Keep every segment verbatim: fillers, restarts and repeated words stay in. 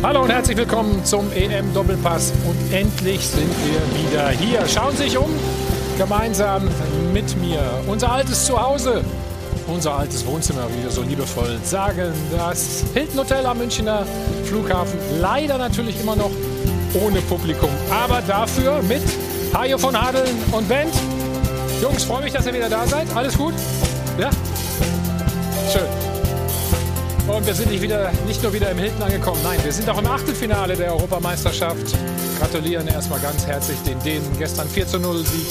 Hallo und herzlich willkommen zum E M-Doppelpass. Und endlich sind wir wieder hier. Schauen Sie sich um, gemeinsam mit mir. Unser altes Zuhause, unser altes Wohnzimmer, wie wir so liebevoll sagen. Das Hilton Hotel am Münchner Flughafen. Leider natürlich immer noch ohne Publikum. Aber dafür mit Hajo von Hadeln und Bent. Jungs, freue mich, dass ihr wieder da seid. Alles gut? Ja? Schön. Und wir sind nicht, wieder, nicht nur wieder im Hilton angekommen, nein, wir sind auch im Achtelfinale der Europameisterschaft. Gratulieren erstmal ganz herzlich den Dänen. Gestern vier zu null Sieg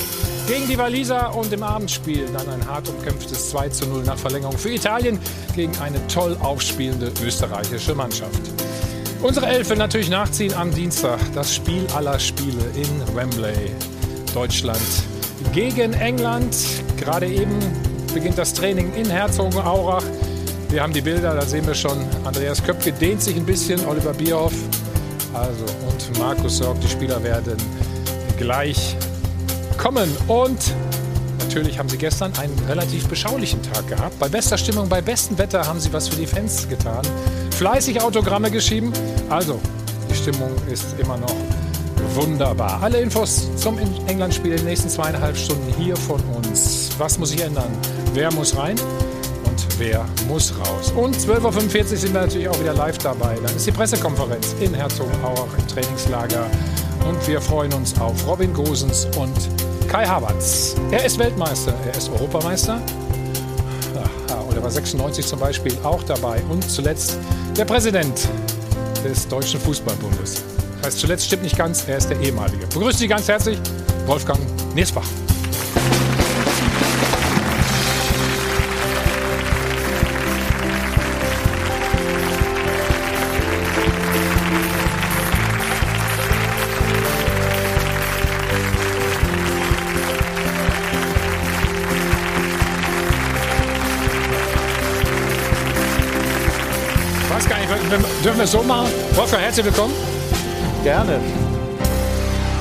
gegen die Waliser und im Abendspiel dann ein hart umkämpftes zwei zu null nach Verlängerung für Italien gegen eine toll aufspielende österreichische Mannschaft. Unsere Elf will natürlich nachziehen am Dienstag. Das Spiel aller Spiele in Wembley. Deutschland gegen England. Gerade eben beginnt das Training in Herzogenaurach. Wir haben die Bilder, da sehen wir schon, Andreas Köpke dehnt sich ein bisschen, Oliver Bierhoff also, und Markus Sorg. Die Spieler werden gleich kommen. Und natürlich haben sie gestern einen relativ beschaulichen Tag gehabt. Bei bester Stimmung, bei bestem Wetter haben sie was für die Fans getan. Fleißig Autogramme geschrieben. Also, die Stimmung ist immer noch wunderbar. Alle Infos zum England-Spiel in den nächsten zweieinhalb Stunden hier von uns. Was muss sich ändern? Wer muss rein? Wer muss raus? Und zwölf Uhr fünfundvierzig sind wir natürlich auch wieder live dabei. Dann ist die Pressekonferenz in Herzogenaurach im Trainingslager. Und wir freuen uns auf Robin Gosens und Kai Havertz. Er ist Weltmeister, er ist Europameister. Oliver sechsundneunzig zum Beispiel auch dabei. Und zuletzt der Präsident des Deutschen Fußballbundes. Das heißt, zuletzt stimmt nicht ganz, er ist der ehemalige. Begrüße Sie ganz herzlich, Wolfgang Niersbach. Dürfen wir es so machen? Wolfgang, herzlich willkommen. Gerne.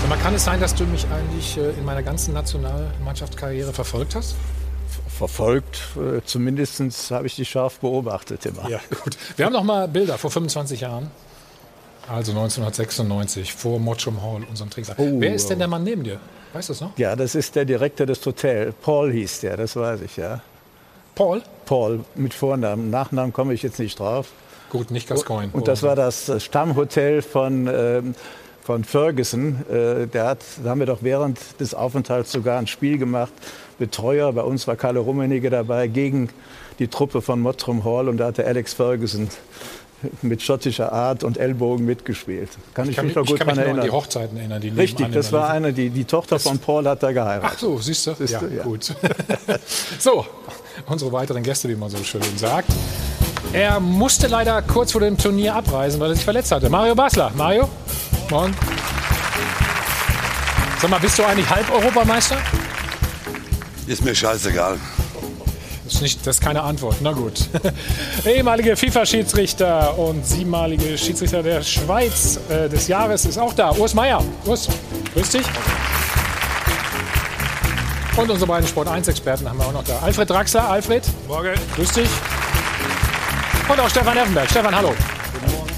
So, man kann es sein, dass du mich eigentlich in meiner ganzen Nationalmannschaftskarriere verfolgt hast? Verfolgt, zumindest habe ich dich scharf beobachtet immer. Ja, gut. Wir haben noch mal Bilder vor fünfundzwanzig Jahren. Also neunzehnhundertsechsundneunzig, vor Mottram Hall, unserem Trainingslager. Oh, wer ist denn der Mann neben dir? Weißt du das noch? Ja, das ist der Direktor des Hotels. Paul hieß der, das weiß ich, ja. Paul? Paul, mit Vornamen. Nachnamen komme ich jetzt nicht drauf. Gut, nicht Gascoigne. Und das war das Stammhotel von, äh, von Ferguson. Äh, der hat, da haben wir doch während des Aufenthalts sogar ein Spiel gemacht. Betreuer, bei uns war Kalle Rummenigge dabei, gegen die Truppe von Mottram Hall. Und da hatte Alex Ferguson mit schottischer Art und Ellbogen mitgespielt. Kann ich, ich mich noch gut daran erinnern. An die Hochzeiten erinnern, die richtig, das war eine, die, die Tochter das von Paul hat da geheiratet. Ach so, siehst du? Siehst ja, du? Ja, gut. So, unsere weiteren Gäste, wie man so schön sagt. Er musste leider kurz vor dem Turnier abreisen, weil er sich verletzt hatte. Mario Basler. Mario? Moin. Sag mal, bist du eigentlich Halb-Europameister? Ist mir scheißegal. Das ist, nicht, das ist keine Antwort. Na gut. Ehemaliger FIFA-Schiedsrichter und siebenmalige Schiedsrichter der Schweiz äh, des Jahres ist auch da. Urs Meier. Urs, grüß dich. Und unsere beiden Sport eins Experten haben wir auch noch da. Alfred Draxler. Alfred. Morgen. Grüß dich. Und auch Stefan Effenberg. Stefan, hallo. Guten Morgen.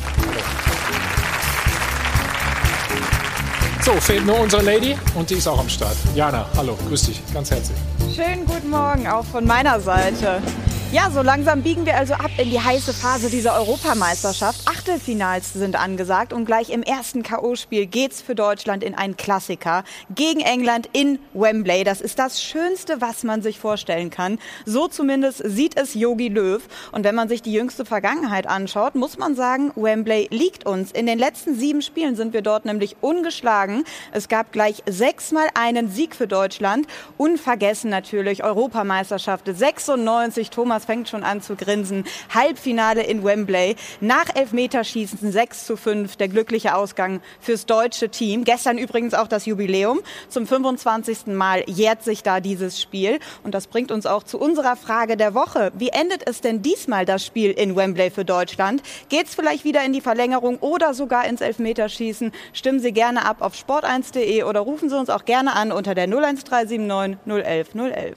So, fehlt nur unsere Lady und die ist auch am Start. Jana, hallo, grüß dich, ganz herzlich. Schönen guten Morgen auch von meiner Seite. Ja, so langsam biegen wir also ab in die heiße Phase dieser Europameisterschaft. Achtelfinals sind angesagt und gleich im ersten K O-Spiel geht's für Deutschland in einen Klassiker gegen England in Wembley. Das ist das Schönste, was man sich vorstellen kann. So zumindest sieht es Jogi Löw. Und wenn man sich die jüngste Vergangenheit anschaut, muss man sagen, Wembley liegt uns. In den letzten sieben Spielen sind wir dort nämlich ungeschlagen. Es gab gleich sechsmal einen Sieg für Deutschland. Unvergessen natürlich Europameisterschaft sechsundneunzig, Thomas fängt schon an zu grinsen. Halbfinale in Wembley. Nach Elfmeterschießen sechs zu fünf. Der glückliche Ausgang fürs deutsche Team. Gestern übrigens auch das Jubiläum. Zum fünfundzwanzigsten Mal jährt sich da dieses Spiel. Und das bringt uns auch zu unserer Frage der Woche. Wie endet es denn diesmal das Spiel in Wembley für Deutschland? Geht es vielleicht wieder in die Verlängerung oder sogar ins Elfmeterschießen? Stimmen Sie gerne ab auf sport eins punkt de oder rufen Sie uns auch gerne an unter der null eins drei sieben neun null elf null elf.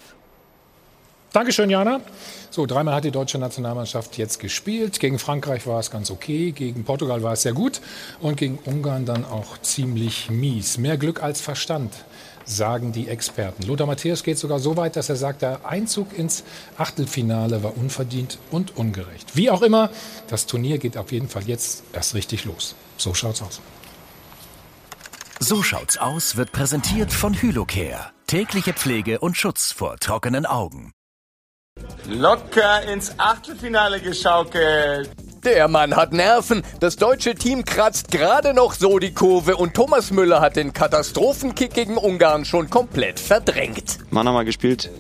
Dankeschön, Jana. So, dreimal hat die deutsche Nationalmannschaft jetzt gespielt. Gegen Frankreich war es ganz okay, gegen Portugal war es sehr gut und gegen Ungarn dann auch ziemlich mies. Mehr Glück als Verstand, sagen die Experten. Lothar Matthäus geht sogar so weit, dass er sagt, der Einzug ins Achtelfinale war unverdient und ungerecht. Wie auch immer, das Turnier geht auf jeden Fall jetzt erst richtig los. So schaut's aus. So schaut's aus wird präsentiert von Hylocare. Tägliche Pflege und Schutz vor trockenen Augen. Locker ins Achtelfinale geschaukelt. Der Mann hat Nerven. Das deutsche Team kratzt gerade noch so die Kurve und Thomas Müller hat den Katastrophenkick gegen Ungarn schon komplett verdrängt. Wann haben wir gespielt?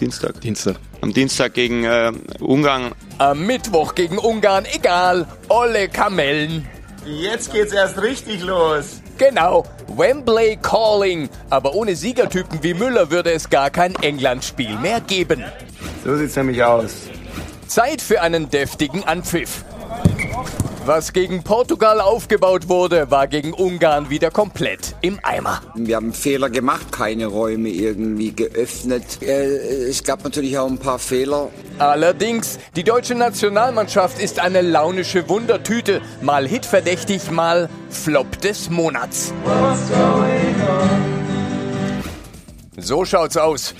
Dienstag. Dienstag. Am Dienstag gegen äh, Ungarn. Am Mittwoch gegen Ungarn, egal. Olle Kamellen. Jetzt geht's erst richtig los. Genau, Wembley Calling. Aber ohne Siegertypen wie Müller würde es gar kein England-Spiel mehr geben. So sieht's nämlich aus. Zeit für einen deftigen Anpfiff. Was gegen Portugal aufgebaut wurde, war gegen Ungarn wieder komplett im Eimer. Wir haben Fehler gemacht, keine Räume irgendwie geöffnet. Es gab natürlich auch ein paar Fehler. Allerdings, die deutsche Nationalmannschaft ist eine launische Wundertüte. Mal hitverdächtig, mal Flop des Monats. So schaut's aus.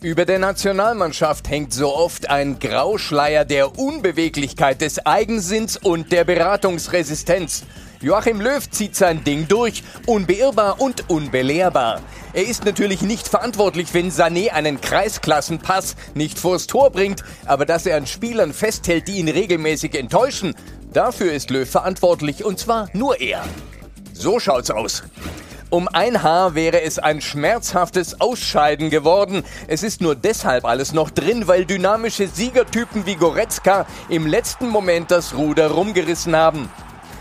Über der Nationalmannschaft hängt so oft ein Grauschleier der Unbeweglichkeit, des Eigensinns und der Beratungsresistenz. Joachim Löw zieht sein Ding durch, unbeirrbar und unbelehrbar. Er ist natürlich nicht verantwortlich, wenn Sané einen Kreisklassenpass nicht vors Tor bringt, aber dass er an Spielern festhält, die ihn regelmäßig enttäuschen, dafür ist Löw verantwortlich, und zwar nur er. So schaut's aus. Um ein Haar wäre es ein schmerzhaftes Ausscheiden geworden. Es ist nur deshalb alles noch drin, weil dynamische Siegertypen wie Goretzka im letzten Moment das Ruder rumgerissen haben.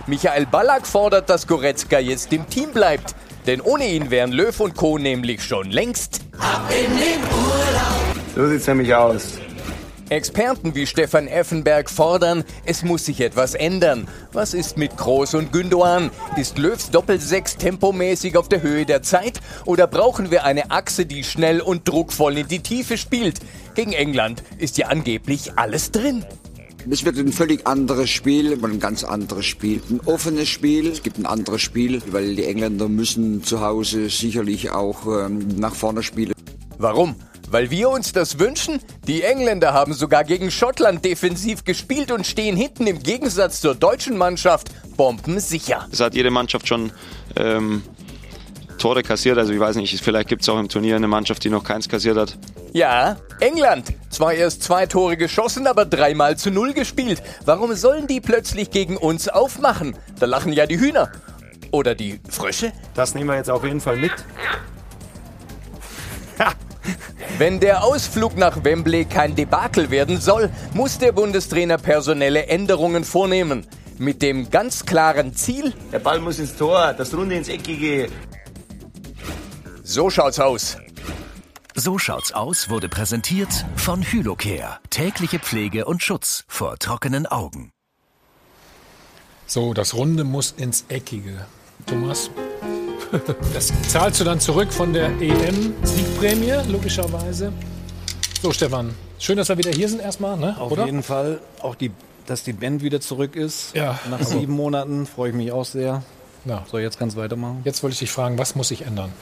Michael Ballack fordert, dass Goretzka jetzt im Team bleibt. Denn ohne ihn wären Löw und Co. nämlich schon längst ab in den Urlaub. So sieht's nämlich aus. Experten wie Stefan Effenberg fordern, es muss sich etwas ändern. Was ist mit Kroos und Gündoğan? Ist Löws Doppelsechs tempomäßig auf der Höhe der Zeit? Oder brauchen wir eine Achse, die schnell und druckvoll in die Tiefe spielt? Gegen England ist ja angeblich alles drin. Es wird ein völlig anderes Spiel, ein ganz anderes Spiel. Ein offenes Spiel, es gibt ein anderes Spiel, weil die Engländer müssen zu Hause sicherlich auch ähm, nach vorne spielen. Warum? Weil wir uns das wünschen? Die Engländer haben sogar gegen Schottland defensiv gespielt und stehen hinten im Gegensatz zur deutschen Mannschaft bombensicher. Es hat jede Mannschaft schon ähm, Tore kassiert. Also ich weiß nicht, vielleicht gibt es auch im Turnier eine Mannschaft, die noch keins kassiert hat. Ja, England. Zwar erst zwei Tore geschossen, aber dreimal zu null gespielt. Warum sollen die plötzlich gegen uns aufmachen? Da lachen ja die Hühner. Oder die Frösche. Das nehmen wir jetzt auf jeden Fall mit. Ha! Wenn der Ausflug nach Wembley kein Debakel werden soll, muss der Bundestrainer personelle Änderungen vornehmen. Mit dem ganz klaren Ziel: Der Ball muss ins Tor, das Runde ins Eckige. So schaut's aus. So schaut's aus wurde präsentiert von Hylocare. Tägliche Pflege und Schutz vor trockenen Augen. So, das Runde muss ins Eckige. Thomas? Das zahlst du dann zurück von der E M-Siegprämie, logischerweise. So, Stefan, schön, dass wir wieder hier sind erstmal, ne? Auf Oder? jeden Fall. Auch, die, dass die Band wieder zurück ist. Ja. Nach also. sieben Monaten freue ich mich auch sehr. Ja. So, jetzt kannst du weitermachen. Jetzt wollte ich dich fragen, was muss sich ändern?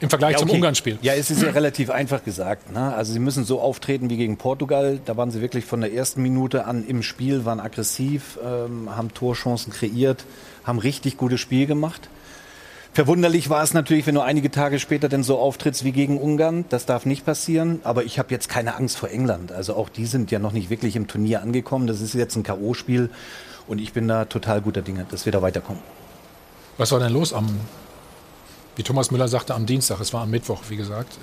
Im Vergleich ja, okay. zum Ungarn-Spiel. Ja, es ist ja relativ einfach gesagt. Ne? Also sie müssen so auftreten wie gegen Portugal. Da waren sie wirklich von der ersten Minute an im Spiel, waren aggressiv, ähm, haben Torchancen kreiert, haben richtig gutes Spiel gemacht. Verwunderlich war es natürlich, wenn du einige Tage später denn so auftrittst wie gegen Ungarn. Das darf nicht passieren. Aber ich habe jetzt keine Angst vor England. Also auch die sind ja noch nicht wirklich im Turnier angekommen. Das ist jetzt ein K O-Spiel. Und ich bin da total guter Dinge, dass wir da weiterkommen. Was war denn los am... Wie Thomas Müller sagte, am Dienstag, es war am Mittwoch, wie gesagt.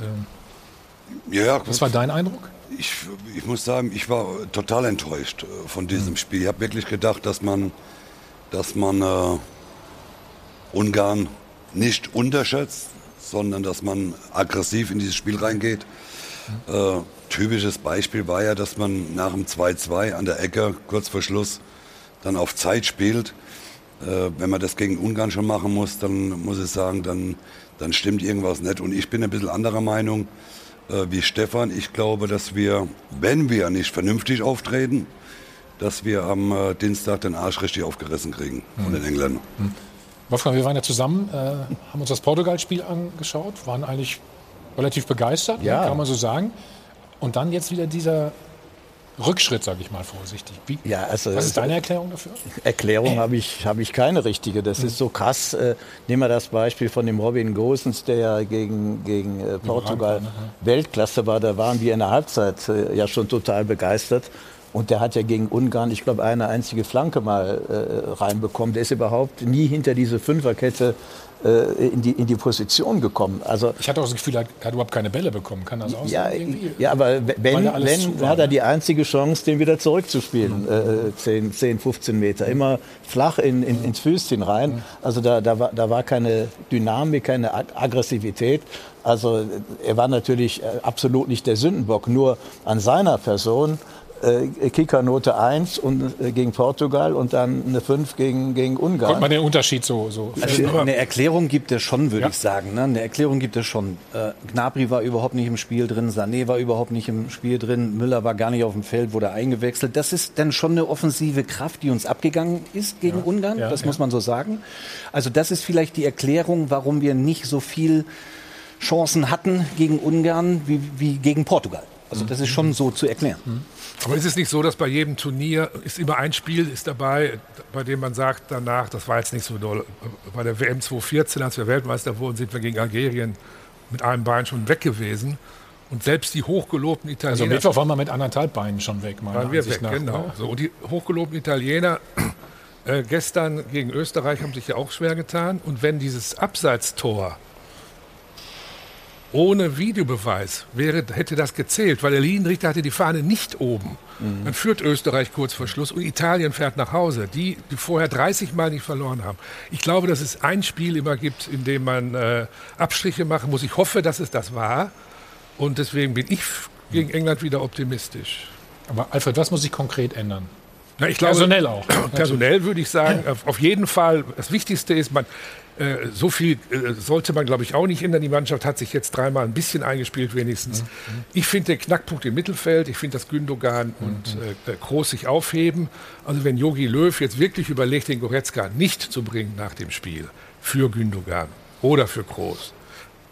Ja, was war dein Eindruck? Ich, ich muss sagen, ich war total enttäuscht von diesem mhm. Spiel. Ich habe wirklich gedacht, dass man, dass man äh, Ungarn nicht unterschätzt, sondern dass man aggressiv in dieses Spiel reingeht. Mhm. Äh, typisches Beispiel war ja, dass man nach dem zwei zwei an der Ecke, kurz vor Schluss, dann auf Zeit spielt. Wenn man das gegen Ungarn schon machen muss, dann muss ich sagen, dann, dann stimmt irgendwas nicht. Und ich bin ein bisschen anderer Meinung. äh, wie Stefan. Ich glaube, dass wir, wenn wir nicht vernünftig auftreten, dass wir am äh, Dienstag den Arsch richtig aufgerissen kriegen von mhm. den Engländern. Mhm. Wolfgang, wir waren ja zusammen, äh, haben uns das Portugal-Spiel angeschaut, waren eigentlich relativ begeistert, ja. ne, kann man so sagen. Und dann jetzt wieder dieser Rückschritt, sage ich mal vorsichtig. Wie, ja, also, was ist deine Erklärung dafür? Erklärung äh. habe ich, hab ich keine richtige. Das mhm. ist so krass. Äh, nehmen wir das Beispiel von dem Robin Gosens, der ja gegen, gegen äh, Portugal Rang, Weltklasse war. Da waren wir in der Halbzeit äh, ja schon total begeistert. Und der hat ja gegen Ungarn, ich glaube, eine einzige Flanke mal äh, reinbekommen. Der ist überhaupt nie hinter diese Fünferkette äh, in, die, in die Position gekommen. Also, ich hatte auch das Gefühl, er hat überhaupt keine Bälle bekommen. Kann das aussehen? Ja, ja, aber wenn, wenn war, hat er die einzige Chance, den wieder zurückzuspielen. Mhm. Äh, zehn, fünfzehn Meter. Immer flach in, in, ins Füßchen rein. Mhm. Also da, da, war, da war keine Dynamik, keine Aggressivität. Also er war natürlich absolut nicht der Sündenbock. Nur an seiner Person... Kickernote eins und gegen Portugal und dann eine fünf gegen, gegen Ungarn. Konnte man den Unterschied so... so also eine Erklärung gibt es schon, würde ja. ich sagen. Ne? Eine Erklärung gibt es schon. Äh, Gnabry war überhaupt nicht im Spiel drin, Sané war überhaupt nicht im Spiel drin, Müller war gar nicht auf dem Feld, wurde eingewechselt. Das ist dann schon eine offensive Kraft, die uns abgegangen ist gegen ja. Ungarn, ja, das ja. muss man so sagen. Also das ist vielleicht die Erklärung, warum wir nicht so viel Chancen hatten gegen Ungarn wie, wie gegen Portugal. Also das ist schon so zu erklären. Mhm. Aber ist es nicht so, dass bei jedem Turnier ist immer ein Spiel ist dabei, bei dem man sagt danach, das war jetzt nicht so doll. Bei der W M zweitausendvierzehn, als wir Weltmeister wurden, sind wir gegen Algerien mit einem Bein schon weg gewesen. Und selbst die hochgelobten Italiener... Also Mittwoch waren wir mit anderthalb Beinen schon weg, meiner waren wir Ansicht weg, nach. Genau. So, und die hochgelobten Italiener äh, gestern gegen Österreich haben sich ja auch schwer getan. Und wenn dieses Abseitstor... Ohne Videobeweis wäre, hätte das gezählt, weil der Linienrichter hatte die Fahne nicht oben. Mhm. Dann führt Österreich kurz vor Schluss und Italien fährt nach Hause, die, die vorher dreißig Mal nicht verloren haben. Ich glaube, dass es ein Spiel immer gibt, in dem man äh, Abstriche machen muss. Ich hoffe, dass es das war und deswegen bin ich gegen England wieder optimistisch. Aber Alfred, was muss sich konkret ändern? Na, ich glaube, personell auch. Personell würde ich sagen, auf jeden Fall. Das Wichtigste ist, man, äh, so viel äh, sollte man, glaube ich, auch nicht ändern. Die Mannschaft hat sich jetzt dreimal ein bisschen eingespielt wenigstens. Mhm. Ich finde den Knackpunkt im Mittelfeld. Ich finde, dass Gündoğan mhm. und äh, Kroos sich aufheben. Also wenn Jogi Löw jetzt wirklich überlegt, den Goretzka nicht zu bringen nach dem Spiel für Gündoğan oder für Kroos,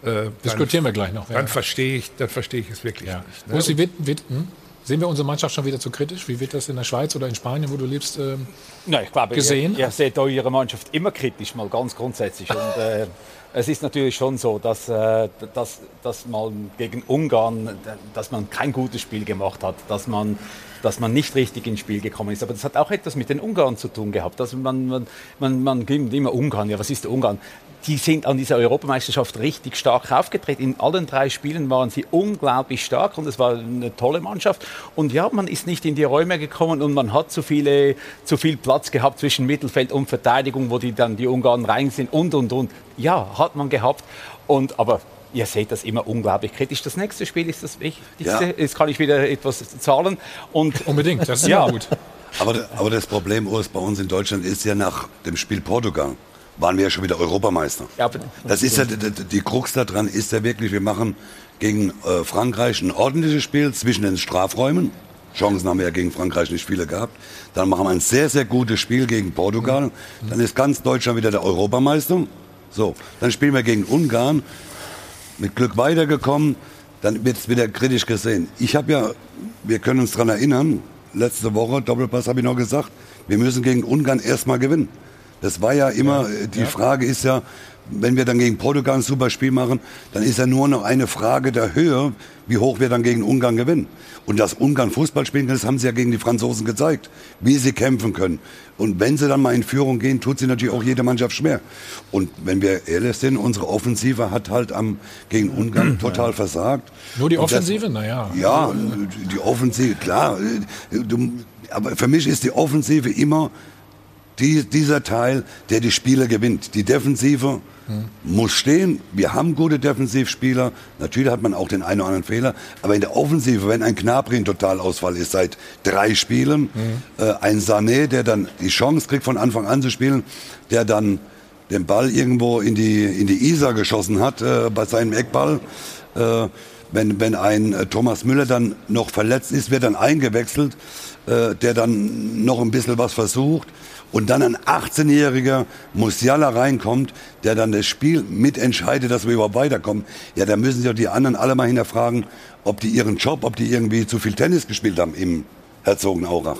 äh, diskutieren wir gleich noch. Ja. Dann verstehe ich, dann verstehe ich es wirklich ja. nicht. Ne? Sie wird, wird, hm? Sehen wir unsere Mannschaft schon wieder zu kritisch? Wie wird das in der Schweiz oder in Spanien, wo du lebst, ähm, Nein, ich glaube, gesehen? Ihr, ihr seht eure Mannschaft immer kritisch, mal ganz grundsätzlich. Und, äh, es ist natürlich schon so, dass, äh, dass, dass man gegen Ungarn, dass man kein gutes Spiel gemacht hat, dass man, dass man nicht richtig ins Spiel gekommen ist. Aber das hat auch etwas mit den Ungarn zu tun gehabt. Also man, man, man, man gibt immer Ungarn. Ja, was ist der Ungarn? Die sind an dieser Europameisterschaft richtig stark aufgetreten. In allen drei Spielen waren sie unglaublich stark und es war eine tolle Mannschaft. Und ja, man ist nicht in die Räume gekommen und man hat zu viele, zu viel Platz gehabt zwischen Mittelfeld und Verteidigung, wo die dann die Ungarn rein sind und, und, und. Ja, hat man gehabt. Und, aber ihr seht das immer unglaublich kritisch. Das nächste Spiel ist das Wichtigste. Ja. Jetzt kann ich wieder etwas zahlen. Und unbedingt, das ist ja gut. Aber, aber das Problem, Urs, bei uns in Deutschland ist ja nach dem Spiel Portugal. Waren wir ja schon wieder Europameister. Ja, das ist ja, die Krux daran ist ja wirklich, wir machen gegen äh, Frankreich ein ordentliches Spiel zwischen den Strafräumen. Chancen haben wir ja gegen Frankreich nicht viele gehabt. Dann machen wir ein sehr, sehr gutes Spiel gegen Portugal. Dann ist ganz Deutschland wieder der Europameister. So, dann spielen wir gegen Ungarn. Mit Glück weitergekommen. Dann wird es wieder kritisch gesehen. Ich habe ja, wir können uns daran erinnern, letzte Woche, Doppelpass habe ich noch gesagt, wir müssen gegen Ungarn erstmal gewinnen. Das war ja immer, ja, die ja. Frage ist ja, wenn wir dann gegen Portugal ein super Spiel machen, dann ist ja nur noch eine Frage der Höhe, wie hoch wir dann gegen Ungarn gewinnen. Und dass Ungarn Fußball spielen kann, das haben sie ja gegen die Franzosen gezeigt, wie sie kämpfen können. Und wenn sie dann mal in Führung gehen, tut sie natürlich auch jede Mannschaft schwer. Und wenn wir ehrlich sind, unsere Offensive hat halt am, gegen Ungarn total ja. versagt. Nur die Offensive? Naja. Ja, die Offensive, klar. Du, aber für mich ist die Offensive immer... Die, dieser Teil, der die Spiele gewinnt. Die Defensive hm. muss stehen. Wir haben gute Defensivspieler. Natürlich hat man auch den einen oder anderen Fehler. Aber in der Offensive, wenn ein Gnabry ein Totalausfall ist seit drei Spielen, hm. äh, ein Sané, der dann die Chance kriegt, von Anfang an zu spielen, der dann den Ball irgendwo in die, in die Isar geschossen hat, äh, bei seinem Eckball, äh, wenn, wenn ein Thomas Müller dann noch verletzt ist, wird dann eingewechselt, äh, der dann noch ein bisschen was versucht. Und dann ein achtzehnjähriger Musiala reinkommt, der dann das Spiel mitentscheidet, dass wir überhaupt weiterkommen. Ja, da müssen sich auch die anderen alle mal hinterfragen, ob die ihren Job, ob die irgendwie zu viel Tennis gespielt haben im Herzogenaurach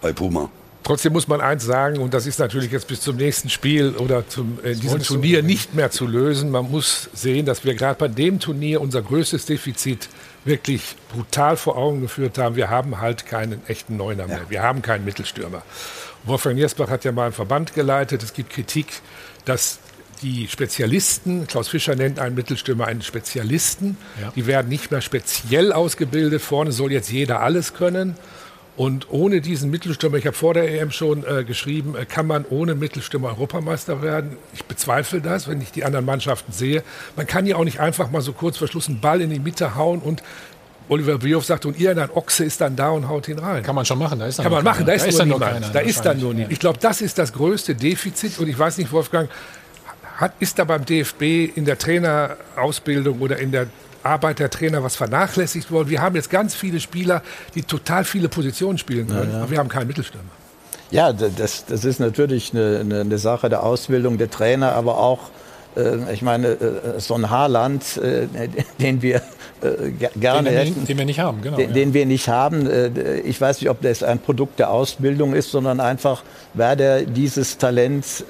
bei Puma. Trotzdem muss man eins sagen, und das ist natürlich jetzt bis zum nächsten Spiel oder zum äh, diesem Turnier nicht mehr zu lösen. Man muss sehen, dass wir gerade bei dem Turnier unser größtes Defizit wirklich brutal vor Augen geführt haben. Wir haben halt keinen echten Neuner mehr. Ja. Wir haben keinen Mittelstürmer. Wolfgang Niersbach hat ja mal einen Verband geleitet. Es gibt Kritik, dass die Spezialisten, Klaus Fischer nennt einen Mittelstürmer einen Spezialisten, ja. Die werden nicht mehr speziell ausgebildet. Vorne soll jetzt jeder alles können. Und ohne diesen Mittelstürmer, ich habe vor der E M schon äh, geschrieben, äh, kann man ohne Mittelstürmer Europameister werden. Ich bezweifle das, wenn ich die anderen Mannschaften sehe. Man kann ja auch nicht einfach mal so kurz vor Schluss einen Ball in die Mitte hauen und Oliver Bierhoff sagt, und irgendein Ochse ist dann da und haut ihn rein. Kann man schon machen, da ist dann Kann man machen, da ist, da ist dann nur niemand. Da ist dann nur niemand. Ich glaube, das ist das größte Defizit. Und ich weiß nicht, Wolfgang, hat, ist da beim D F B in der Trainerausbildung oder in der Arbeit der Trainer was vernachlässigt worden? Wir haben jetzt ganz viele Spieler, die total viele Positionen spielen können, ja, ja. Aber wir haben keinen Mittelstürmer. Ja, das, das ist natürlich eine, eine, eine Sache der Ausbildung der Trainer, aber auch, äh, ich meine, äh, so ein Haaland, äh, den wir gerne den, hätten, den wir nicht haben, genau. Den, ja. den wir nicht haben. Ich weiß nicht, ob das ein Produkt der Ausbildung ist, sondern einfach, wer der dieses Talent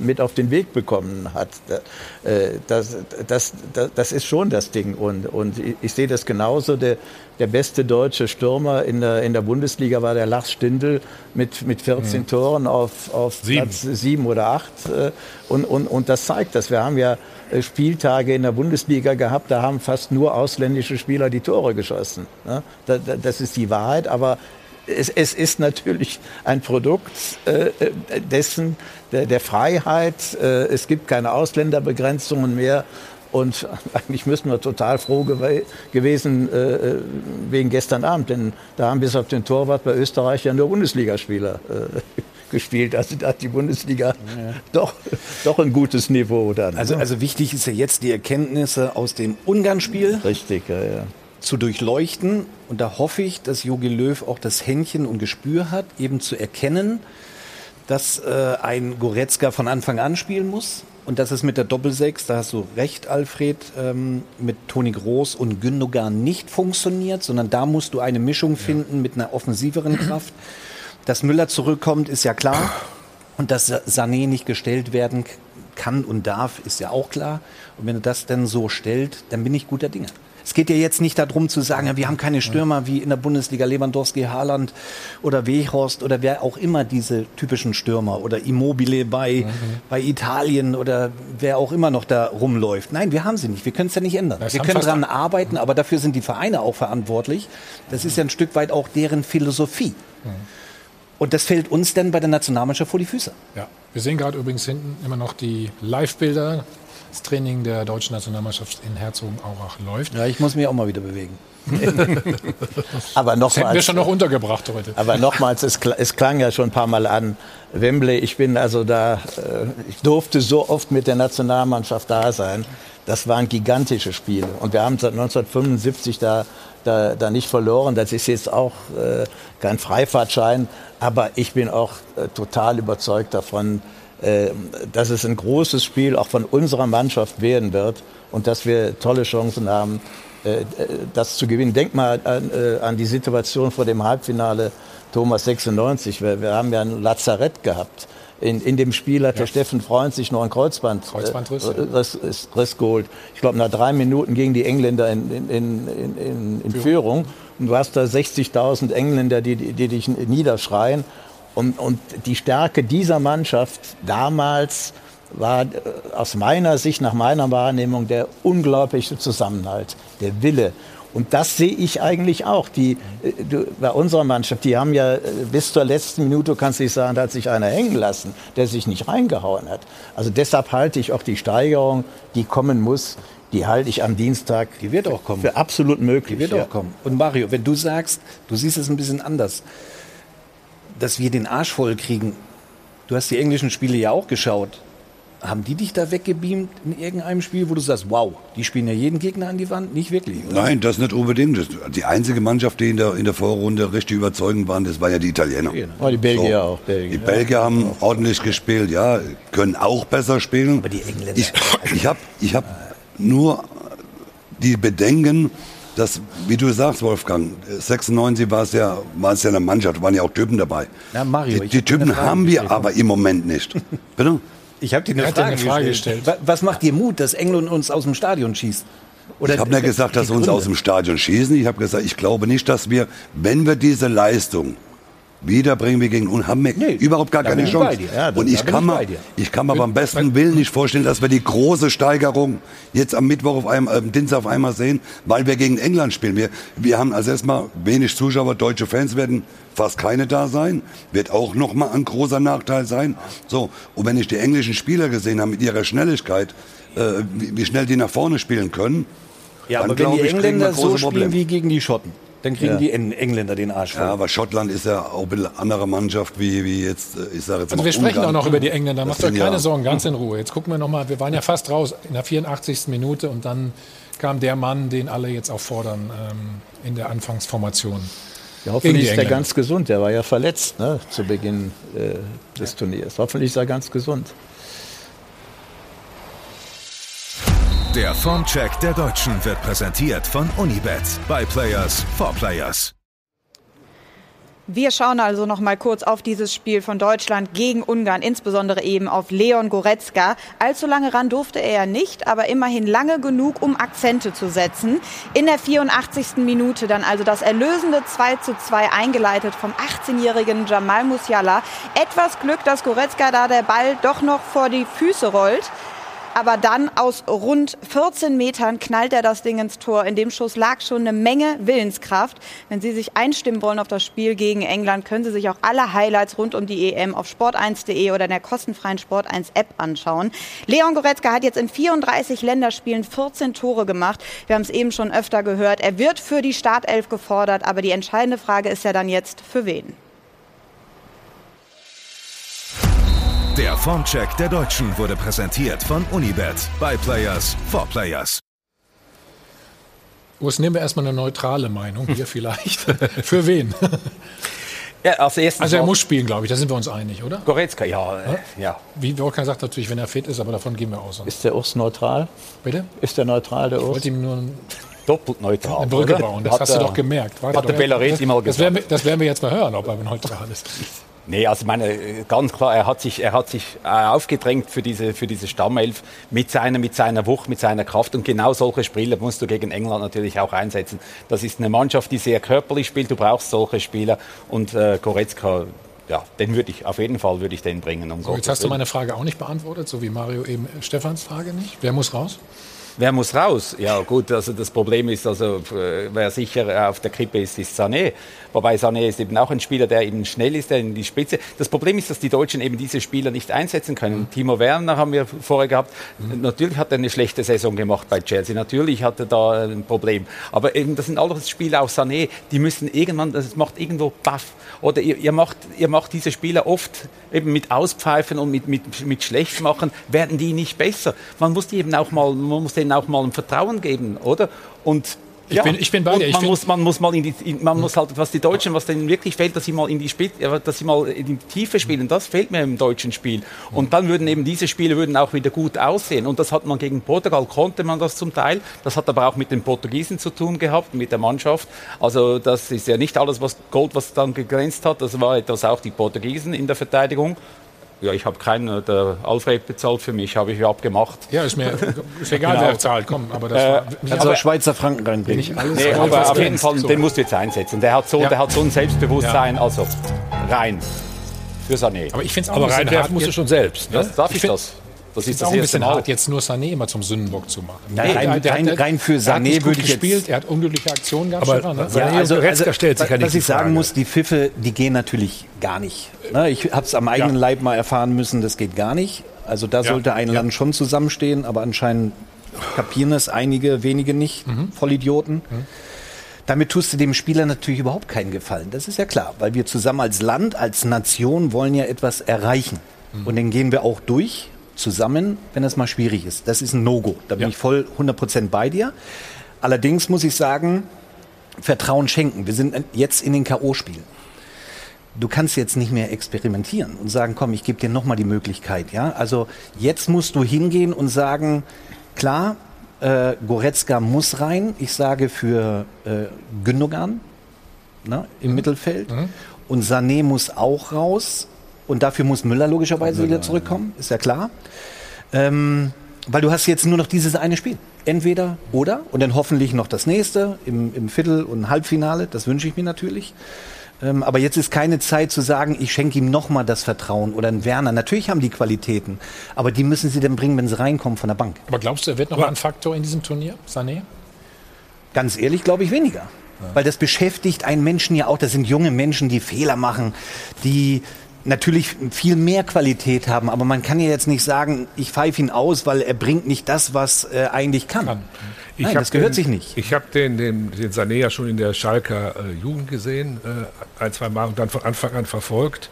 mit auf den Weg bekommen hat. Das, das, das, das ist schon das Ding. Und, und ich sehe das genauso. Der, der beste deutsche Stürmer in der, in der Bundesliga war der Lars Stindl mit, mit vierzehn mhm. Toren auf, auf sieben. Platz sieben oder acht. Und, und, und das zeigt das. Wir haben ja Spieltage in der Bundesliga gehabt, da haben fast nur ausländische Spieler die Tore geschossen. Das ist die Wahrheit, aber es ist natürlich ein Produkt dessen, der Freiheit. Es gibt keine Ausländerbegrenzungen mehr. Und eigentlich müssen wir total froh gew- gewesen äh, wegen gestern Abend, denn da haben bis auf den Torwart bei Österreich ja nur Bundesligaspieler äh, gespielt. Also da hat die Bundesliga ja. doch, doch ein gutes Niveau dann. Also, also wichtig ist ja jetzt, die Erkenntnisse aus dem Ungarn-Spiel Richtig, ja, ja. zu durchleuchten. Und da hoffe ich, dass Jogi Löw auch das Händchen und Gespür hat, eben zu erkennen, dass äh, ein Goretzka von Anfang an spielen muss. Und das ist mit der Doppelsechs, da hast du recht, Alfred, ähm, mit Toni Kroos und Gündoğan nicht funktioniert, sondern da musst du eine Mischung finden ja. mit einer offensiveren Kraft. Dass Müller zurückkommt, ist ja klar. Und dass Sané nicht gestellt werden kann und darf, ist ja auch klar. Und wenn du das dann so stellst, dann bin ich guter Dinge. Es geht ja jetzt nicht darum zu sagen, ja, wir haben keine Stürmer wie in der Bundesliga, Lewandowski, Haaland oder Weghorst oder wer auch immer diese typischen Stürmer oder Immobile bei, mhm. bei Italien oder wer auch immer noch da rumläuft. Nein, wir haben sie nicht. Wir können es ja nicht ändern. Das wir können dran arbeiten, aber dafür sind die Vereine auch verantwortlich. Das mhm. ist ja ein Stück weit auch deren Philosophie. Mhm. Und das fällt uns dann bei der Nationalmannschaft vor die Füße. Ja, wir sehen gerade übrigens hinten immer noch die Live-Bilder. Das Training der deutschen Nationalmannschaft in Herzogenaurach läuft. Ja, ich muss mich auch mal wieder bewegen. Aber nochmals, das hätten wir schon noch untergebracht heute. Aber nochmals, es, es klang ja schon ein paar Mal an, Wembley, ich bin also da, ich durfte so oft mit der Nationalmannschaft da sein. Das waren gigantische Spiele. Und wir haben seit neunzehnhundertfünfundsiebzig da, da, da nicht verloren. Das ist jetzt auch äh, kein Freifahrtschein. Aber ich bin auch äh, total überzeugt davon, dass es ein großes Spiel auch von unserer Mannschaft werden wird und dass wir tolle Chancen haben, das zu gewinnen. Denk mal an, an die Situation vor dem Halbfinale Thomas sechsundneunzig. Wir, wir haben ja ein Lazarett gehabt. In, in dem Spiel hat ja. der Steffen Freund sich noch ein Kreuzband, Kreuzbandriss äh, Riss, Riss, Riss geholt. Ich glaube, nach drei Minuten gingen die Engländer in, in, in, in, in Führung. Und du hast da sechzigtausend Engländer, die, die dich niederschreien. Und, und die Stärke dieser Mannschaft damals war aus meiner Sicht, nach meiner Wahrnehmung, der unglaubliche Zusammenhalt, der Wille. Und das sehe ich eigentlich auch. Die, du, bei unserer Mannschaft, die haben ja bis zur letzten Minute, kannst du nicht sagen, da hat sich einer hängen lassen, der sich nicht reingehauen hat. Also deshalb halte ich auch die Steigerung, die kommen muss, die halte ich am Dienstag, die wird auch kommen, für absolut möglich. Die wird ja. auch kommen. Und Mario, wenn du sagst, du siehst es ein bisschen anders, dass wir den Arsch voll kriegen. Du hast die englischen Spiele ja auch geschaut. Haben die dich da weggebeamt in irgendeinem Spiel, wo du sagst, wow, die spielen ja jeden Gegner an die Wand? Nicht wirklich, oder? Nein, das nicht unbedingt. Das, die einzige Mannschaft, die in der, in der Vorrunde richtig überzeugend waren, das waren ja die Italiener. Oh, die Belgier so. Auch. Belgier. Die Belgier haben ja. ordentlich gespielt, ja, können auch besser spielen. Aber die Engländer... Ich, ich habe ich hab nur die Bedenken, dass, wie du sagst, Wolfgang, sechsundneunzig war es ja, war es ja eine Mannschaft, waren ja auch Typen dabei. Ja, Mario, die die Typen haben wir aber im Moment nicht. Bitte? Ich habe dir eine, Frage, eine Frage gestellt. Was macht dir Mut, dass England uns aus dem Stadion schießt? Oder ich habe nicht gesagt, dass sie uns aus dem Stadion schießen. Ich habe gesagt, ich glaube nicht, dass wir, wenn wir diese Leistung wiederbringen, wir gegen uns, haben wir nee, überhaupt gar keine Chance. Ja, und ich kann, mal, ich kann mir beim besten Willen nicht vorstellen, dass wir die große Steigerung jetzt am Mittwoch, auf einem, am Dienstag auf einmal sehen, weil wir gegen England spielen. Wir, wir haben also erstmal wenig Zuschauer, deutsche Fans werden fast keine da sein, wird auch nochmal ein großer Nachteil sein. So, und wenn ich die englischen Spieler gesehen habe mit ihrer Schnelligkeit, äh, wie, wie schnell die nach vorne spielen können, ja, dann glaube ich, kriegen wir große Probleme. Aber wenn die Engländer so spielen Probleme. Wie gegen die Schotten, dann kriegen ja. die Engländer den Arsch voll. Ja, aber Schottland ist ja auch eine andere Mannschaft wie, wie jetzt, ich sage jetzt mal, also wir sprechen Ungarn. Auch noch über die Engländer, macht euch keine ja. Sorgen, ganz in Ruhe. Jetzt gucken wir nochmal, wir waren ja fast raus in der vierundachtzigsten Minute und dann kam der Mann, den alle jetzt auch fordern ähm, in der Anfangsformation. Ja, hoffentlich ist er ganz gesund, der war ja verletzt, ne, zu Beginn äh, des Turniers. Hoffentlich ist er ganz gesund. Der Formcheck der Deutschen wird präsentiert von Unibet. By Players for Players. Wir schauen also noch mal kurz auf dieses Spiel von Deutschland gegen Ungarn, insbesondere eben auf Leon Goretzka. Allzu lange ran durfte er nicht, aber immerhin lange genug, um Akzente zu setzen. In der vierundachtzigsten Minute dann also das erlösende zwei zu zwei, eingeleitet vom achtzehnjährigen Jamal Musiala. Etwas Glück, dass Goretzka da der Ball doch noch vor die Füße rollt. Aber dann aus rund vierzehn Metern knallt er das Ding ins Tor. In dem Schuss lag schon eine Menge Willenskraft. Wenn Sie sich einstimmen wollen auf das Spiel gegen England, können Sie sich auch alle Highlights rund um die E M auf sport eins punkt de oder in der kostenfreien Sport eins App anschauen. Leon Goretzka hat jetzt in vierunddreißig Länderspielen vierzehn Tore gemacht. Wir haben es eben schon öfter gehört. Er wird für die Startelf gefordert, aber die entscheidende Frage ist ja dann jetzt, für wen? Der Formcheck der Deutschen wurde präsentiert von Unibet. By Players for Players. Urs, nehmen wir erstmal eine neutrale Meinung hier vielleicht. Für wen? Ja, als erstes also er muss spielen, glaube ich, da sind wir uns einig, oder? Goretzka, ja. Äh, ja. Wie Wolfgang sagt, natürlich, wenn er fit ist, aber davon gehen wir aus. Ist der Urs neutral? Bitte? Ist der neutral, der Urs? Ich wollte ihm nur doppelt neutral. Eine Brücke bauen, das hat hast du doch gemerkt. Hat der Bellaret immer gesagt. Das werden, wir, das werden wir jetzt mal hören, ob er neutral ist. Nee, also meine, ganz klar, er hat sich, er hat sich aufgedrängt für diese, für diese Stammelf mit seiner, mit seiner Wucht, mit seiner Kraft. Und genau solche Spieler musst du gegen England natürlich auch einsetzen. Das ist eine Mannschaft, die sehr körperlich spielt. Du brauchst solche Spieler. Und äh, Goretzka, ja, den würde ich, auf jeden Fall würde ich den bringen. Um so, jetzt hast du meine Frage auch nicht beantwortet, so wie Mario eben Stefans Frage nicht. Wer muss raus? Wer muss raus? Ja gut, also das Problem ist, also wer sicher auf der Kippe ist, ist Sané. Wobei Sané ist eben auch ein Spieler, der eben schnell ist, der in die Spitze. Das Problem ist, dass die Deutschen eben diese Spieler nicht einsetzen können. Mhm. Timo Werner haben wir vorher gehabt. Mhm. Natürlich hat er eine schlechte Saison gemacht bei Chelsea. Natürlich hat er da ein Problem. Aber eben, das sind alles Spieler, auch Sané, die müssen irgendwann, das macht irgendwo baff. Oder ihr, ihr, macht, ihr macht diese Spieler oft eben mit Auspfeifen und mit, mit, mit Schlechtmachen, werden die nicht besser. Man muss die eben auch mal, man muss denen auch mal ein Vertrauen geben, oder? Und ich, ja. bin, ich bin bei dir. Man, muss, man muss mal in die, in, man hm. muss halt, was die Deutschen, was denen wirklich fehlt, dass sie mal in die Spiel, dass sie mal in die Tiefe spielen. Das fehlt mir im deutschen Spiel. Und dann würden eben diese Spiele würden auch wieder gut aussehen. Und das hat man gegen Portugal, konnte man das zum Teil. Das hat aber auch mit den Portugiesen zu tun gehabt, mit der Mannschaft. Also das ist ja nicht alles, was Gold, was dann geglänzt hat. Das war etwas auch die Portugiesen in der Verteidigung. Ja, ich habe keinen, der Alfred bezahlt für mich, habe ich abgemacht. Ja, ist mir ist egal, genau. Wer zahlt, komm. Aber das war, äh, also aber, Schweizer Franken reinbringen. Nee, aber auf jeden Fall, so. Den musst du jetzt einsetzen. Der hat so, ja. der hat so ein Selbstbewusstsein, ja. Also rein für Sané. Aber ich finde es auch aber rein hart, musst du schon selbst. Ne? Das, darf ich, ich find, das? Das ist das auch ein bisschen hart, jetzt nur Sané immer zum Sündenbock zu machen. Nein, nein, nein, der, rein, der, rein für Sané hat würde ich gespielt, jetzt... Er hat unglückliche Aktionen gehabt. Aber ne? ja, also, also, stellt sich was, was ich sagen muss, die Pfiffe, die gehen natürlich gar nicht. Ne? Ich habe es am eigenen ja. Leib mal erfahren müssen, das geht gar nicht. Also da ja. sollte ein ja. Land schon zusammenstehen, aber anscheinend kapieren es einige, wenige nicht, mhm. Vollidioten. Mhm. Damit tust du dem Spieler natürlich überhaupt keinen Gefallen. Das ist ja klar, weil wir zusammen als Land, als Nation wollen ja etwas erreichen. Mhm. Und dann gehen wir auch durch. zusammen, wenn das mal schwierig ist. Das ist ein No-Go. Da bin ja. ich voll hundert Prozent bei dir. Allerdings muss ich sagen, Vertrauen schenken. Wir sind jetzt in den K O-Spielen. Du kannst jetzt nicht mehr experimentieren und sagen, komm, ich gebe dir nochmal die Möglichkeit. Ja? Also jetzt musst du hingehen und sagen, klar, äh, Goretzka muss rein. Ich sage für äh, Gündoğan na, im mhm. Mittelfeld. Mhm. Und Sané muss auch raus. Und dafür muss Müller logischerweise Müller, wieder zurückkommen. Ja. Ist ja klar. Ähm, weil du hast jetzt nur noch dieses eine Spiel. Entweder oder. Und dann hoffentlich noch das nächste im, im Viertel- und Halbfinale. Das wünsche ich mir natürlich. Aber jetzt ist keine Zeit zu sagen, ich schenke ihm nochmal das Vertrauen oder einen Werner. Natürlich haben die Qualitäten, aber die müssen sie dann bringen, wenn sie reinkommen von der Bank. Aber glaubst du, er wird noch ja. ein Faktor in diesem Turnier, Sané? Ganz ehrlich, glaube ich weniger. Ja. Weil das beschäftigt einen Menschen ja auch. Das sind junge Menschen, die Fehler machen, die natürlich viel mehr Qualität haben. Aber man kann ja jetzt nicht sagen, ich pfeife ihn aus, weil er bringt nicht das, was er eigentlich kann. kann. Ich Nein, das gehört den, sich nicht. Ich habe den, den, den Sané ja schon in der Schalker äh, Jugend gesehen, äh, ein, zwei Mal und dann von Anfang an verfolgt.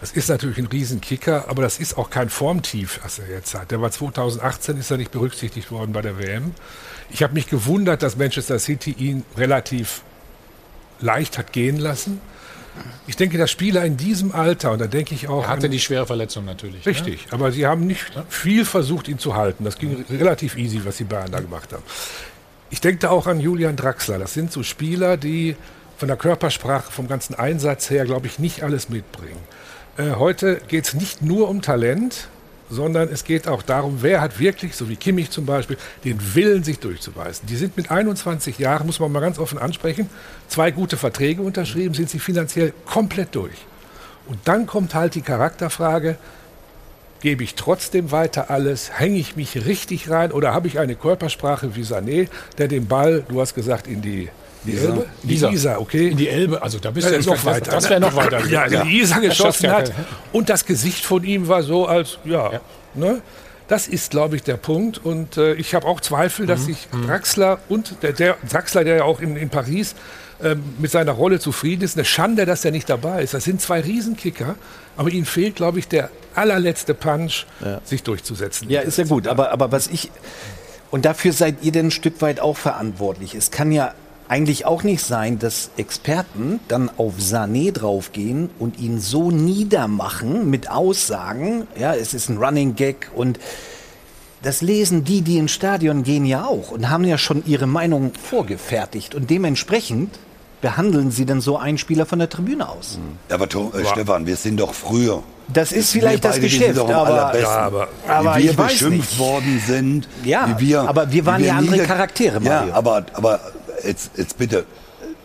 Das ist natürlich ein Riesenkicker, aber das ist auch kein Formtief, was er jetzt hat. Der war zwanzig achtzehn, ist er nicht berücksichtigt worden bei der W M. Ich habe mich gewundert, dass Manchester City ihn relativ leicht hat gehen lassen. Ich denke, dass Spieler in diesem Alter, und da denke ich auch... Er hatte an, die schwere Verletzung natürlich. Richtig, ne? Aber sie haben nicht viel versucht, ihn zu halten. Das ging mhm. relativ easy, was die Bayern da gemacht haben. Ich denke da auch an Julian Draxler. Das sind so Spieler, die von der Körpersprache, vom ganzen Einsatz her, glaube ich, nicht alles mitbringen. Äh, heute geht es nicht nur um Talent, sondern es geht auch darum, wer hat wirklich, so wie Kimmich zum Beispiel, den Willen, sich durchzubeißen. Die sind mit einundzwanzig Jahren, muss man mal ganz offen ansprechen, zwei gute Verträge unterschrieben, sind sie finanziell komplett durch. Und dann kommt halt die Charakterfrage, gebe ich trotzdem weiter alles, hänge ich mich richtig rein oder habe ich eine Körpersprache wie Sané, der den Ball, du hast gesagt, in die... Die Elbe? Isar. Die Isar, okay. In die Elbe, also da bist ja, du noch weiter. Das, das wäre noch weiter. Ja, ja. Die Isar geschossen hat ja und das Gesicht von ihm war so als, ja, ja. Ne? Das ist, glaube ich, der Punkt und äh, ich habe auch Zweifel, mhm. dass sich Draxler und der, der Draxler, der ja auch in, in Paris äh, mit seiner Rolle zufrieden ist, eine Schande, dass er nicht dabei ist. Das sind zwei Riesenkicker, aber ihnen fehlt, glaube ich, der allerletzte Punch, ja. sich durchzusetzen. Ja, ist ja gut, aber, aber was ich, und dafür seid ihr denn ein Stück weit auch verantwortlich. Es kann ja eigentlich auch nicht sein, dass Experten dann auf Sané draufgehen und ihn so niedermachen mit Aussagen, ja, es ist ein Running Gag und das lesen die, die ins Stadion gehen, ja auch und haben ja schon ihre Meinung vorgefertigt und dementsprechend behandeln sie dann so einen Spieler von der Tribüne aus. Aber Tom, äh, Stefan, wir sind doch früher. Das ist vielleicht das Geschäft, aber, ja, aber, aber wie wir beschimpft worden sind. Ja, wie wir, aber wir waren wir ja andere nieder- Charaktere, Mario. Ja, aber... aber Jetzt, jetzt bitte,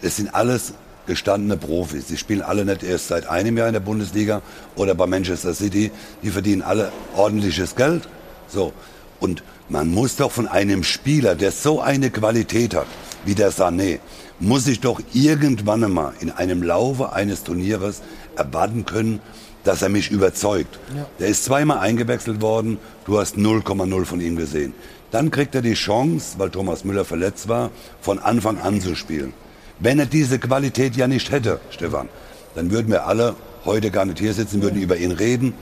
es sind alles gestandene Profis. Die spielen alle nicht erst seit einem Jahr in der Bundesliga oder bei Manchester City. Die verdienen alle ordentliches Geld. So. Und man muss doch von einem Spieler, der so eine Qualität hat wie der Sané, muss sich doch irgendwann einmal in einem Laufe eines Turnieres erwarten können, dass er mich überzeugt. Ja. Der ist zweimal eingewechselt worden, du hast null Komma null von ihm gesehen. Dann kriegt er die Chance, weil Thomas Müller verletzt war, von Anfang an zu spielen. Wenn er diese Qualität ja nicht hätte, Stefan, dann würden wir alle heute gar nicht hier sitzen, würden über ihn reden.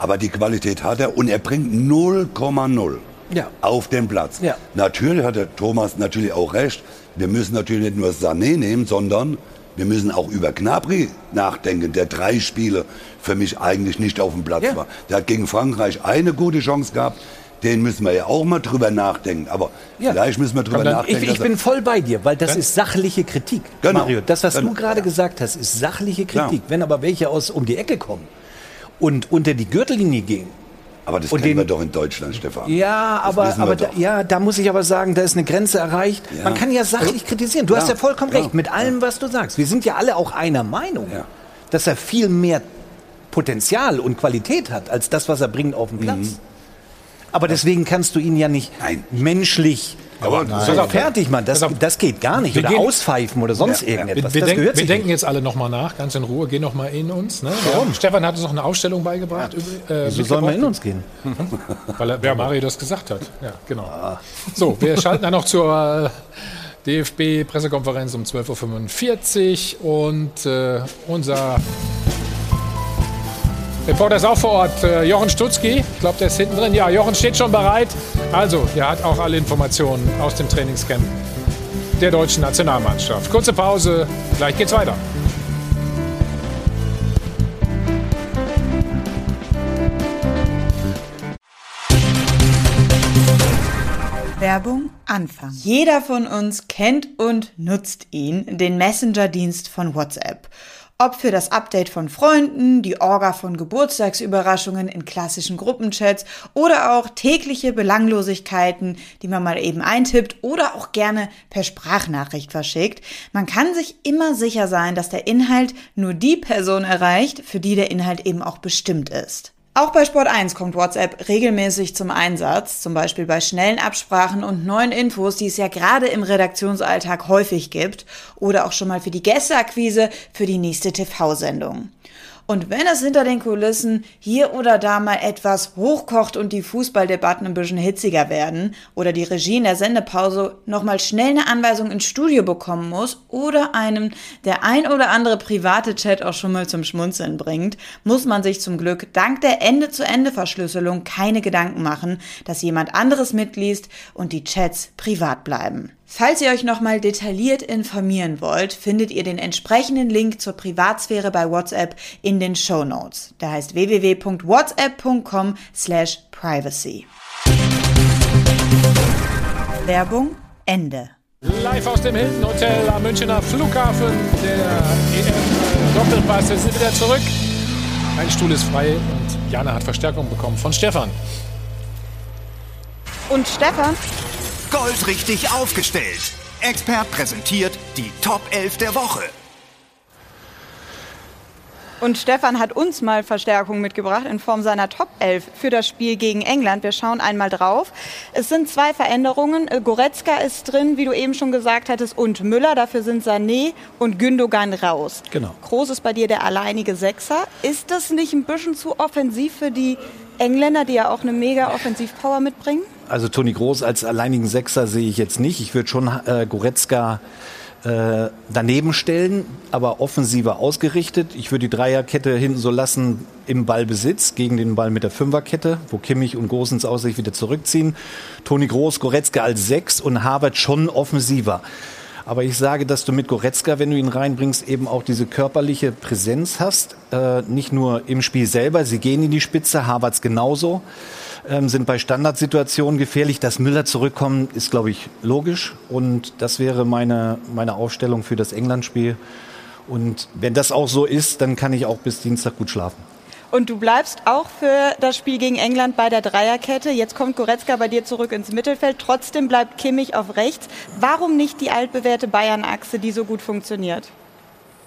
Aber die Qualität hat er und er bringt null Komma null ja. auf den Platz. Ja. Natürlich hat der Thomas natürlich auch recht. Wir müssen natürlich nicht nur Sané nehmen, sondern wir müssen auch über Gnabry nachdenken, der drei Spiele für mich eigentlich nicht auf dem Platz ja. war. Der hat gegen Frankreich eine gute Chance gehabt. Den müssen wir ja auch mal drüber nachdenken. Aber ja. vielleicht müssen wir drüber dann, nachdenken. Ich, ich bin voll bei dir, weil das ja? ist sachliche Kritik, genau. Mario. Das, was genau. du gerade ja. gesagt hast, ist sachliche Kritik. Genau. Wenn aber welche aus um die Ecke kommen und unter die Gürtellinie gehen. Aber das kennen den, wir doch in Deutschland, Stefan. Ja, aber, aber da, ja, da muss ich aber sagen, da ist eine Grenze erreicht. Ja. Man kann ja sachlich kritisieren. Du ja. hast ja vollkommen ja. recht mit allem, was du sagst. Wir sind ja alle auch einer Meinung, ja. dass er viel mehr Potenzial und Qualität hat, als das, was er bringt auf dem Platz. Mhm. Aber deswegen kannst du ihn ja nicht Nein. menschlich aber fertig machen. Das, das geht gar nicht. Oder auspfeifen oder sonst ja, irgendetwas. Wir, wir, das denk, wir denken jetzt alle nochmal nach, ganz in Ruhe. Gehen nochmal in uns. Ne? Warum? Ja. Stefan hat uns noch eine Ausstellung beigebracht. Ja. Äh, Wieso sollen wir in uns gehen? Hm. Weil, er, weil Mario das gesagt hat. Ja, genau. Ah. So, wir schalten dann noch zur äh, D F B-Pressekonferenz um zwölf Uhr fünfundvierzig. Und äh, unser Reporter ist auch vor Ort, äh, Jochen Stutzki. Ich glaube, der ist hinten drin. Ja, Jochen steht schon bereit. Also, der hat auch alle Informationen aus dem Trainingscamp der deutschen Nationalmannschaft. Kurze Pause, gleich geht's weiter. Werbung Anfang. Jeder von uns kennt und nutzt ihn, den Messenger-Dienst von WhatsApp. Ob für das Update von Freunden, die Orga von Geburtstagsüberraschungen in klassischen Gruppenchats oder auch tägliche Belanglosigkeiten, die man mal eben eintippt oder auch gerne per Sprachnachricht verschickt. Man kann sich immer sicher sein, dass der Inhalt nur die Person erreicht, für die der Inhalt eben auch bestimmt ist. Auch bei Sport eins kommt WhatsApp regelmäßig zum Einsatz, zum Beispiel bei schnellen Absprachen und neuen Infos, die es ja gerade im Redaktionsalltag häufig gibt, oder auch schon mal für die Gästeakquise für die nächste T V-Sendung. Und wenn es hinter den Kulissen hier oder da mal etwas hochkocht und die Fußballdebatten ein bisschen hitziger werden oder die Regie in der Sendepause nochmal schnell eine Anweisung ins Studio bekommen muss oder einem der ein oder andere private Chat auch schon mal zum Schmunzeln bringt, muss man sich zum Glück dank der Ende-zu-Ende-Verschlüsselung keine Gedanken machen, dass jemand anderes mitliest und die Chats privat bleiben. Falls ihr euch nochmal detailliert informieren wollt, findet ihr den entsprechenden Link zur Privatsphäre bei WhatsApp in den Shownotes. Der heißt w w w punkt whatsapp punkt com slash privacy. Werbung Ende. Live aus dem Hilton Hotel am Münchner Flughafen. Der E M-Doppelpass ist wieder zurück. Ein Stuhl ist frei und Jana hat Verstärkung bekommen von Stefan. Und Stefan? Goldrichtig aufgestellt. Expert präsentiert die Top elf der Woche. Und Stefan hat uns mal Verstärkung mitgebracht in Form seiner Top elf für das Spiel gegen England. Wir schauen einmal drauf. Es sind zwei Veränderungen. Goretzka ist drin, wie du eben schon gesagt hattest, und Müller. Dafür sind Sané und Gündoğan raus. Genau. Groß ist bei dir der alleinige Sechser. Ist das nicht ein bisschen zu offensiv für die Engländer, die ja auch eine mega Offensivpower mitbringen? Also Toni Kroos als alleinigen Sechser sehe ich jetzt nicht. Ich würde schon äh, Goretzka äh, daneben stellen, aber offensiver ausgerichtet. Ich würde die Dreierkette hinten so lassen im Ballbesitz gegen den Ball mit der Fünferkette, wo Kimmich und Gosens aus sich wieder zurückziehen. Toni Kroos, Goretzka als Sechs und Havertz schon offensiver. Aber ich sage, dass du mit Goretzka, wenn du ihn reinbringst, eben auch diese körperliche Präsenz hast. Äh, nicht nur im Spiel selber, sie gehen in die Spitze, Havertz genauso. Ähm, sind bei Standardsituationen gefährlich. Dass Müller zurückkommt, ist, glaube ich, logisch. Und das wäre meine, meine Aufstellung für das England-Spiel. Und wenn das auch so ist, dann kann ich auch bis Dienstag gut schlafen. Und du bleibst auch für das Spiel gegen England bei der Dreierkette. Jetzt kommt Goretzka bei dir zurück ins Mittelfeld. Trotzdem bleibt Kimmich auf rechts. Warum nicht die altbewährte Bayern-Achse, die so gut funktioniert?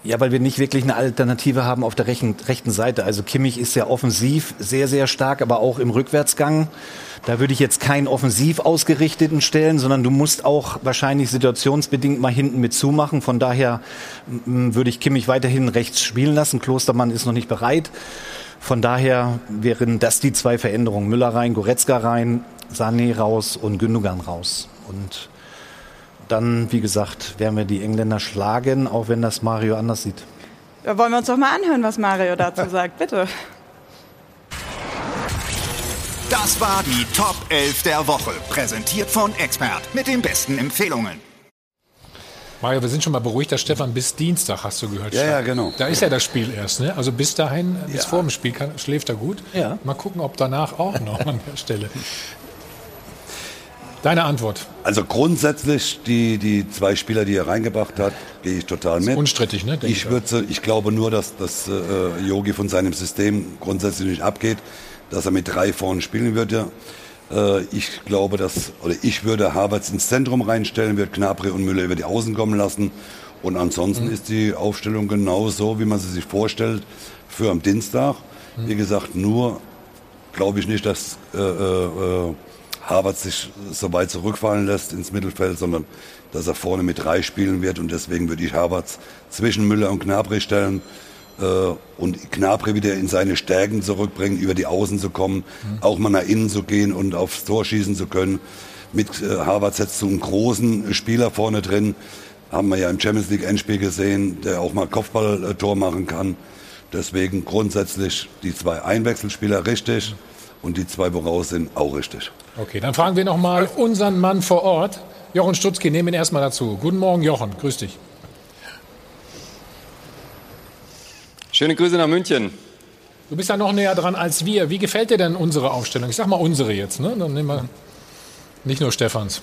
Ja, weil wir nicht wirklich eine Alternative haben auf der rechten, rechten Seite. Also Kimmich ist ja offensiv sehr, sehr stark, aber auch im Rückwärtsgang. Da würde ich jetzt keinen offensiv ausgerichteten stellen, sondern du musst auch wahrscheinlich situationsbedingt mal hinten mit zumachen. Von daher m- würde ich Kimmich weiterhin rechts spielen lassen. Klostermann ist noch nicht bereit. Von daher wären das die zwei Veränderungen. Müller rein, Goretzka rein, Sané raus und Gündoğan raus. Und dann, wie gesagt, werden wir die Engländer schlagen, auch wenn das Mario anders sieht. Da wollen wir uns doch mal anhören, was Mario dazu sagt. Bitte. Das war die Top elf der Woche, präsentiert von Expert mit den besten Empfehlungen. Mario, wir sind schon mal beruhigt, dass Stefan bis Dienstag, hast du gehört. Ja, ja, genau. Da ist ja das Spiel erst, ne? Also bis dahin, bis ja. vor dem Spiel kann, schläft er gut. Ja. Mal gucken, ob danach auch noch an der Stelle. Deine Antwort? Also grundsätzlich, die, die zwei Spieler, die er reingebracht hat, gehe ich total mit. Das ist unstrittig, ne? Ich, würde, ich glaube nur, dass das Jogi äh, von seinem System grundsätzlich nicht abgeht, dass er mit drei vorne spielen würde. Äh, ich glaube, dass, oder ich würde Havertz ins Zentrum reinstellen, würde Gnabry und Müller über die Außen kommen lassen. Und ansonsten mhm. ist die Aufstellung genau so, wie man sie sich vorstellt, für am Dienstag. Mhm. Wie gesagt, nur glaube ich nicht, dass Äh, äh, Havertz sich so weit zurückfallen lässt ins Mittelfeld, sondern dass er vorne mit drei spielen wird. Und deswegen würde ich Havertz zwischen Müller und Gnabry stellen äh, und Gnabry wieder in seine Stärken zurückbringen, über die Außen zu kommen, mhm. auch mal nach innen zu gehen und aufs Tor schießen zu können. Mit äh, Havertz hättest du einen großen Spieler vorne drin, haben wir ja im Champions League Endspiel gesehen, der auch mal Kopfballtor machen kann. Deswegen grundsätzlich die zwei Einwechselspieler richtig und die zwei, wo raus sind, auch richtig. Okay, dann fragen wir nochmal unseren Mann vor Ort. Jochen Stutzki, nehmen ihn erstmal dazu. Guten Morgen, Jochen, grüß dich. Schöne Grüße nach München. Du bist ja noch näher dran als wir. Wie gefällt dir denn unsere Aufstellung? Ich sag mal unsere jetzt, ne? Dann nehmen wir nicht nur Stefans.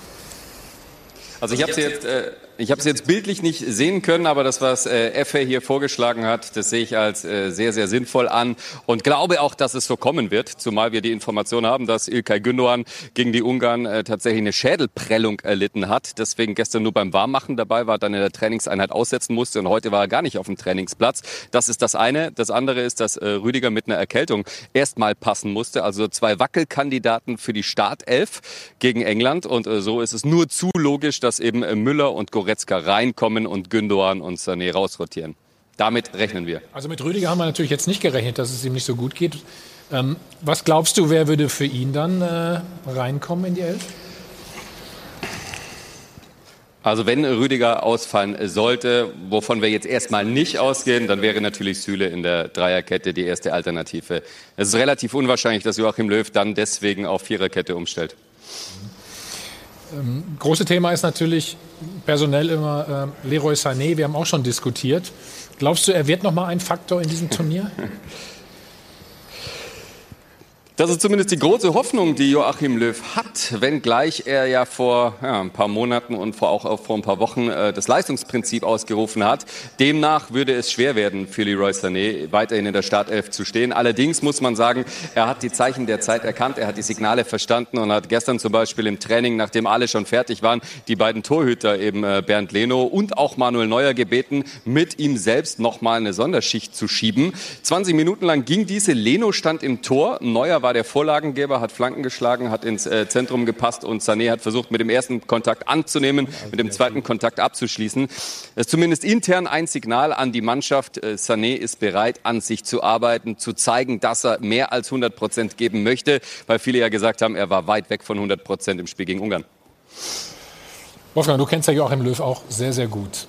Also ich habe sie jetzt, äh, ich habe sie jetzt bildlich nicht sehen können, aber das, was äh, Effe hier vorgeschlagen hat, das sehe ich als äh, sehr, sehr sinnvoll an und glaube auch, dass es so kommen wird, zumal wir die Information haben, dass Ilkay Gündoğan gegen die Ungarn äh, tatsächlich eine Schädelprellung erlitten hat, deswegen gestern nur beim Warmmachen dabei war, dann in der Trainingseinheit aussetzen musste und heute war er gar nicht auf dem Trainingsplatz. Das ist das eine. Das andere ist, dass äh, Rüdiger mit einer Erkältung erstmal passen musste, also zwei Wackelkandidaten für die Startelf gegen England und äh, so ist es nur zu logisch, dass dass eben Müller und Goretzka reinkommen und Gündoğan und Sané rausrotieren. Damit rechnen wir. Also mit Rüdiger haben wir natürlich jetzt nicht gerechnet, dass es ihm nicht so gut geht. Ähm, was glaubst du, wer würde für ihn dann äh, reinkommen in die Elf? Also wenn Rüdiger ausfallen sollte, wovon wir jetzt erstmal nicht ausgehen, dann wäre natürlich Süle in der Dreierkette die erste Alternative. Es ist relativ unwahrscheinlich, dass Joachim Löw dann deswegen auf Viererkette umstellt. Mhm. Ähm, große Thema ist natürlich personell immer äh, Leroy Sané. Wir haben auch schon diskutiert. Glaubst du, er wird noch mal ein Faktor in diesem Turnier? Das ist zumindest die große Hoffnung, die Joachim Löw hat, wenngleich er ja vor ja, ein paar Monaten und vor, auch, auch vor ein paar Wochen äh, das Leistungsprinzip ausgerufen hat. Demnach würde es schwer werden für Leroy Sané, weiterhin in der Startelf zu stehen. Allerdings muss man sagen, er hat die Zeichen der Zeit erkannt, er hat die Signale verstanden und hat gestern zum Beispiel im Training, nachdem alle schon fertig waren, die beiden Torhüter, eben äh, Bernd Leno und auch Manuel Neuer gebeten, mit ihm selbst nochmal eine Sonderschicht zu schieben. zwanzig Minuten lang ging diese, Leno stand im Tor, Neuer war der Vorlagengeber, hat Flanken geschlagen, hat ins äh, Zentrum gepasst und Sané hat versucht, mit dem ersten Kontakt anzunehmen, mit dem zweiten Kontakt abzuschließen. Das ist zumindest intern ein Signal an die Mannschaft. Äh, Sané ist bereit, an sich zu arbeiten, zu zeigen, dass er mehr als hundert Prozent geben möchte, weil viele ja gesagt haben, er war weit weg von hundert Prozent im Spiel gegen Ungarn. Wolfgang, du kennst ja Joachim Löw auch sehr, sehr gut.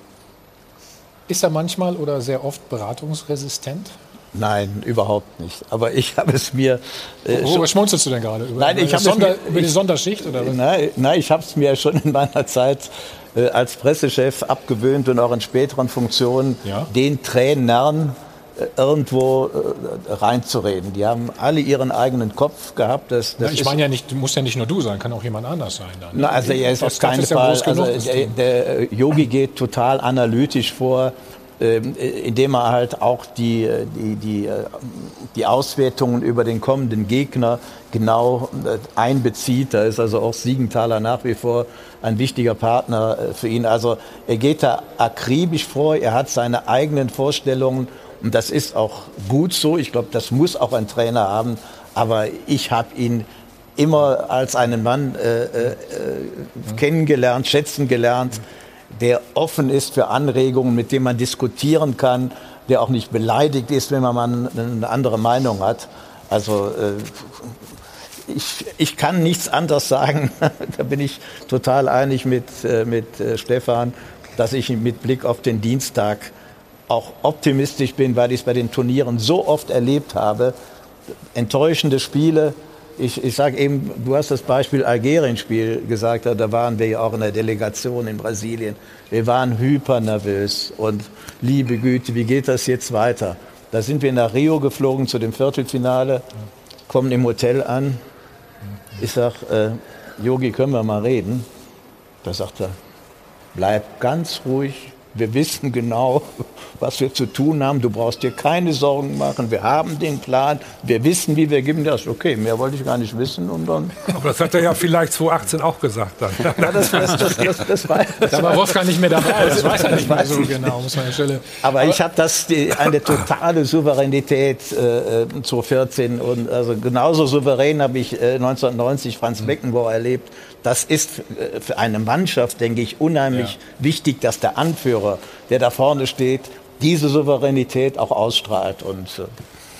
Ist er manchmal oder sehr oft beratungsresistent? Nein, überhaupt nicht. Aber ich habe es mir... Äh, Worüber schmunzelst du denn gerade? Über, nein, ich habe Sonder, mir, über die Sonderschicht? Oder was? Nein, nein, ich habe es mir schon in meiner Zeit äh, als Pressechef abgewöhnt und auch in späteren Funktionen, ja, den Trainern äh, irgendwo äh, reinzureden. Die haben alle ihren eigenen Kopf gehabt. Das, das Na, ich meine ja nicht, muss ja nicht nur du sein, kann auch jemand anders sein. Dann. Na, also er ist auf keinen Fall... Ja also, genug, der, der Jogi geht total analytisch vor, indem er halt auch die, die, die, die Auswertungen über den kommenden Gegner genau einbezieht. Da ist also auch Siegenthaler nach wie vor ein wichtiger Partner für ihn. Also er geht da akribisch vor, er hat seine eigenen Vorstellungen und das ist auch gut so. Ich glaube, das muss auch ein Trainer haben, aber ich habe ihn immer als einen Mann äh, äh, kennengelernt, schätzen gelernt, der offen ist für Anregungen, mit dem man diskutieren kann, der auch nicht beleidigt ist, wenn man eine andere Meinung hat. Also ich, ich kann nichts anderes sagen, da bin ich total einig mit, mit Stefan, dass ich mit Blick auf den Dienstag auch optimistisch bin, weil ich es bei den Turnieren so oft erlebt habe, enttäuschende Spiele. Ich, ich sage eben, du hast das Beispiel Algerien-Spiel gesagt, da waren wir ja auch in der Delegation in Brasilien. Wir waren hypernervös und liebe Güte, wie geht das jetzt weiter? Da sind wir nach Rio geflogen zu dem Viertelfinale, kommen im Hotel an. Ich sage, äh, Jogi, können wir mal reden? Da sagt er, bleib ganz ruhig, wir wissen genau, was wir zu tun haben. Du brauchst dir keine Sorgen machen. Wir haben den Plan. Wir wissen, wie wir geben das. Okay, mehr wollte ich gar nicht wissen. Und dann aber das hat er ja vielleicht zweitausendachtzehn auch gesagt. Dann. Ja, das, das, das, das, das war, das da war Wolfgang nicht mehr dabei. Das weiß er nicht mehr so genau. Muss man an der Stelle. Aber, aber ich habe das die, eine totale Souveränität äh, zweitausendvierzehn und also genauso souverän habe ich äh, neunzehnhundertneunzig Franz Beckenbauer erlebt. Das ist äh, für eine Mannschaft, denke ich, unheimlich ja. wichtig, dass der Anführer, der da vorne steht, diese Souveränität auch ausstrahlt. Und, äh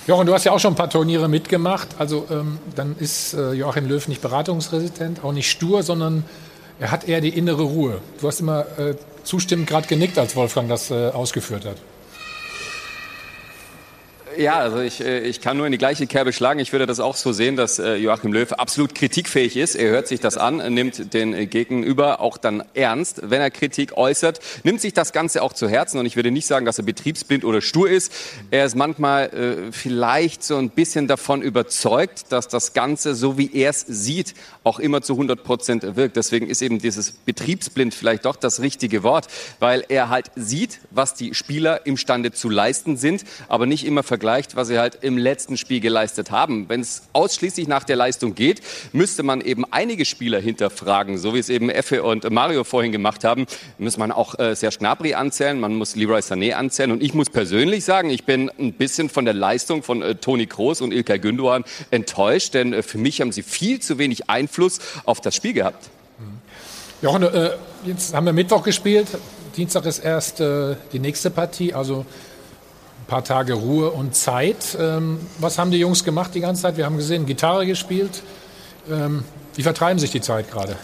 Jochen, du hast ja auch schon ein paar Turniere mitgemacht. Also ähm, dann ist äh, Joachim Löw nicht beratungsresistent, auch nicht stur, sondern er hat eher die innere Ruhe. Du hast immer äh, zustimmend gerade genickt, als Wolfgang das äh, ausgeführt hat. Ja, also ich, ich kann nur in die gleiche Kerbe schlagen. Ich würde das auch so sehen, dass Joachim Löw absolut kritikfähig ist. Er hört sich das an, nimmt den Gegenüber auch dann ernst, wenn er Kritik äußert, nimmt sich das Ganze auch zu Herzen. Und ich würde nicht sagen, dass er betriebsblind oder stur ist. Er ist manchmal äh, vielleicht so ein bisschen davon überzeugt, dass das Ganze, so wie er es sieht, auch immer zu hundert Prozent wirkt. Deswegen ist eben dieses betriebsblind vielleicht doch das richtige Wort, weil er halt sieht, was die Spieler imstande zu leisten sind, aber nicht immer vergleicht, was sie halt im letzten Spiel geleistet haben. Wenn es ausschließlich nach der Leistung geht, müsste man eben einige Spieler hinterfragen, so wie es eben Effe und Mario vorhin gemacht haben. Muss man auch äh, Serge Gnabry anzählen, man muss Leroy Sané anzählen. Und ich muss persönlich sagen, ich bin ein bisschen von der Leistung von äh, Toni Kroos und Ilkay Gündoğan enttäuscht, denn äh, für mich haben sie viel zu wenig Einfluss auf das Spiel gehabt. Jochen, äh, jetzt haben wir Mittwoch gespielt, Dienstag ist erst äh, die nächste Partie, also ein paar Tage Ruhe und Zeit. Ähm, was haben die Jungs gemacht die ganze Zeit? Wir haben gesehen, Gitarre gespielt. Ähm, wie vertreiben sich die Zeit gerade?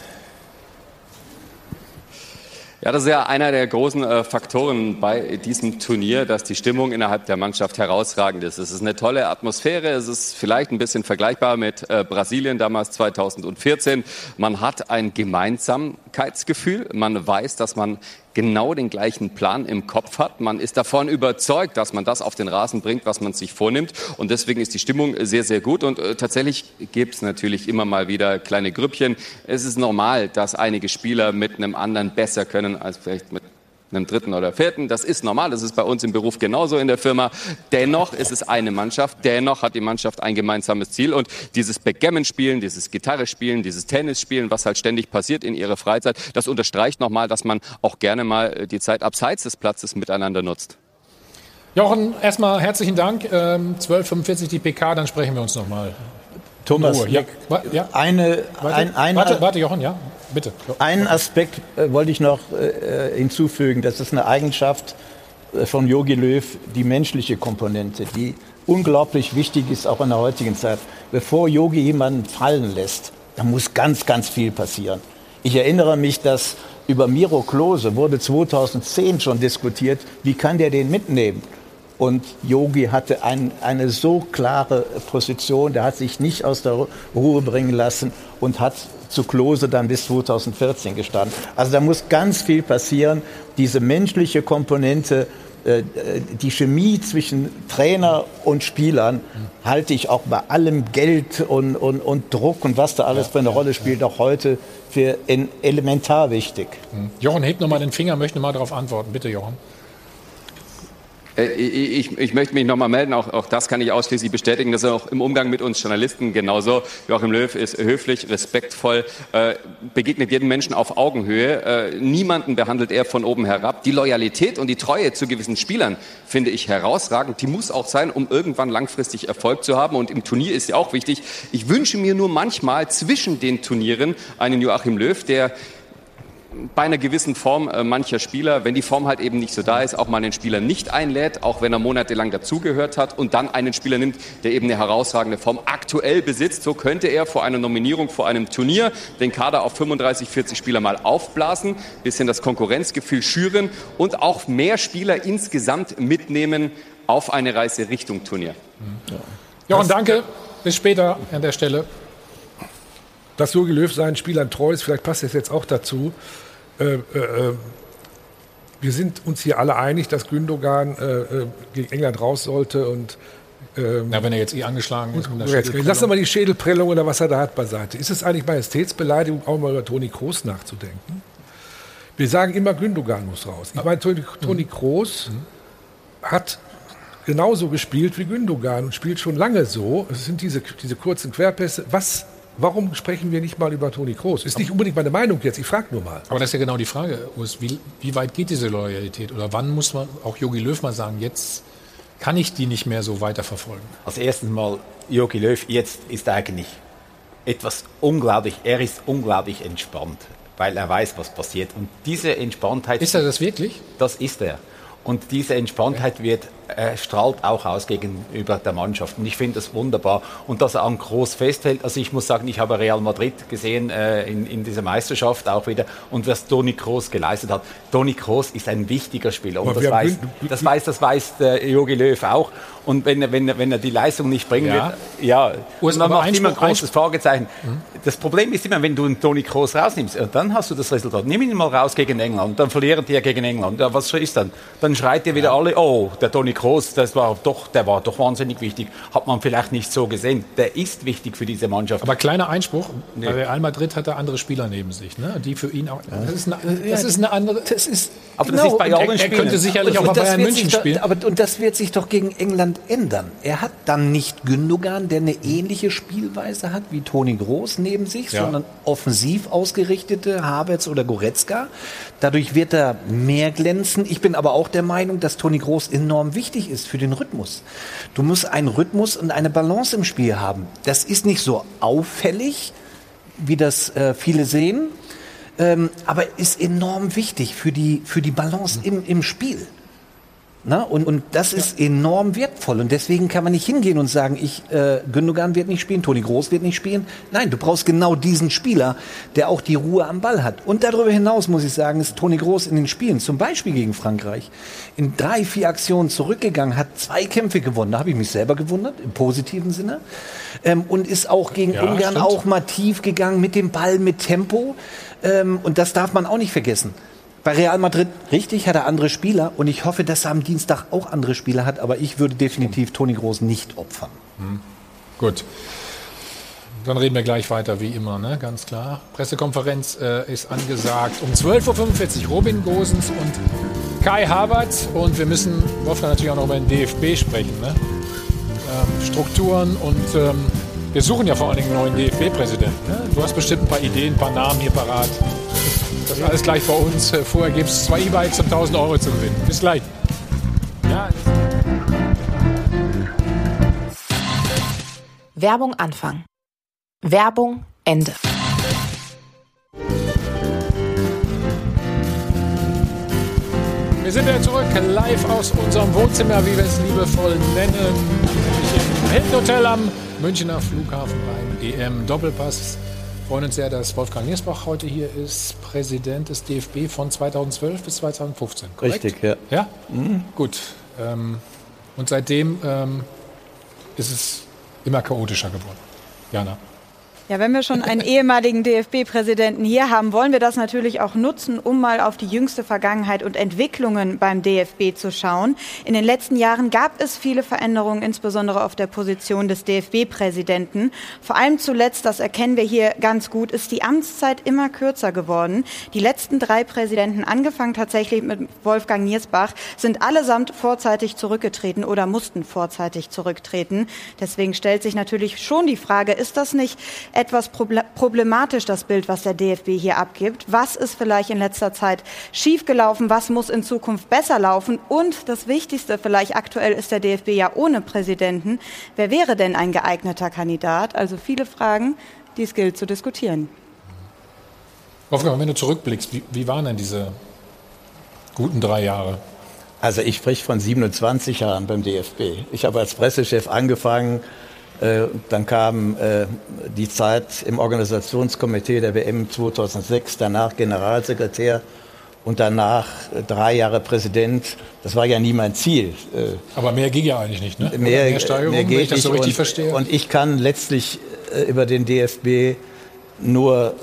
Ja, das ist ja einer der großen äh, Faktoren bei diesem Turnier, dass die Stimmung innerhalb der Mannschaft herausragend ist. Es ist eine tolle Atmosphäre, es ist vielleicht ein bisschen vergleichbar mit äh, Brasilien damals zweitausendvierzehn. Man hat ein Gemeinsamkeitsgefühl, man weiß, dass man genau den gleichen Plan im Kopf hat. Man ist davon überzeugt, dass man das auf den Rasen bringt, was man sich vornimmt. Und deswegen ist die Stimmung sehr, sehr gut. Und äh, tatsächlich gibt es natürlich immer mal wieder kleine Grüppchen. Es ist normal, dass einige Spieler mit einem anderen besser können als vielleicht mit einem dritten oder vierten. Das ist normal. Das ist bei uns im Beruf genauso in der Firma. Dennoch ist es eine Mannschaft. Dennoch hat die Mannschaft ein gemeinsames Ziel. Und dieses Backgammon-Spielen, dieses Gitarre-Spielen, dieses Tennis-Spielen, was halt ständig passiert in ihrer Freizeit, das unterstreicht nochmal, dass man auch gerne mal die Zeit abseits des Platzes miteinander nutzt. Jochen, erstmal herzlichen Dank. Ähm, zwölf Uhr fünfundvierzig die P K, dann sprechen wir uns nochmal. Thomas, ja. Ja. Eine, warte, ein, ein, warte, warte, Jochen, ja, bitte. Einen Aspekt äh, wollte ich noch äh, hinzufügen. Das ist eine Eigenschaft äh, von Jogi Löw, die menschliche Komponente, die unglaublich wichtig ist, auch in der heutigen Zeit. Bevor Jogi jemanden fallen lässt, da muss ganz, ganz viel passieren. Ich erinnere mich, dass über Miro Klose wurde zweitausendzehn schon diskutiert, wie kann der den mitnehmen? Und Jogi hatte ein, eine so klare Position, der hat sich nicht aus der Ruhe bringen lassen und hat zu Klose dann bis zweitausendvierzehn gestanden. Also da muss ganz viel passieren. Diese menschliche Komponente, äh, die Chemie zwischen Trainer und Spielern halte ich auch bei allem Geld und, und, und Druck und was da alles für eine Rolle spielt, auch heute für elementar wichtig. Jochen, hebt nochmal den Finger, möchte mal darauf antworten. Bitte, Jochen. Ich, ich, ich möchte mich nochmal melden, auch, auch das kann ich ausschließlich bestätigen, das ist auch im Umgang mit uns Journalisten genauso. Joachim Löw ist höflich, respektvoll, äh, begegnet jedem Menschen auf Augenhöhe. Äh, niemanden behandelt er von oben herab. Die Loyalität und die Treue zu gewissen Spielern finde ich herausragend. Die muss auch sein, um irgendwann langfristig Erfolg zu haben. Und im Turnier ist ja auch wichtig. Ich wünsche mir nur manchmal zwischen den Turnieren einen Joachim Löw, der bei einer gewissen Form äh, mancher Spieler, wenn die Form halt eben nicht so da ist, auch mal einen Spieler nicht einlädt, auch wenn er monatelang dazugehört hat und dann einen Spieler nimmt, der eben eine herausragende Form aktuell besitzt. So könnte er vor einer Nominierung, vor einem Turnier den Kader auf fünfunddreißig, vierzig Spieler mal aufblasen, bisschen das Konkurrenzgefühl schüren und auch mehr Spieler insgesamt mitnehmen auf eine Reise Richtung Turnier. Ja. Jochen, danke. Bis später an der Stelle. Dass Jogi Löw seinen Spielern treu ist, vielleicht passt das jetzt auch dazu. Äh, äh, wir sind uns hier alle einig, dass Gündoğan äh, gegen England raus sollte. Und, ähm, Na, wenn er jetzt eh angeschlagen ist. Lass doch mal die Schädelprellung oder was er da hat beiseite. Ist es eigentlich Majestätsbeleidigung, auch mal über Toni Kroos nachzudenken? Wir sagen immer, Gündoğan muss raus. Ich meine, Toni, Toni Kroos mhm. hat genauso gespielt wie Gündoğan und spielt schon lange so. Es sind diese, diese kurzen Querpässe. Was... Warum sprechen wir nicht mal über Toni Kroos? Ist nicht unbedingt meine Meinung jetzt, ich frage nur mal. Aber das ist ja genau die Frage, Urs. Wie, wie weit geht diese Loyalität? Oder wann muss man, auch Jogi Löw mal sagen, jetzt kann ich die nicht mehr so weiterverfolgen? Also erstens mal, Jogi Löw, jetzt ist eigentlich etwas unglaublich, er ist unglaublich entspannt, weil er weiß, was passiert. Und diese Entspanntheit... Ist er das wirklich? Das ist er. Und diese Entspanntheit wird äh, strahlt auch aus gegenüber der Mannschaft. Und ich finde das wunderbar. Und dass er an Kroos festhält, also ich muss sagen, ich habe Real Madrid gesehen äh, in, in dieser Meisterschaft auch wieder und was Toni Kroos geleistet hat. Toni Kroos ist ein wichtiger Spieler und das weiß, das weiß, das weiß äh, Jogi Löw auch. Und wenn er, wenn er, wenn er die Leistung nicht bringen ja. wird, ja, und man macht immer ein großes Fragezeichen. Mhm. Das Problem ist immer, wenn du einen Toni Kroos rausnimmst, dann hast du das Resultat. Nimm ihn mal raus gegen England, dann verlieren die ja gegen England. Ja, was ist dann? Dann schreit ihr wieder ja. alle, oh, der Toni Kroos, das war doch, der war doch wahnsinnig wichtig. Hat man vielleicht nicht so gesehen. Der ist wichtig für diese Mannschaft. Aber kleiner Einspruch, nee. Bei Real Madrid hat er andere Spieler neben sich, ne? Die für ihn auch... Ja. Das, ist eine, das ist eine andere... Das ist, aber genau, das ist bei allen er, er könnte sicherlich aber, auch bei Bayern München doch, spielen. Aber, und das wird sich doch gegen England ändern. Er hat dann nicht Gündoğan, der eine ähnliche Spielweise hat wie Toni Kroos neben sich, ja. sondern offensiv ausgerichtete Havertz oder Goretzka. Dadurch wird er mehr glänzen. Ich bin aber auch der Meinung, dass Toni Kroos enorm wichtig ist für den Rhythmus. Du musst einen Rhythmus und eine Balance im Spiel haben. Das ist nicht so auffällig, wie das äh, viele sehen, ähm, aber ist enorm wichtig für die, für die Balance im, im Spiel. Na, und, und das ist ja. enorm wertvoll. Und deswegen kann man nicht hingehen und sagen, ich, äh, Gündoğan wird nicht spielen, Toni Kroos wird nicht spielen. Nein, du brauchst genau diesen Spieler, der auch die Ruhe am Ball hat. Und darüber hinaus, muss ich sagen, ist Toni Kroos in den Spielen, zum Beispiel gegen Frankreich, in drei, vier Aktionen zurückgegangen, hat zwei Kämpfe gewonnen. Da habe ich mich selber gewundert, im positiven Sinne. Ähm, und ist auch gegen ja, Ungarn stimmt. auch mal tief gegangen, mit dem Ball, mit Tempo. Ähm, und das darf man auch nicht vergessen. Bei Real Madrid, richtig, hat er andere Spieler. Und ich hoffe, dass er am Dienstag auch andere Spieler hat. Aber ich würde definitiv Toni Kroos nicht opfern. Hm. Gut. Dann reden wir gleich weiter, wie immer, ne? Ganz klar. Pressekonferenz äh, ist angesagt um zwölf Uhr fünfundvierzig. Robin Gosens und Kai Havertz. Und wir müssen, Wolfgang, natürlich auch noch über den D F B sprechen. Ne? Ähm, Strukturen und ähm, wir suchen ja vor allen Dingen einen neuen D F B-Präsidenten. Ne? Du hast bestimmt ein paar Ideen, ein paar Namen hier parat. Das ist alles gleich bei uns. Vorher gibt es zwei E-Bikes um tausend Euro zu gewinnen. Bis gleich. Ja. Werbung Anfang. Werbung Ende. Wir sind wieder zurück, live aus unserem Wohnzimmer, wie wir es liebevoll nennen. Im Hilton Hotel am Münchner Flughafen beim E M-Doppelpass. Wir freuen uns sehr, dass Wolfgang Niersbach heute hier ist, Präsident des D F B von zweitausendzwölf bis zweitausendfünfzehn, korrekt? Richtig, ja. Ja? Mhm. Gut. Ähm, und seitdem ähm, ist es immer chaotischer geworden. Jana. Ja, wenn wir schon einen ehemaligen D F B-Präsidenten hier haben, wollen wir das natürlich auch nutzen, um mal auf die jüngste Vergangenheit und Entwicklungen beim D F B zu schauen. In den letzten Jahren gab es viele Veränderungen, insbesondere auf der Position des D F B-Präsidenten. Vor allem zuletzt, das erkennen wir hier ganz gut, ist die Amtszeit immer kürzer geworden. Die letzten drei Präsidenten, angefangen tatsächlich mit Wolfgang Niersbach, sind allesamt vorzeitig zurückgetreten oder mussten vorzeitig zurücktreten. Deswegen stellt sich natürlich schon die Frage, ist das nicht etwas problematisch, das Bild, was der D F B hier abgibt? Was ist vielleicht in letzter Zeit schiefgelaufen? Was muss in Zukunft besser laufen? Und das Wichtigste vielleicht aktuell ist der D F B ja ohne Präsidenten. Wer wäre denn ein geeigneter Kandidat? Also viele Fragen, die es gilt zu diskutieren. Wolfgang, wenn du zurückblickst, wie, wie waren denn diese guten drei Jahre? Also ich spreche von siebenundzwanzig Jahren beim D F B. Ich habe als Pressechef angefangen. Dann kam äh, die Zeit im Organisationskomitee der W M zweitausendsechs, danach Generalsekretär und danach drei Jahre Präsident. Das war ja nie mein Ziel. Aber mehr ging ja eigentlich nicht, ne? Mehr, mehr Steigerung, mehr geht wenn ich das so richtig und, verstehe. Und ich kann letztlich äh, über den D F B nur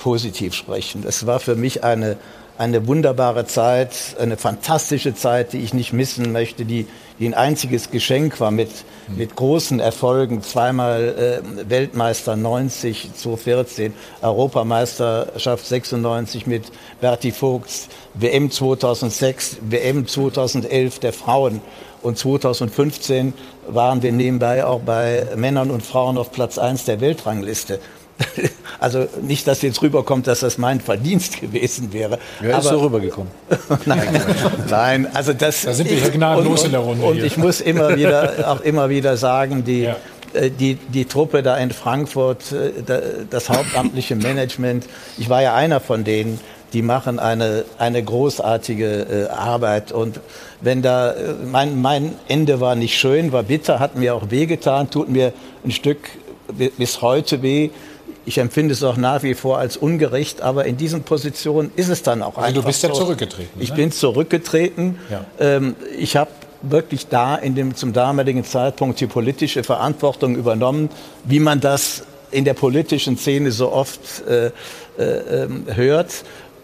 positiv sprechen. Es war für mich eine, eine wunderbare Zeit, eine fantastische Zeit, die ich nicht missen möchte, die die ein einziges Geschenk war mit, mit großen Erfolgen, zweimal äh, Weltmeister neunzig, zweitausendvierzehn, Europameisterschaft sechsundneunzig mit Berti Vogts, W M zweitausendsechs, W M zweitausendelf der Frauen und zweitausendfünfzehn waren wir nebenbei auch bei Männern und Frauen auf Platz eins der Weltrangliste. Also nicht, dass jetzt rüberkommt, dass das mein Verdienst gewesen wäre. Wer ist so rübergekommen? Nein, nein, also das... Da sind wir gnadenlos in der Runde. Und hier. Ich muss immer wieder, auch immer wieder sagen, die, ja. äh, die, die Truppe da in Frankfurt, äh, das hauptamtliche Management, ich war ja einer von denen, die machen eine, eine großartige äh, Arbeit. Und wenn da, äh, mein, mein Ende war nicht schön, war bitter, hat mir auch wehgetan, tut mir ein Stück bis heute weh. Ich empfinde es auch nach wie vor als ungerecht, aber in diesen Positionen ist es dann auch also einfach so. Du bist ja zurückgetreten. Ich ne? bin zurückgetreten. Ja. Ähm, ich habe wirklich da in dem zum damaligen Zeitpunkt die politische Verantwortung übernommen, wie man das in der politischen Szene so oft äh, äh, hört.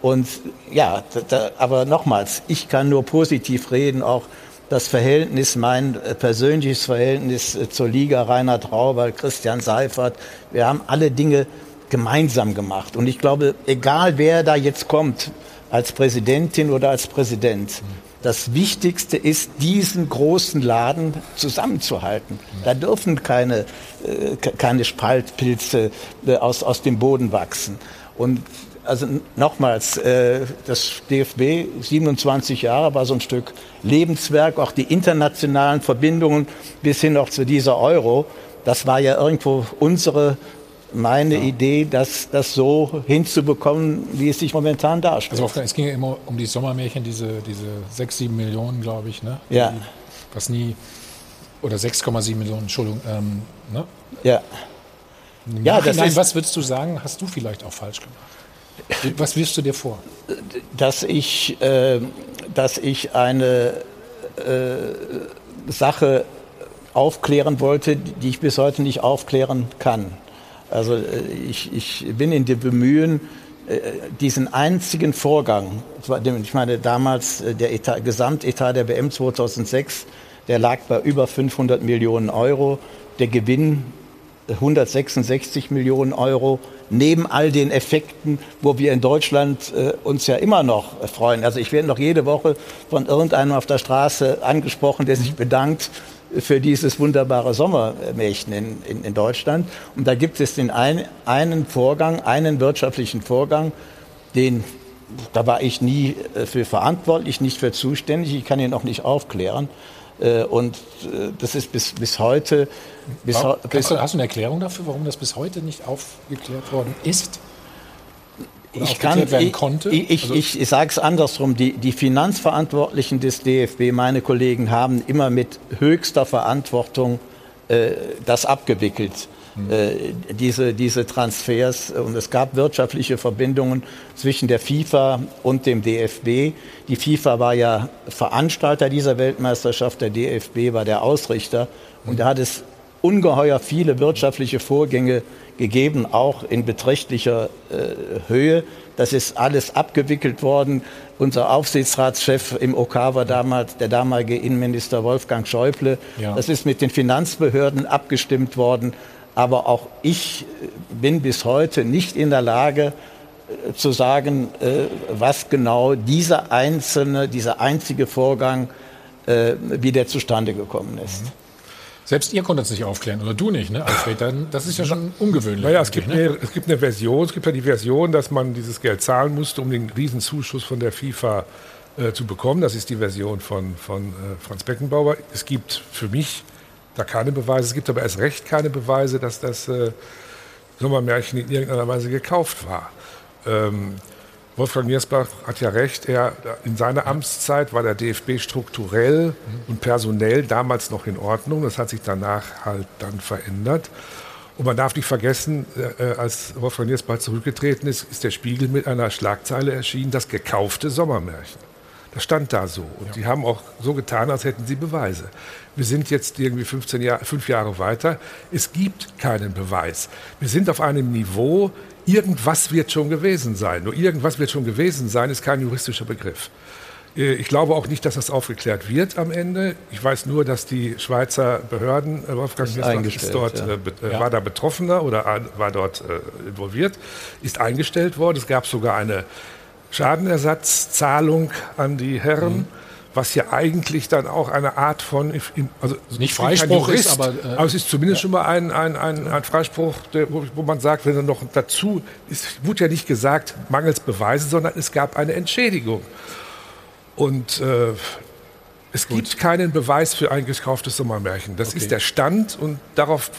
Und ja, da, aber nochmals, ich kann nur positiv reden, auch das Verhältnis, mein persönliches Verhältnis zur Liga, Rainer Trauber, Christian Seifert, wir haben alle Dinge gemeinsam gemacht. Und ich glaube, egal wer da jetzt kommt, als Präsidentin oder als Präsident, das Wichtigste ist, diesen großen Laden zusammenzuhalten. Da dürfen keine, keine Spaltpilze aus, aus dem Boden wachsen. Und also nochmals, das D F B, siebenundzwanzig Jahre, war so ein Stück Lebenswerk, auch die internationalen Verbindungen bis hin auch zu dieser Euro, das war ja irgendwo unsere, meine ja. Idee, das, das so hinzubekommen, wie es sich momentan darstellt. Also es ging ja immer um die Sommermärchen, diese, diese sechs, sieben Millionen, glaube ich, ne? Ja. Die, was nie, oder sechs Komma sieben Millionen, Entschuldigung, ähm, ne? Ja. Ja, das ist, was würdest du sagen, hast du vielleicht auch falsch gemacht? Was wirfst du dir vor? Dass ich, äh, dass ich eine äh, Sache aufklären wollte, die ich bis heute nicht aufklären kann. Also äh, ich, ich bin in dem Bemühen, äh, diesen einzigen Vorgang, ich meine damals der Etat, Gesamtetat der W M zweitausendsechs, der lag bei über fünfhundert Millionen Euro, der Gewinn hundertsechsundsechzig Millionen Euro, neben all den Effekten, wo wir in Deutschland äh, uns ja immer noch freuen. Also ich werde noch jede Woche von irgendeinem auf der Straße angesprochen, der sich bedankt für dieses wunderbare Sommermärchen in, in, in Deutschland. Und da gibt es den ein, einen Vorgang, einen wirtschaftlichen Vorgang, den, da war ich nie für verantwortlich, nicht für zuständig, ich kann ihn auch nicht aufklären. Und das ist bis, bis heute... Bis, hast du eine Erklärung dafür, warum das bis heute nicht aufgeklärt worden ist? Oder ich kann, werden konnte? Ich, ich, also ich, ich sage es andersrum. Die, die Finanzverantwortlichen des D F B, meine Kollegen, haben immer mit höchster Verantwortung äh, das abgewickelt. Hm. Äh, diese, diese Transfers. Und es gab wirtschaftliche Verbindungen zwischen der FIFA und dem D F B. Die FIFA war ja Veranstalter dieser Weltmeisterschaft, der D F B war der Ausrichter. Und da hat es ungeheuer viele wirtschaftliche Vorgänge gegeben, auch in beträchtlicher äh, Höhe. Das ist alles abgewickelt worden. Unser Aufsichtsratschef im O K war damals der damalige Innenminister Wolfgang Schäuble. Ja. Das ist mit den Finanzbehörden abgestimmt worden. Aber auch ich bin bis heute nicht in der Lage äh, zu sagen, äh, was genau dieser einzelne, dieser einzige Vorgang, äh, wie der zustande gekommen ist. Mhm. Selbst ihr konntet es nicht aufklären, oder du nicht, ne, Alfred? Das ist ja schon ungewöhnlich. Naja, es gibt, ne? eine, es gibt eine Version, es gibt ja die Version, dass man dieses Geld zahlen musste, um den Riesenzuschuss von der FIFA äh, zu bekommen. Das ist die Version von, von äh, Franz Beckenbauer. Es gibt für mich da keine Beweise, es gibt aber erst recht keine Beweise, dass das äh, Sommermärchen in irgendeiner Weise gekauft war. Ähm, Wolfgang Niersbach hat ja recht, er, in seiner Amtszeit war der D F B strukturell und personell damals noch in Ordnung. Das hat sich danach halt dann verändert. Und man darf nicht vergessen, als Wolfgang Niersbach zurückgetreten ist, ist der Spiegel mit einer Schlagzeile erschienen, das gekaufte Sommermärchen. Das stand da so. Und ja. die haben auch so getan, als hätten sie Beweise. Wir sind jetzt irgendwie fünfzehn Jahre, fünf Jahre weiter. Es gibt keinen Beweis. Wir sind auf einem Niveau, irgendwas wird schon gewesen sein. Nur irgendwas wird schon gewesen sein, ist kein juristischer Begriff. Ich glaube auch nicht, dass das aufgeklärt wird am Ende. Ich weiß nur, dass die Schweizer Behörden, Wolfgang Niersbach dort, ja. äh, war da Betroffener oder war dort äh, involviert, ist eingestellt worden. Es gab sogar eine Schadenersatzzahlung an die Herren, mhm. was ja eigentlich dann auch eine Art von, also nicht Freispruch ist, aber, äh, aber es ist zumindest ja. schon mal ein, ein, ein, ein Freispruch, der, wo, wo man sagt, wenn er noch dazu, es wurde ja nicht gesagt, mangels Beweisen, sondern es gab eine Entschädigung. Und äh, es Gut. gibt keinen Beweis für ein gekauftes Sommermärchen. Das okay. ist der Stand und darauf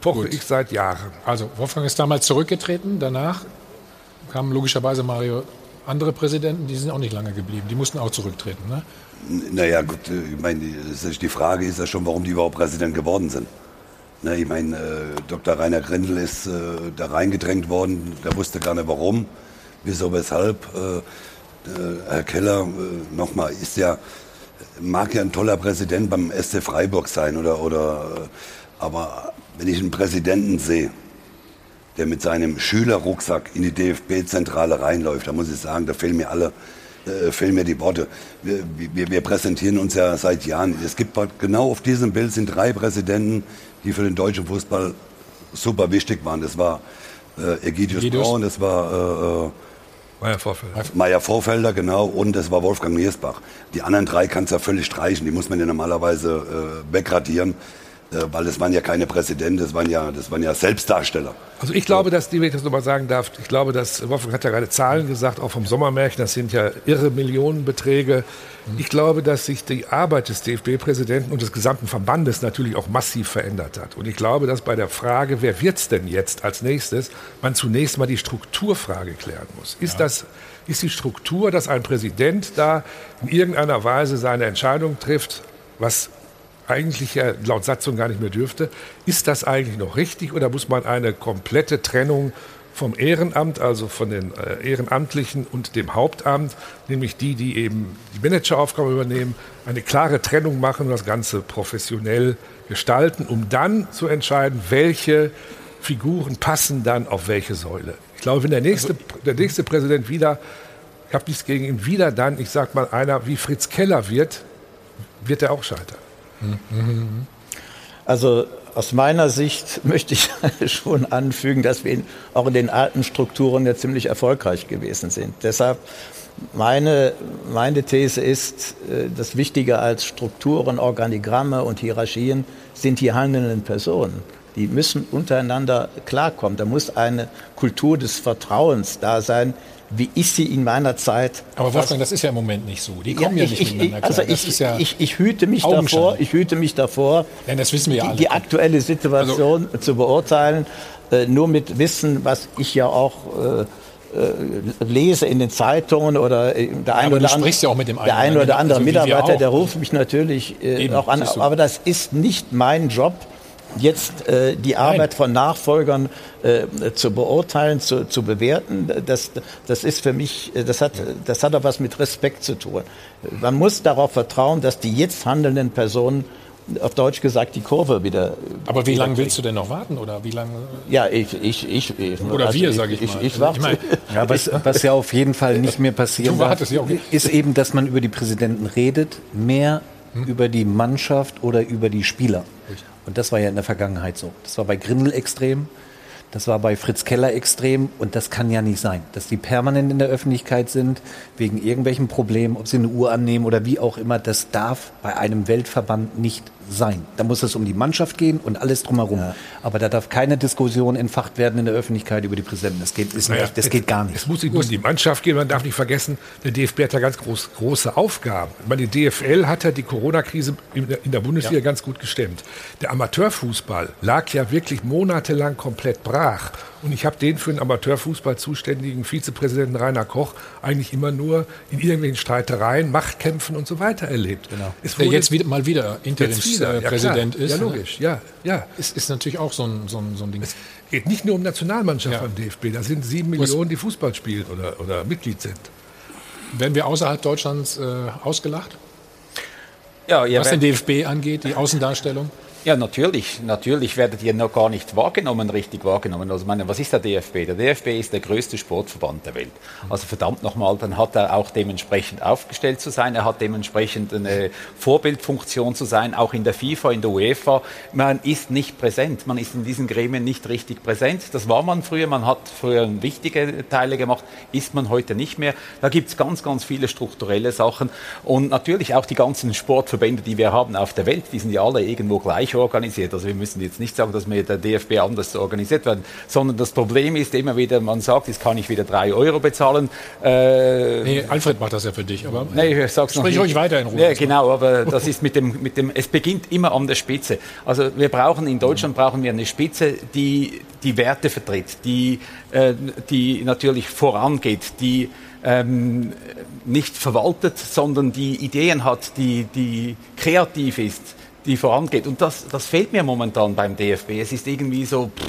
poche Gut. ich seit Jahren. Also Wolfgang ist damals zurückgetreten, danach kam logischerweise Mario andere Präsidenten, die sind auch nicht lange geblieben. Die mussten auch zurücktreten, ne? Naja, gut, ich meine, die Frage ist ja schon, warum die überhaupt Präsident geworden sind. Ne, ich meine, äh, Doktor Rainer Grindel ist äh, da reingedrängt worden, der wusste gar nicht warum, wieso, weshalb. Äh, äh, Herr Keller, äh, nochmal, ist ja, mag ja ein toller Präsident beim S C Freiburg sein, oder, oder, aber wenn ich einen Präsidenten sehe, der mit seinem Schülerrucksack in die D F B-Zentrale reinläuft, da muss ich sagen, da fehlen mir alle, äh, fehlen mir die Worte. Wir, wir, wir präsentieren uns ja seit Jahren. Es gibt genau auf diesem Bild sind drei Präsidenten, die für den deutschen Fußball super wichtig waren. Das war äh, Egidius Braun, das war äh, Meier Vorfelder. Meier Vorfelder, genau, und das war Wolfgang Niersbach. Die anderen drei kannst du ja völlig streichen, die muss man ja normalerweise äh, wegradieren, äh, weil das waren ja keine Präsidenten, das waren ja, das waren ja Selbstdarsteller. Also ich glaube, so. dass, wenn ich das nochmal sagen darf, ich glaube, dass, Wolfgang hat ja gerade Zahlen gesagt, auch vom Sommermärchen, das sind ja irre Millionenbeträge. Ich glaube, dass sich die Arbeit des D F B-Präsidenten und des gesamten Verbandes natürlich auch massiv verändert hat. Und ich glaube, dass bei der Frage, wer wird's denn jetzt als nächstes, man zunächst mal die Strukturfrage klären muss. Ist ja. das, ist die Struktur, dass ein Präsident da in irgendeiner Weise seine Entscheidung trifft, was eigentlich ja laut Satzung gar nicht mehr dürfte, ist das eigentlich noch richtig oder muss man eine komplette Trennung vom Ehrenamt, also von den äh, Ehrenamtlichen und dem Hauptamt, nämlich die, die eben die Manageraufgaben übernehmen, eine klare Trennung machen und das Ganze professionell gestalten, um dann zu entscheiden, welche Figuren passen dann auf welche Säule. Ich glaube, wenn der nächste, der nächste Präsident wieder, ich habe nichts gegen ihn, wieder dann, ich sag mal, einer wie Fritz Keller wird, wird er auch scheitern. Also aus meiner Sicht möchte ich schon anfügen, dass wir auch in den alten Strukturen ja ziemlich erfolgreich gewesen sind. Deshalb meine, meine These ist, das Wichtige als Strukturen, Organigramme und Hierarchien sind die handelnden Personen. Die müssen untereinander klarkommen. Da muss eine Kultur des Vertrauens da sein, wie ich sie in meiner Zeit... Aber Wolfgang, das ist ja im Moment nicht so. Die kommen ja, ich, ja nicht ich, miteinander klar. Also ich, ist ja ich, ich, hüte mich davor, ich hüte mich davor, ja, das wissen wir ja alle. Die aktuelle Situation also zu beurteilen, äh, nur mit Wissen, was ich ja auch äh, äh, lese in den Zeitungen oder äh, der ein ja, oder, andere, ja auch mit dem der ein oder andere also Mitarbeiter, der ruft mich natürlich äh, Eben, auch an. Aber das ist nicht mein Job, jetzt äh, die Arbeit Nein. von Nachfolgern äh, zu beurteilen, zu, zu bewerten, das, das ist für mich, das hat, das hat auch was mit Respekt zu tun. Man muss darauf vertrauen, dass die jetzt handelnden Personen, auf Deutsch gesagt, die Kurve wieder... Aber wie lange willst du denn noch warten? Oder wie lange? Ja, ich... ich, ich, ich oder also wir, sage ich, ich mal. Ich, ich warte. Ich mein, ja, was, was ja auf jeden Fall nicht mehr passieren darf, ist eben, dass man über die Präsidenten redet, mehr hm? über die Mannschaft oder über die Spieler. Und das war ja in der Vergangenheit so. Das war bei Grindel extrem, das war bei Fritz Keller extrem und das kann ja nicht sein, dass die permanent in der Öffentlichkeit sind, wegen irgendwelchen Problemen, ob sie eine Uhr annehmen oder wie auch immer, das darf bei einem Weltverband nicht sein. Da muss es um die Mannschaft gehen und alles drumherum. Ja. Aber da darf keine Diskussion entfacht werden in der Öffentlichkeit über die Präsidenten. Das geht, ist naja, nicht, das es, geht gar nicht. Es muss nicht nur um die Mannschaft gehen, man darf nicht vergessen, der D F B hat ja ganz groß, große Aufgaben. Ich meine, die D F L hat ja die Corona-Krise in der, in der Bundesliga ja. ganz gut gestemmt. Der Amateurfußball lag ja wirklich monatelang komplett brach. Und ich habe den für den Amateurfußball zuständigen Vizepräsidenten Rainer Koch eigentlich immer nur in irgendwelchen Streitereien, Machtkämpfen und so weiter erlebt. Genau. Es wurde der jetzt wieder, mal wieder Interimspräsident ja, ist. Ja, logisch. Ja, ja. Es ist natürlich auch so ein, so ein, so ein Ding. Es geht nicht nur um Nationalmannschaft ja. beim D F B. Da sind sieben Millionen, die Fußball spielen oder, oder Mitglied sind. Werden wir außerhalb Deutschlands äh, ausgelacht? Ja, ja, was den D F B angeht, die Außendarstellung? Ja, natürlich. Natürlich werdet ihr noch gar nicht wahrgenommen, richtig wahrgenommen. Also, meine, was ist der D F B? Der D F B ist der größte Sportverband der Welt. Also, verdammt nochmal, dann hat er auch dementsprechend aufgestellt zu sein. Er hat dementsprechend eine Vorbildfunktion zu sein, auch in der FIFA, in der UEFA. Man ist nicht präsent. Man ist in diesen Gremien nicht richtig präsent. Das war man früher. Man hat früher wichtige Teile gemacht. Ist man heute nicht mehr. Da gibt's ganz, ganz viele strukturelle Sachen. Und natürlich auch die ganzen Sportverbände, die wir haben auf der Welt, die sind ja alle irgendwo gleich organisiert. Also wir müssen jetzt nicht sagen, dass mir der D F B anders organisiert wird, sondern das Problem ist immer wieder, man sagt, jetzt kann ich wieder drei Euro bezahlen. Äh, nee, Alfred macht das ja für dich. Aber nee, ich sag's noch nicht. Sprich ruhig weiter in Ruhe. Ja, genau, aber das ist mit dem, mit dem, es beginnt immer an der Spitze. Also wir brauchen, in Deutschland brauchen wir eine Spitze, die die Werte vertritt, die, äh, die natürlich vorangeht, die ähm, nicht verwaltet, sondern die Ideen hat, die, die kreativ ist, die vorangeht. Und das, das fehlt mir momentan beim D F B. Es ist irgendwie so... Pff,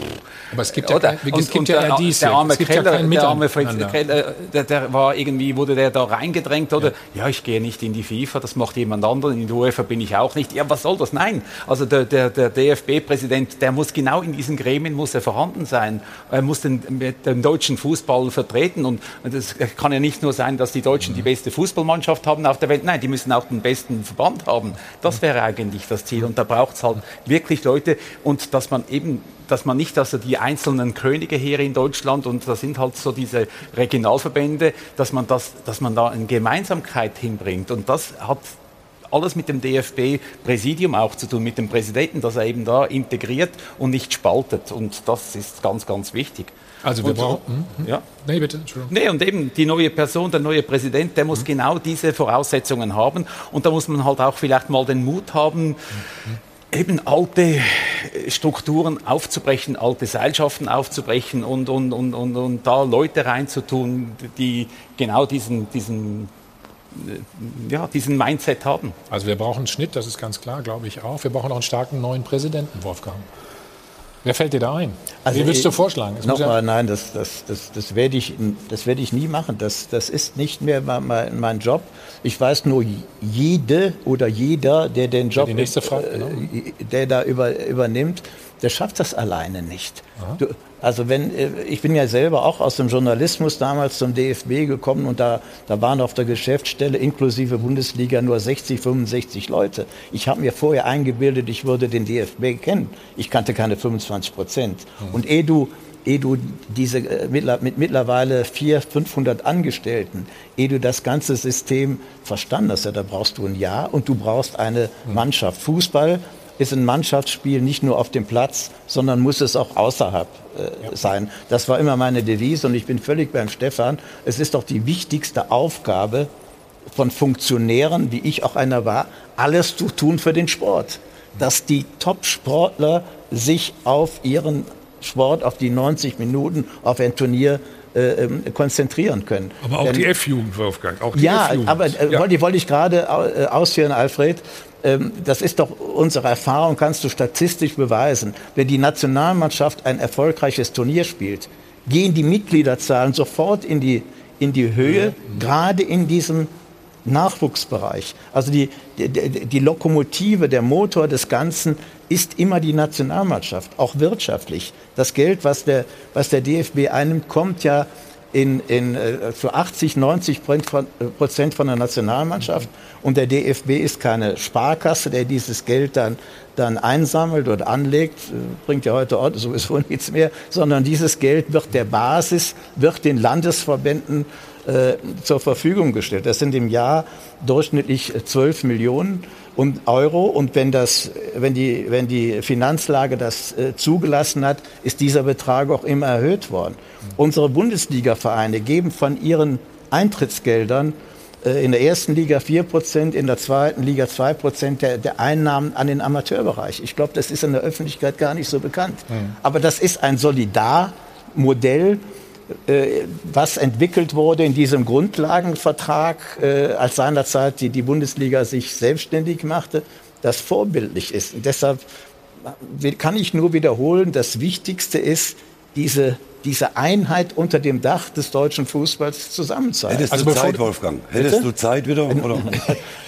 aber es gibt ja kein, und, es gibt ja der, dies der arme Keller, ja der arme Fritz Keller, der, der war irgendwie, wurde der da reingedrängt, oder? Ja. ja, ich gehe nicht in die FIFA, das macht jemand anderen, in der UEFA bin ich auch nicht. Ja, was soll das? Nein. Also der, der, der D F B-Präsident, der muss genau in diesen Gremien, muss er vorhanden sein. Er muss den, den deutschen Fußball vertreten, und es kann ja nicht nur sein, dass die Deutschen mhm. die beste Fußballmannschaft haben auf der Welt. Nein, die müssen auch den besten Verband haben. Das wäre eigentlich das Ziel, und da braucht es halt wirklich Leute, und dass man eben dass man nicht, also die einzelnen Könige hier in Deutschland, und das sind halt so diese Regionalverbände, dass man das, dass man da eine Gemeinsamkeit hinbringt. Und das hat alles mit dem D F B-Präsidium auch zu tun, mit dem Präsidenten, dass er eben da integriert und nicht spaltet. Und das ist ganz, ganz wichtig. Also wir und, brauchen... Ja. Nee, bitte, Entschuldigung. Nee, und eben die neue Person, der neue Präsident, der muss mhm. genau diese Voraussetzungen haben. Und da muss man halt auch vielleicht mal den Mut haben... Mhm. eben alte Strukturen aufzubrechen, alte Seilschaften aufzubrechen und, und, und, und, und da Leute reinzutun, die genau diesen, diesen, ja, diesen Mindset haben. Also wir brauchen einen Schnitt, das ist ganz klar, glaube ich auch. Wir brauchen auch einen starken neuen Präsidenten, Wolfgang. Wer fällt dir da ein? Also Wie würdest du vorschlagen? Nochmal, ja nein, das, das, das, das werde ich, das werde ich nie machen. Das, das ist nicht mehr mein, mein Job. Ich weiß nur, jede oder jeder, der den Job, ja, die nächste Frage, äh, genau. der da über, übernimmt, der schafft das alleine nicht. Du, also wenn, ich bin ja selber auch aus dem Journalismus damals zum D F B gekommen, und da, da waren auf der Geschäftsstelle inklusive Bundesliga nur sechzig, fünfundsechzig Leute. Ich habe mir vorher eingebildet, ich würde den D F B kennen. Ich kannte keine fünfundzwanzig Prozent. Mhm. Und eh du, eh du diese mit mittlerweile vierhundert, fünfhundert Angestellten, eh du das ganze System verstanden hast, ja, da brauchst du ein Jahr und du brauchst eine mhm. Mannschaft. Fußball ist ein Mannschaftsspiel nicht nur auf dem Platz, sondern muss es auch außerhalb äh, ja. sein. Das war immer meine Devise, und ich bin völlig beim Stefan. Es ist doch die wichtigste Aufgabe von Funktionären, wie ich auch einer war, alles zu tun für den Sport. Dass die Top-Sportler sich auf ihren Sport, auf die neunzig Minuten, auf ein Turnier Äh, konzentrieren können. Aber auch Denn, die F-Jugend, Wolfgang. Auch die ja, F-Jugend. aber äh, ja. wollte, wollte ich gerade äh, ausführen, Alfred. Ähm, das ist doch unsere Erfahrung, kannst du statistisch beweisen. Wenn die Nationalmannschaft ein erfolgreiches Turnier spielt, gehen die Mitgliederzahlen sofort in die, in die Höhe, mhm. gerade in diesem Nachwuchsbereich. Also die, die, die Lokomotive, der Motor des Ganzen ist immer die Nationalmannschaft, auch wirtschaftlich. Das Geld, was der, was der D F B einnimmt, kommt ja in, in, zu achtzig, neunzig Prozent von der Nationalmannschaft. Und der D F B ist keine Sparkasse, der dieses Geld dann, dann einsammelt und anlegt, bringt ja heute sowieso nichts mehr, sondern dieses Geld wird der Basis, wird den Landesverbänden Äh, zur Verfügung gestellt. Das sind im Jahr durchschnittlich zwölf Millionen Euro, und wenn das, wenn die, wenn die Finanzlage das äh, zugelassen hat, ist dieser Betrag auch immer erhöht worden. Unsere Bundesliga-Vereine geben von ihren Eintrittsgeldern äh, in der ersten Liga vier Prozent, in der zweiten Liga zwei Prozent der, der Einnahmen an den Amateurbereich. Ich glaube, das ist in der Öffentlichkeit gar nicht so bekannt. Mhm. Aber das ist ein Solidarmodell, was entwickelt wurde in diesem Grundlagenvertrag, als seinerzeit die, die Bundesliga sich selbstständig machte, das vorbildlich ist. Und deshalb kann ich nur wiederholen, das Wichtigste ist, diese, diese Einheit unter dem Dach des deutschen Fußballs zusammenzuhalten. Hättest also du Zeit, Wolfgang? Hättest bitte? du Zeit wieder? Oder?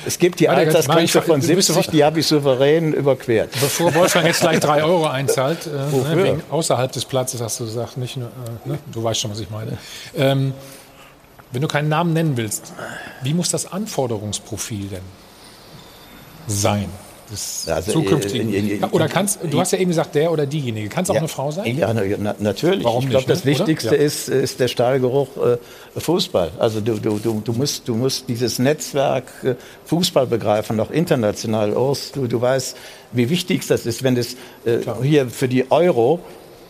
Es gibt die Altersgrenze von siebzig, die habe ich souverän überquert. Bevor Wolfgang jetzt gleich drei Euro einzahlt, äh, ne, wegen außerhalb des Platzes hast du gesagt, nicht nur, äh, ne? du weißt schon, was ich meine. Ähm, wenn du keinen Namen nennen willst, wie muss das Anforderungsprofil denn sein? Also, zukünftigen. In, in, in, oder kannst, du hast ja eben gesagt, der oder diejenige. Kann es auch ja, eine Frau sein? Ja, na, natürlich. Warum ich glaube, das ne? Wichtigste ja. ist, ist der Stahlgeruch äh, Fußball. Also du, du, du, du, musst, du musst dieses Netzwerk äh, Fußball begreifen, auch international. Urs, du, du weißt, wie wichtig das ist, wenn es äh, hier für die Euro,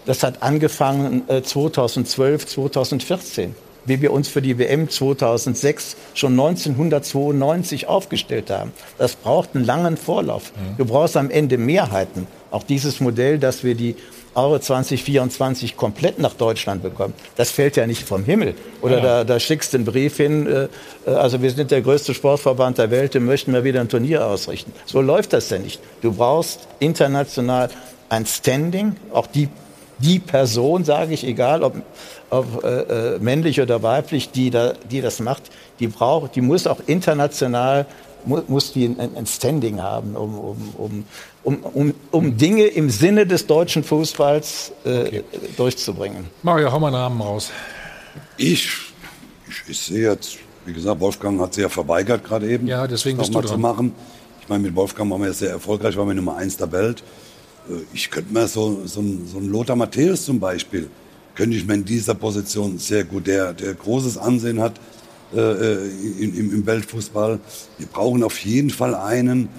das hat angefangen äh, zweitausendzwölf, zweitausendvierzehn. Wie wir uns für die W M zweitausendsechs schon neunzehnhundertzweiundneunzig aufgestellt haben. Das braucht einen langen Vorlauf. Du brauchst am Ende Mehrheiten. Auch dieses Modell, dass wir die Euro zwanzig vierundzwanzig komplett nach Deutschland bekommen, das fällt ja nicht vom Himmel. Oder ja. da, da schickst du einen Brief hin, äh, also wir sind der größte Sportverband der Welt und möchten mal wieder ein Turnier ausrichten. So läuft das ja nicht. Du brauchst international ein Standing, auch die, die Person, sage ich, egal ob, ob äh, männlich oder weiblich, die, da, die das macht, die, braucht, die muss auch international muss die ein Standing haben, um, um, um, um, um Dinge im Sinne des deutschen Fußballs äh, okay. durchzubringen. Mario, hau mal einen Namen raus. Ich, ich, ich sehe jetzt, wie gesagt, Wolfgang hat sich ja verweigert gerade eben. Ja, deswegen bist du dran. Zu machen. Ich meine, mit Wolfgang waren wir ja sehr erfolgreich, waren wir Nummer eins der Welt. Ich könnte mir so, so, einen, so einen Lothar Matthäus zum Beispiel, könnte ich mir in dieser Position sehr gut, der, der großes Ansehen hat, Äh, im, im Weltfußball. Wir brauchen auf jeden Fall einen,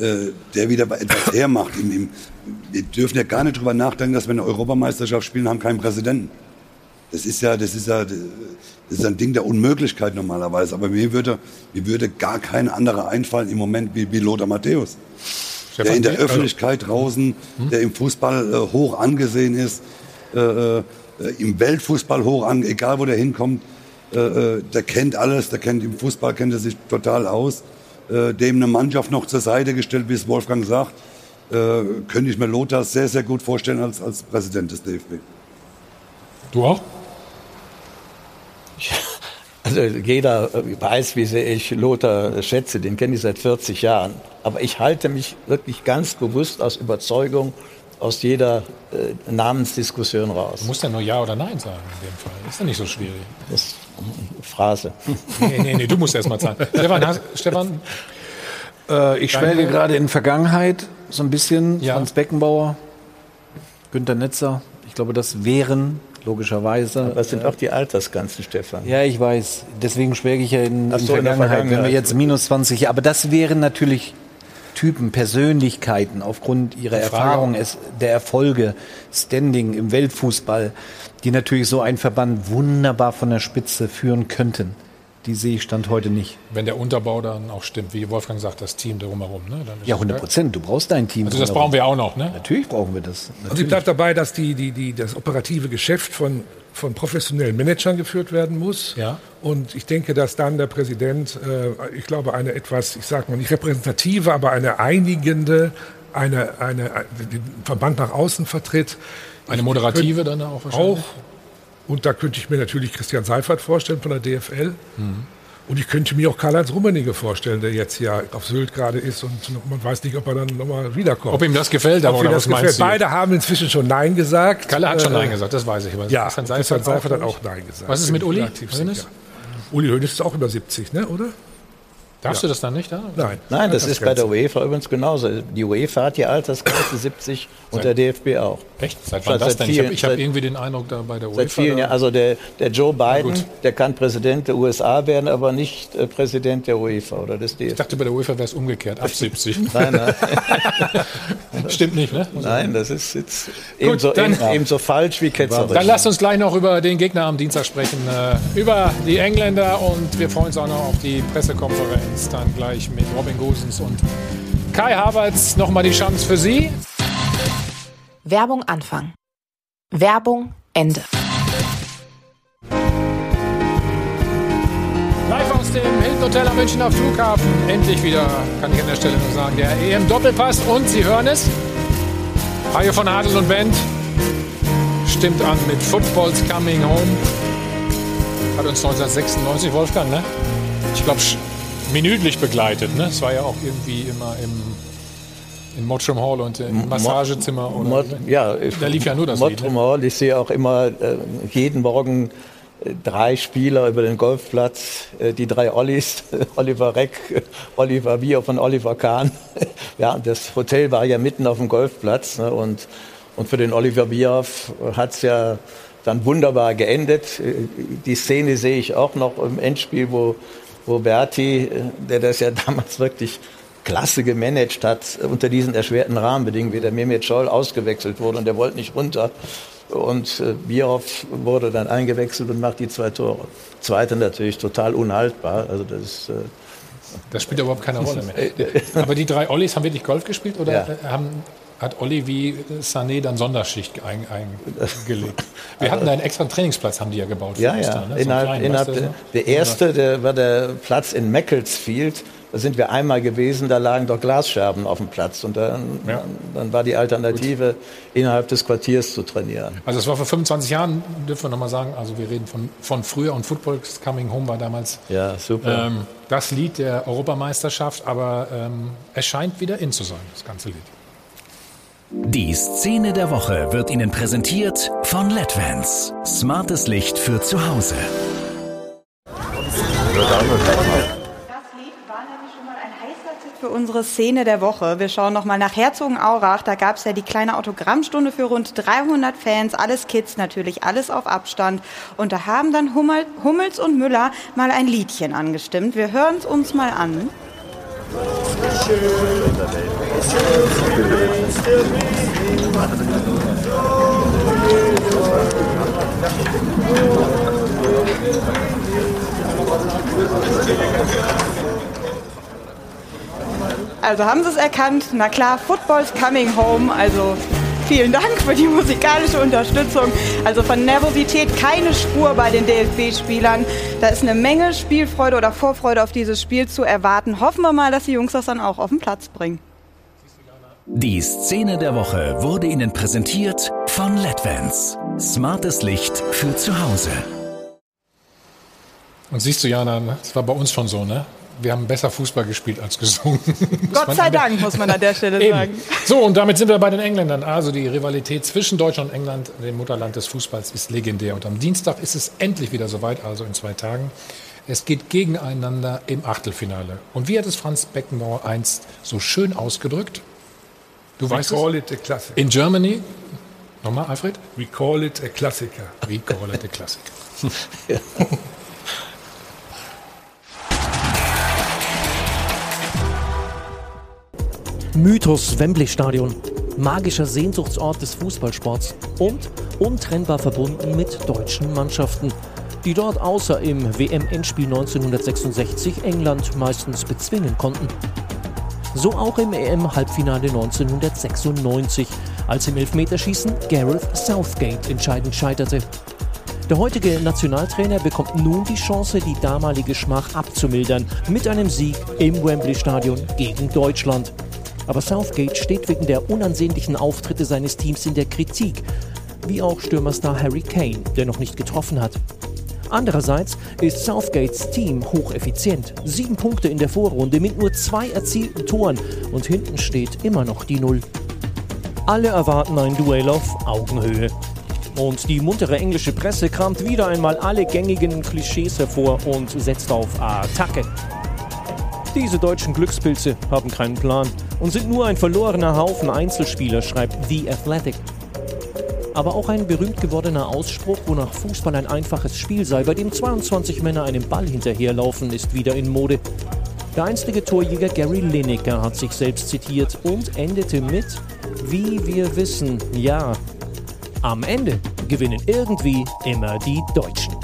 äh, der wieder etwas hermacht. Im, im, wir dürfen ja gar nicht drüber nachdenken, dass wir eine Europameisterschaft spielen, haben keinen Präsidenten. Das ist ja, das ist ja, das ist ein Ding der Unmöglichkeit normalerweise. Aber mir würde, mir würde gar kein anderer einfallen im Moment wie, wie Lothar Matthäus. Stefan, der in der Öffentlichkeit also. draußen, hm? der im Fußball äh, hoch angesehen ist, äh, äh, im Weltfußball hoch angesehen, egal wo der hinkommt. Äh, der kennt alles, der kennt im Fußball, kennt er sich total aus. Äh, dem eine Mannschaft noch zur Seite gestellt, wie es Wolfgang sagt, äh, könnte ich mir Lothar sehr, sehr gut vorstellen als, als Präsident des D F B. Du auch? Ja, also jeder weiß, wie sehr ich Lothar schätze, den kenne ich seit vierzig Jahren. Aber ich halte mich wirklich ganz bewusst aus Überzeugung aus jeder äh, Namensdiskussion raus. Du musst ja nur Ja oder Nein sagen in dem Fall. Ist ja nicht so schwierig. Das ist eine Phrase. nee, nee, nee, du musst erst mal zahlen. Stefan, hast, Stefan? Äh, ich schwelge gerade in Vergangenheit so ein bisschen. Ja. Franz Beckenbauer, Günter Netzer. Ich glaube, das wären logischerweise... Aber es sind äh, auch die Altersgrenzen, Stefan. Ja, ich weiß. Deswegen schwelge ich ja in, in, so, Vergangenheit, in der Vergangenheit. Wenn wir jetzt minus zwanzig... Aber das wären natürlich... Typen, Persönlichkeiten aufgrund ihrer Erfahrung, der Erfolge, Standing im Weltfußball, die natürlich so einen Verband wunderbar von der Spitze führen könnten. Die sehe ich Stand heute nicht. Wenn der Unterbau dann auch stimmt, wie Wolfgang sagt, das Team drumherum. Ne? Dann ist ja, hundert Prozent. Du brauchst dein Team. Also das drumherum. Brauchen wir auch noch, ne? Natürlich brauchen wir das. Natürlich. Also ich bleibe dabei, dass die, die, die, das operative Geschäft von, von professionellen Managern geführt werden muss. Ja. Und ich denke, dass dann der Präsident, äh, ich glaube, eine etwas, ich sage mal nicht repräsentative, aber eine einigende, eine, eine, eine, den Verband nach außen vertritt. Eine moderative dann auch wahrscheinlich? Auch. Und da könnte ich mir natürlich Christian Seifert vorstellen von der D F L. Mhm. Und ich könnte mir auch Karl-Heinz Rummenigge vorstellen, der jetzt hier auf Sylt gerade ist. Und man weiß nicht, ob er dann nochmal wiederkommt. Ob ihm das gefällt, aber oder was gefällt. Meinst du? Beide haben inzwischen schon Nein gesagt. Kalle hat schon äh, Nein gesagt, das weiß ich. Aber ja, Christian Seifert, Seifert hat auch Nein gesagt. Was ist mit Uli Hoeneß? Ja. Uli Hoeneß ist auch über siebzig, ne? Oder? Darfst ja. du das dann nicht? Oder? Nein. Nein, das, das ist bei der UEFA übrigens genauso. Die UEFA hat die Altersgrenze siebzig und seit, der D F B auch. Echt? Seit wann das seit denn? Vielen, ich habe hab irgendwie den Eindruck, da bei der UEFA... Seit vielen Jahren. Also der, der Joe Biden, der kann Präsident der U S A werden, aber nicht äh, Präsident der UEFA oder des D F B. Ich dachte, bei der UEFA wäre es umgekehrt, ab siebzig. Nein, nein. Stimmt nicht, ne? Also nein, das ist jetzt gut, ebenso, dann, eben, ebenso falsch wie ketzerisch. Dann lasst uns gleich noch über den Gegner am Dienstag sprechen. Äh, über die Engländer, und wir freuen uns auch noch auf die Pressekonferenz. Dann gleich mit Robin Gosens und Kai Havertz. Nochmal die Chance für Sie. Werbung Anfang. Werbung Ende. Live aus dem Hilton Hotel am Münchner Flughafen. Endlich wieder, kann ich an der Stelle nur sagen, der E M-Doppelpass. Und Sie hören es. Hajo von Adel und Wendt stimmt an mit Football's Coming Home. Hat uns neunzehnhundertsechsundneunzig, Wolfgang, ne? Ich glaube... minütlich begleitet, ne? Es war ja auch irgendwie immer im in Mottram Hall und im Massagezimmer oder Mott, ja, da lief ja nur das Mottram Hall. Ich sehe auch immer äh, jeden Morgen äh, drei Spieler über den Golfplatz, äh, die drei Ollis, Oliver Reck, äh, Oliver Bierhoff und Oliver Kahn. Ja, das Hotel war ja mitten auf dem Golfplatz, ne? Und und für den Oliver Bierhoff hat's ja dann wunderbar geendet. Die Szene sehe ich auch noch im Endspiel, wo wo Berti, der das ja damals wirklich klasse gemanagt hat, unter diesen erschwerten Rahmenbedingungen, wie der Mehmet Scholl ausgewechselt wurde und der wollte nicht runter. Und Bierhoff wurde dann eingewechselt und macht die zwei Tore. Zweite natürlich total unhaltbar. Also das ist... Das spielt überhaupt keine Rolle mehr. Aber die drei Ollis haben wirklich Golf gespielt oder ja. haben hat Olli wie Sané dann Sonderschicht eingelegt. Ein, wir hatten da einen extra Trainingsplatz, haben die ja gebaut. Ja, ja. Da, ne? So innerhalb, klein, innerhalb der, so? der erste der war der Platz in Macclesfield. Da sind wir einmal gewesen, da lagen doch Glasscherben auf dem Platz. Und dann, ja. dann war die Alternative, Gut. innerhalb des Quartiers zu trainieren. Also es war vor fünfundzwanzig Jahren, dürfen wir nochmal sagen, also wir reden von, von früher und Football's Coming Home war damals ja, super. Ähm, das Lied der Europameisterschaft. Aber ähm, es scheint wieder in zu sein, das ganze Lied. Die Szene der Woche wird Ihnen präsentiert von L E D Vans. Smartes Licht für zu Hause. Für unsere Szene der Woche. Wir schauen nochmal nach Herzogenaurach. Da gab es ja die kleine Autogrammstunde für rund dreihundert Fans. Alles Kids natürlich, alles auf Abstand. Und da haben dann Hummels und Müller mal ein Liedchen angestimmt. Wir hören es uns mal an. Also haben Sie es erkannt? Na klar, Football's Coming Home. Also vielen Dank für die musikalische Unterstützung. Also von Nervosität keine Spur bei den D F B-Spielern. Da ist eine Menge Spielfreude oder Vorfreude auf dieses Spiel zu erwarten. Hoffen wir mal, dass die Jungs das dann auch auf den Platz bringen. Die Szene der Woche wurde Ihnen präsentiert von L E D Vans. Smartes Licht für zu Hause. Und siehst du, Jana, das war bei uns schon so, ne? Wir haben besser Fußball gespielt als gesungen. Gott sei Dank, muss man an der Stelle sagen. So, und damit sind wir bei den Engländern. Also die Rivalität zwischen Deutschland und England, dem Mutterland des Fußballs, ist legendär. Und am Dienstag ist es endlich wieder soweit, also in zwei Tagen. Es geht gegeneinander im Achtelfinale. Und wie hat es Franz Beckenbauer einst so schön ausgedrückt? Du We weißt call es? It a classic. In Germany. Nochmal, Alfred? We call it a Klassiker. We call it a Klassiker. Ja. Mythos Wembley-Stadion, magischer Sehnsuchtsort des Fußballsports und untrennbar verbunden mit deutschen Mannschaften, die dort außer im W M-Endspiel neunzehnhundertsechsundsechzig England meistens bezwingen konnten. So auch im E M-Halbfinale neunzehnhundertsechsundneunzig, als im Elfmeterschießen Gareth Southgate entscheidend scheiterte. Der heutige Nationaltrainer bekommt nun die Chance, die damalige Schmach abzumildern mit einem Sieg im Wembley-Stadion gegen Deutschland. Aber Southgate steht wegen der unansehnlichen Auftritte seines Teams in der Kritik, wie auch Stürmerstar Harry Kane, der noch nicht getroffen hat. Andererseits ist Southgates Team hocheffizient. Sieben Punkte in der Vorrunde mit nur zwei erzielten Toren und hinten steht immer noch die Null. Alle erwarten ein Duell auf Augenhöhe. Und die muntere englische Presse kramt wieder einmal alle gängigen Klischees hervor und setzt auf Attacke. Diese deutschen Glückspilze haben keinen Plan und sind nur ein verlorener Haufen Einzelspieler, schreibt The Athletic. Aber auch ein berühmt gewordener Ausspruch, wonach Fußball ein einfaches Spiel sei, bei dem zweiundzwanzig Männer einem Ball hinterherlaufen, ist wieder in Mode. Der einstige Torjäger Gary Lineker hat sich selbst zitiert und endete mit: Wie wir wissen, ja, am Ende gewinnen irgendwie immer die Deutschen.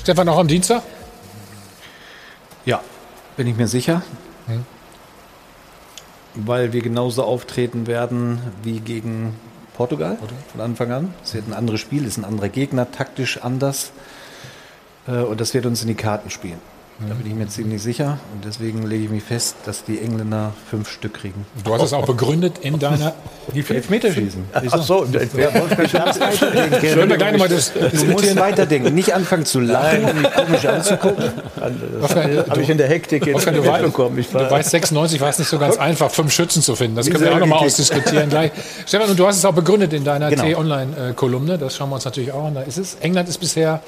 Stefan, auch am Dienstag? Ja, bin ich mir sicher, hm. weil wir genauso auftreten werden wie gegen Portugal von Anfang an. Es wird ein anderes Spiel, ist ein anderer Gegner, taktisch anders und das wird uns in die Karten spielen. Da bin ich mir ziemlich sicher und deswegen lege ich mich fest, dass die Engländer fünf Stück kriegen. Du hast es auch begründet in deiner... Wie viel Elfmeterschießen? Ach so, du musst weiterdenken, nicht anfangen zu lachen und mich komisch anzugucken. Das habe ich in der Hektik jetzt mitbekommen. Du weißt, sechsundneunzig war es nicht so ganz einfach, fünf Schützen zu finden. Das können wir auch nochmal ausdiskutieren gleich. Stefan, und du hast es auch begründet in deiner T-Online-Kolumne. Das schauen wir uns natürlich auch an. Da ist es. England ist bisher...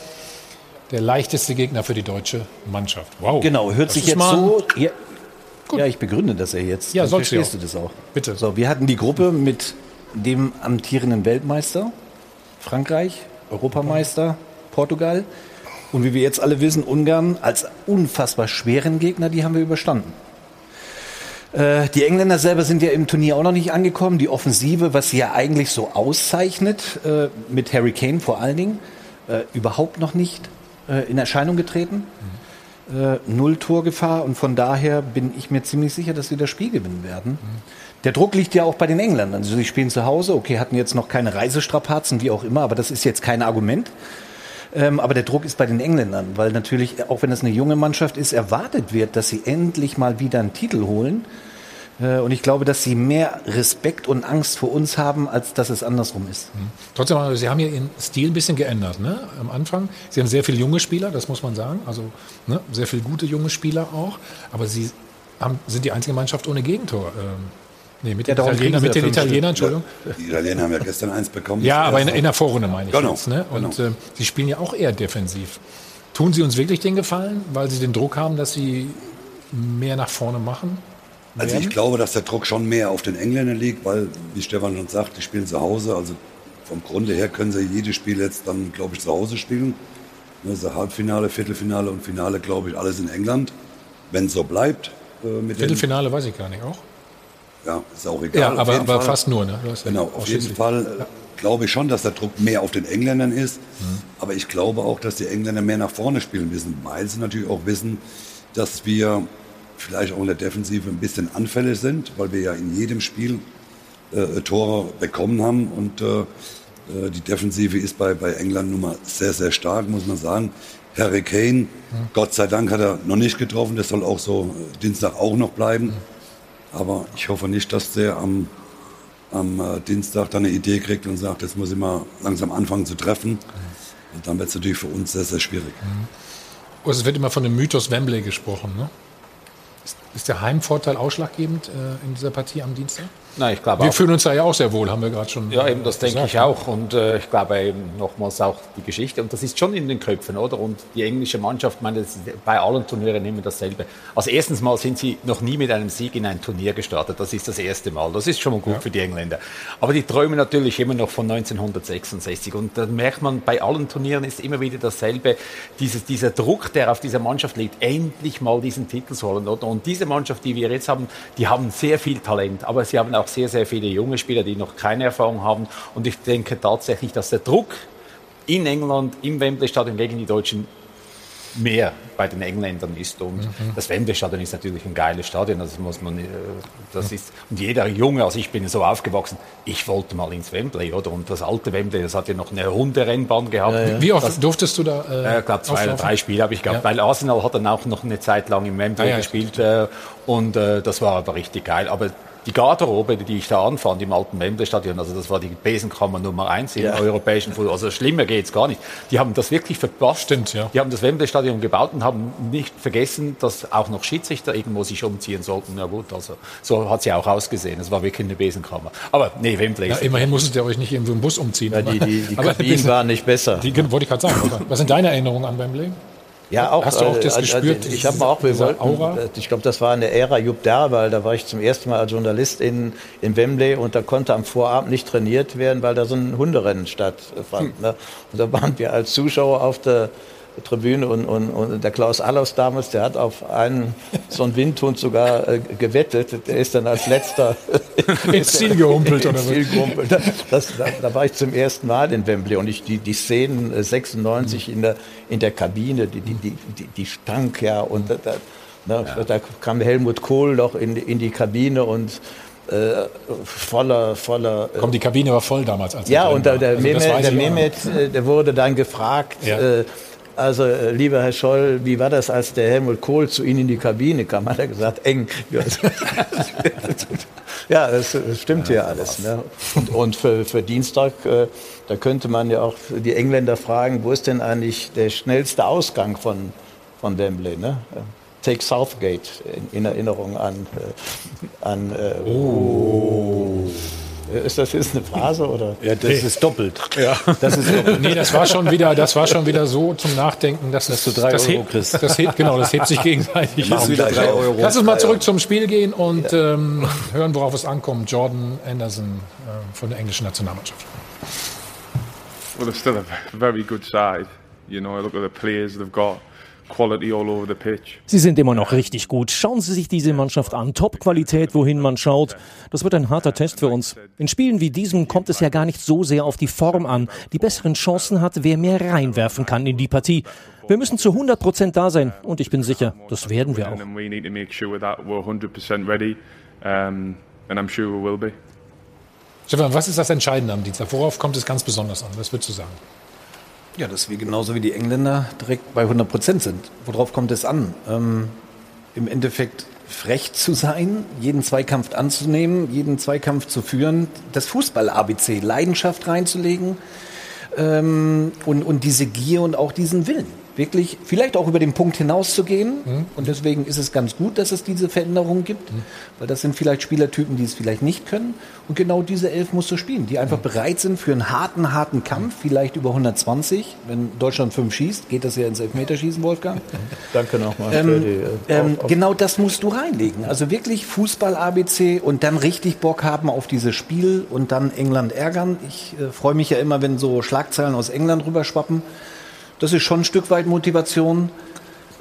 der leichteste Gegner für die deutsche Mannschaft. Wow. Genau, hört das sich jetzt so... Ja, ja, ich begründe das ja jetzt. Ja, sollst du auch. du das auch. Bitte. So, wir hatten die Gruppe mit dem amtierenden Weltmeister, Frankreich, Europameister, Portugal. Und wie wir jetzt alle wissen, Ungarn als unfassbar schweren Gegner, die haben wir überstanden. Äh, die Engländer selber sind ja im Turnier auch noch nicht angekommen. Die Offensive, was sie ja eigentlich so auszeichnet, äh, mit Harry Kane vor allen Dingen, äh, überhaupt noch nicht in Erscheinung getreten, mhm. äh, null Torgefahr und von daher bin ich mir ziemlich sicher, dass wir das Spiel gewinnen werden. Mhm. Der Druck liegt ja auch bei den Engländern. Sie spielen zu Hause, okay, hatten jetzt noch keine Reisestrapazen, wie auch immer, aber das ist jetzt kein Argument. Ähm, aber der Druck ist bei den Engländern, weil natürlich, auch wenn das eine junge Mannschaft ist, erwartet wird, dass sie endlich mal wieder einen Titel holen. Äh, und ich glaube, dass sie mehr Respekt und Angst vor uns haben, als dass es andersrum ist. Mhm. Trotzdem, Sie haben ja Ihren Stil ein bisschen geändert, ne? Am Anfang. Sie haben sehr viele junge Spieler, das muss man sagen. Also ne? Sehr viele gute junge Spieler auch. Aber Sie haben, sind die einzige Mannschaft ohne Gegentor. Ähm. Nee, mit den ja, Italienern, mit den Italienern Entschuldigung. Ja, die Italiener haben ja gestern eins bekommen. Ja, aber in, in der Vorrunde meine ich genau, jetzt. Ne? Und genau. äh, sie spielen ja auch eher defensiv. Tun sie uns wirklich den Gefallen, weil sie den Druck haben, dass sie mehr nach vorne machen werden? Also ich glaube, dass der Druck schon mehr auf den Engländern liegt, weil, wie Stefan schon sagt, die spielen zu Hause. Also vom Grunde her können sie jedes Spiel jetzt dann, glaube ich, zu Hause spielen. Das ist Halbfinale, Viertelfinale und Finale, glaube ich, alles in England. Wenn es so bleibt. Äh, mit Viertelfinale weiß ich gar nicht auch. Ja, ist auch egal. Ja, aber, aber fast nur, ne? Genau, auf jeden Fall äh, glaube ich schon, dass der Druck mehr auf den Engländern ist. Mhm. Aber ich glaube auch, dass die Engländer mehr nach vorne spielen müssen, weil sie natürlich auch wissen, dass wir vielleicht auch in der Defensive ein bisschen anfällig sind, weil wir ja in jedem Spiel äh, Tore bekommen haben. Und äh, die Defensive ist bei, bei England nun mal sehr, sehr stark, muss man sagen. Harry Kane, mhm. Gott sei Dank hat er noch nicht getroffen. Das soll auch so Dienstag auch noch bleiben. Mhm. Aber ich hoffe nicht, dass der am, am äh, Dienstag dann eine Idee kriegt und sagt, jetzt muss ich mal langsam anfangen zu treffen. Und dann wird es natürlich für uns sehr, sehr schwierig. Mhm. Oh, es wird immer von dem Mythos Wembley gesprochen, ne? Ist, ist der Heimvorteil ausschlaggebend äh, in dieser Partie am Dienstag? Nein, ich glaube Wir auch. fühlen uns da ja auch sehr wohl, haben wir gerade schon Ja, eben, das gesagt, denke ich auch. Und äh, ich glaube eben nochmals auch die Geschichte. Und das ist schon in den Köpfen, oder? Und die englische Mannschaft, ich meine, das ist bei allen Turnieren immer dasselbe. Also erstens mal sind sie noch nie mit einem Sieg in ein Turnier gestartet. Das ist das erste Mal. Das ist schon mal gut ja. für die Engländer. Aber die träumen natürlich immer noch von neunzehnhundertsechsundsechzig. Und dann merkt man, bei allen Turnieren ist immer wieder dasselbe. Dieses, dieser Druck, der auf dieser Mannschaft liegt, endlich mal diesen Titel zu holen, oder? Und diese Mannschaft, die wir jetzt haben, die haben sehr viel Talent. Aber sie haben auch sehr, sehr viele junge Spieler, die noch keine Erfahrung haben. Und ich denke tatsächlich, dass der Druck in England, im Wembley-Stadion gegen die Deutschen mehr bei den Engländern ist. Und mhm. das Wembley-Stadion ist natürlich ein geiles Stadion. Das muss man, das ist, und jeder Junge, also ich bin so aufgewachsen, ich wollte mal ins Wembley, oder? Und das alte Wembley, das hat ja noch eine runde Rennbahn gehabt. Ja, ja. Wie oft das, durftest du da? Ich äh, glaube, zwei oder drei Spiele habe ich gehabt, ja. weil Arsenal hat dann auch noch eine Zeit lang im Wembley ah, ja, gespielt. Äh, und äh, das war aber richtig geil. Aber die Garderobe, die ich da anfand im alten Wembley-Stadion, also das war die Besenkammer Nummer eins im ja. europäischen Fußball. Also schlimmer geht's gar nicht. Die haben das wirklich verpasst. Stimmt, ja. Die haben das Wembley-Stadion gebaut und haben nicht vergessen, dass auch noch Schiedsrichter irgendwo sich umziehen sollten. Na gut, also so hat's ja auch ausgesehen. Es war wirklich eine Besenkammer. Aber nee, Wembley. Ja, immerhin musstet ihr euch nicht irgendwo im Bus umziehen. Ja, die die, die Kabinen waren nicht besser. Die, wollte ich gerade sagen. Was sind deine Erinnerungen an Wembley? Ja, auch, hast du auch das gespürt? Ich habe auch, wir wollten, Aura? Ich glaube, das war in der Ära Jupp Derwal, da war ich zum ersten Mal als Journalist in, in Wembley und da konnte am Vorabend nicht trainiert werden, weil da so ein Hunderennen stattfand. Hm. Ne? Und da waren wir als Zuschauer auf der Tribüne und, und, und der Klaus Allofs damals, der hat auf einen, so einen Windhund sogar äh, gewettet, der ist dann als letzter ins Ziel gehumpelt. Oder Ziel gehumpelt. Das, da, da war ich zum ersten Mal in Wembley und ich, die, die Szenen sechsundneunzig in der, in der Kabine, die, die, die, die stank ja und da, da, ne, ja. da kam Helmut Kohl noch in, in die Kabine und Äh, voller, voller. Äh Komm, die Kabine war voll damals. Als ja, und der, der, also Mehmet, der Mehmet, der wurde dann gefragt, ja. äh, also lieber Herr Scholl, wie war das, als der Helmut Kohl zu Ihnen in die Kabine kam? Hat er gesagt, eng. Ja, das stimmt ja, ja alles. Ne? Und, und für, für Dienstag, äh, da könnte man ja auch die Engländer fragen, wo ist denn eigentlich der schnellste Ausgang von, von Wembley, ne? Take Southgate in Erinnerung an, äh, an äh, oh. Ist das jetzt eine Phrase oder? Ja, das nee. ist doppelt. Ja. Das ist doppelt. Nee, das war schon wieder, das war schon wieder so zum Nachdenken, dass das, das, drei das, Euro hebt, kriegst. das hebt, genau, das hebt sich gegenseitig. Das wieder drei Euro. Lass uns mal zurück zum Spiel gehen und ja. ähm, hören, worauf es ankommt. Jordan Anderson äh, von der englischen Nationalmannschaft. Well, they're still a very good side. You know, look at the players they've got. Sie sind immer noch richtig gut. Schauen Sie sich diese Mannschaft an. Top-Qualität, wohin man schaut. Das wird ein harter Test für uns. In Spielen wie diesem kommt es ja gar nicht so sehr auf die Form an. Die besseren Chancen hat, wer mehr reinwerfen kann in die Partie. Wir müssen zu hundert Prozent da sein. Und ich bin sicher, das werden wir auch. and I'm sure we will be. Stefan, was ist das Entscheidende am Dienstag? Worauf kommt es ganz besonders an? Was würdest du sagen? Ja, dass wir genauso wie die Engländer direkt bei hundert Prozent sind. Worauf kommt es an? Ähm, im Endeffekt frech zu sein, jeden Zweikampf anzunehmen, jeden Zweikampf zu führen, das Fußball-A B C, Leidenschaft reinzulegen ähm, und, und diese Gier und auch diesen Willen, wirklich vielleicht auch über den Punkt hinauszugehen. Mhm. Und deswegen ist es ganz gut, dass es diese Veränderung gibt, mhm. weil das sind vielleicht Spielertypen, die es vielleicht nicht können. Und genau diese Elf musst du spielen, die einfach mhm. bereit sind für einen harten, harten Kampf, vielleicht über hundertzwanzig. Wenn Deutschland fünf schießt, geht das ja ins Elfmeterschießen, Wolfgang. Danke nochmal. Ähm, für die, äh, auf, ähm, auf. Genau das musst du reinlegen. Also wirklich Fußball-A B C und dann richtig Bock haben auf dieses Spiel und dann England ärgern. Ich äh, freue mich ja immer, wenn so Schlagzeilen aus England rüberschwappen. Das ist schon ein Stück weit Motivation.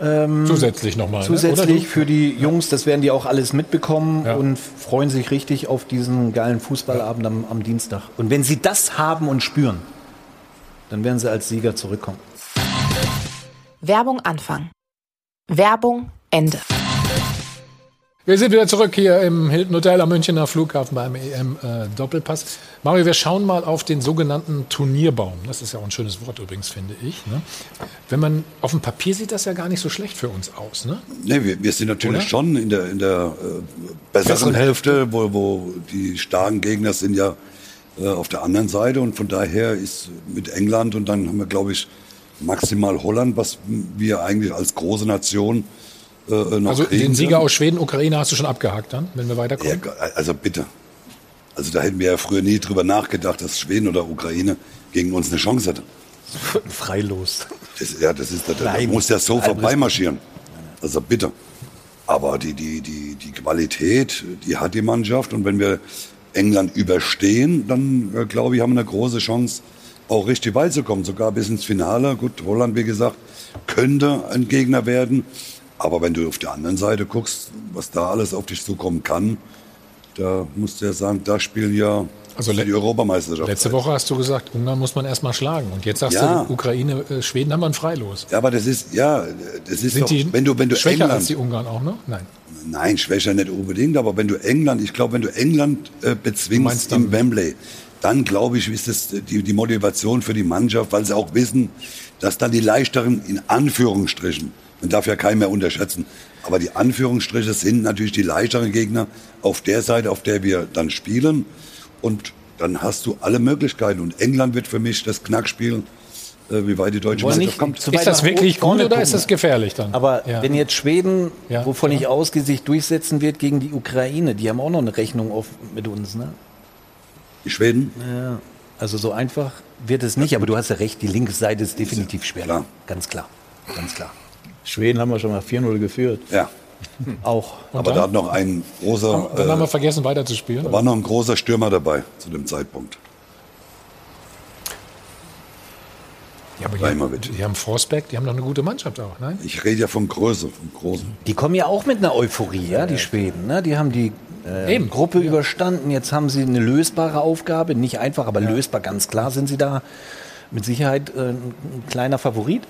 Ähm, zusätzlich nochmal. Zusätzlich, ne? Für die Jungs, das werden die auch alles mitbekommen ja. und freuen sich richtig auf diesen geilen Fußballabend ja. am, am Dienstag. Und wenn sie das haben und spüren, dann werden sie als Sieger zurückkommen. Werbung Anfang. Werbung Ende. Wir sind wieder zurück hier im Hilton Hotel am Münchner Flughafen beim E M-Doppelpass. Äh, Mario, wir schauen mal auf den sogenannten Turnierbaum. Das ist ja auch ein schönes Wort übrigens, finde ich. Ne? Wenn man auf dem Papier sieht, das ja gar nicht so schlecht für uns aus. Ne, nee, wir, wir sind natürlich Oder? schon in der, in der äh, besseren Hälfte, wo, wo die starken Gegner sind ja äh, auf der anderen Seite. Und von daher ist mit England und dann haben wir, glaube ich, maximal Holland, was wir eigentlich als große Nation... Äh, also den Sieger aus Schweden, Ukraine hast du schon abgehakt dann, wenn wir weiterkommen? Ja, also bitte. Also da hätten wir ja früher nie drüber nachgedacht, dass Schweden oder Ukraine gegen uns eine Chance hätte. Freilos. Das, ja, das ist, da, da muss ja so vorbeimarschieren. Also bitte. Aber die, die, die, die Qualität, die hat die Mannschaft. Und wenn wir England überstehen, dann äh, glaube ich, haben wir eine große Chance, auch richtig weit zu kommen. Sogar bis ins Finale. Gut, Holland, wie gesagt, könnte ein Gegner werden. Aber wenn du auf der anderen Seite guckst, was da alles auf dich zukommen kann, da musst du ja sagen, da spielen ja also die Europameisterschaft. Letzte halt. Woche hast du gesagt, Ungarn muss man erstmal schlagen. Und jetzt sagst ja. du, Ukraine, äh, Schweden haben wir ein Freilos. Ja, aber das ist, ja, das ist Sind doch, die wenn du, wenn du schwächer England, als die Ungarn auch, ne? Nein. Nein, schwächer nicht unbedingt, aber wenn du England, ich glaube, wenn du England äh, bezwingst im Wembley, dann glaube ich, ist das die, die Motivation für die Mannschaft, weil sie auch wissen, dass dann die leichteren, in Anführungsstrichen, man darf ja keinen mehr unterschätzen. Aber die Anführungsstriche sind natürlich die leichteren Gegner auf der Seite, auf der wir dann spielen. Und dann hast du alle Möglichkeiten. Und England wird für mich das Knackspiel, äh, wie weit die deutsche Mannschaft nicht, kommt. Ist das wirklich gut oder gucken. Ist das gefährlich dann? Aber ja. wenn jetzt Schweden, ja, wovon ja. ich ausgehe, sich durchsetzen wird gegen die Ukraine, die haben auch noch eine Rechnung offen mit uns, ne? Die Schweden? Ja, also so einfach wird es nicht. Aber du hast ja recht, die linke Seite ist definitiv schwer. Klar. Ganz klar, ganz klar. Schweden haben wir schon mal vier null geführt. Ja. Auch. Und aber dann? Da hat noch ein großer... Dann haben wir vergessen, weiterzuspielen. Da war noch ein großer Stürmer dabei zu dem Zeitpunkt. Ja, aber die, die haben Forsberg, die haben noch eine gute Mannschaft auch, nein? Ich rede ja von Größe, vom Großen. Die kommen ja auch mit einer Euphorie, ja, die Schweden. Ne? Die haben die äh, Eben. Gruppe ja. überstanden. Jetzt haben sie eine lösbare Aufgabe. Nicht einfach, aber ja. lösbar. Ganz klar sind sie da mit Sicherheit äh, ein kleiner Favorit.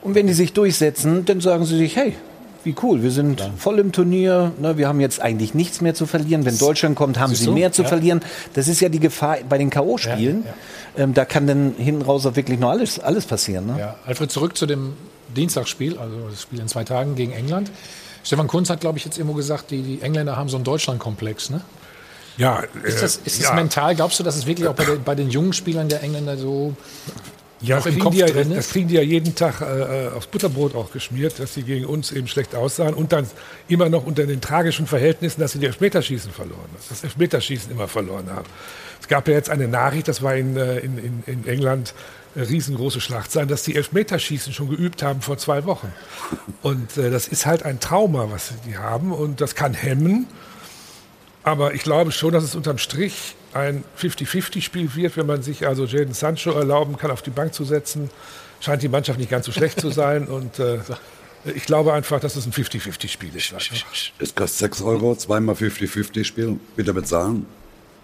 Und wenn die sich durchsetzen, dann sagen sie sich, hey, wie cool, wir sind ja. voll im Turnier, ne, wir haben jetzt eigentlich nichts mehr zu verlieren. Wenn Deutschland kommt, haben sie so? mehr zu ja. verlieren. Das ist ja die Gefahr bei den K O-Spielen. Ja, ja. Ähm, da kann dann hinten raus auch wirklich noch alles, alles passieren. Ne? Ja. Alfred, zurück zu dem Dienstagsspiel, also das Spiel in zwei Tagen gegen England. Stefan Kunz hat, glaube ich, jetzt irgendwo gesagt, die, die Engländer haben so einen Deutschlandkomplex, ne? Ja. Ist das, ist das ja. mental, glaubst du, dass es wirklich auch bei, bei den jungen Spielern der Engländer so... Ja, im Kopf ja, drin das, das kriegen die ja jeden Tag äh, aufs Butterbrot auch geschmiert, dass sie gegen uns eben schlecht aussahen und dann immer noch unter den tragischen Verhältnissen, dass sie die Elfmeterschießen verloren haben, das Elfmeterschießen immer verloren haben. Es gab ja jetzt eine Nachricht, das war in, in, in, in England eine riesengroße Schlagzeilen, dass die Elfmeterschießen schon geübt haben vor zwei Wochen. Und äh, das ist halt ein Trauma, was die haben und das kann hemmen. Aber ich glaube schon, dass es unterm Strich ein fünfzig fünfzig Spiel wird, wenn man sich also Jadon Sancho erlauben kann, auf die Bank zu setzen. Scheint die Mannschaft nicht ganz so schlecht zu sein. Und äh, ich glaube einfach, dass es ein fünfzig fünfzig Spiel ist. Es kostet sechs Euro, zweimal fünfzig fünfzig Spiel. Bitte bezahlen.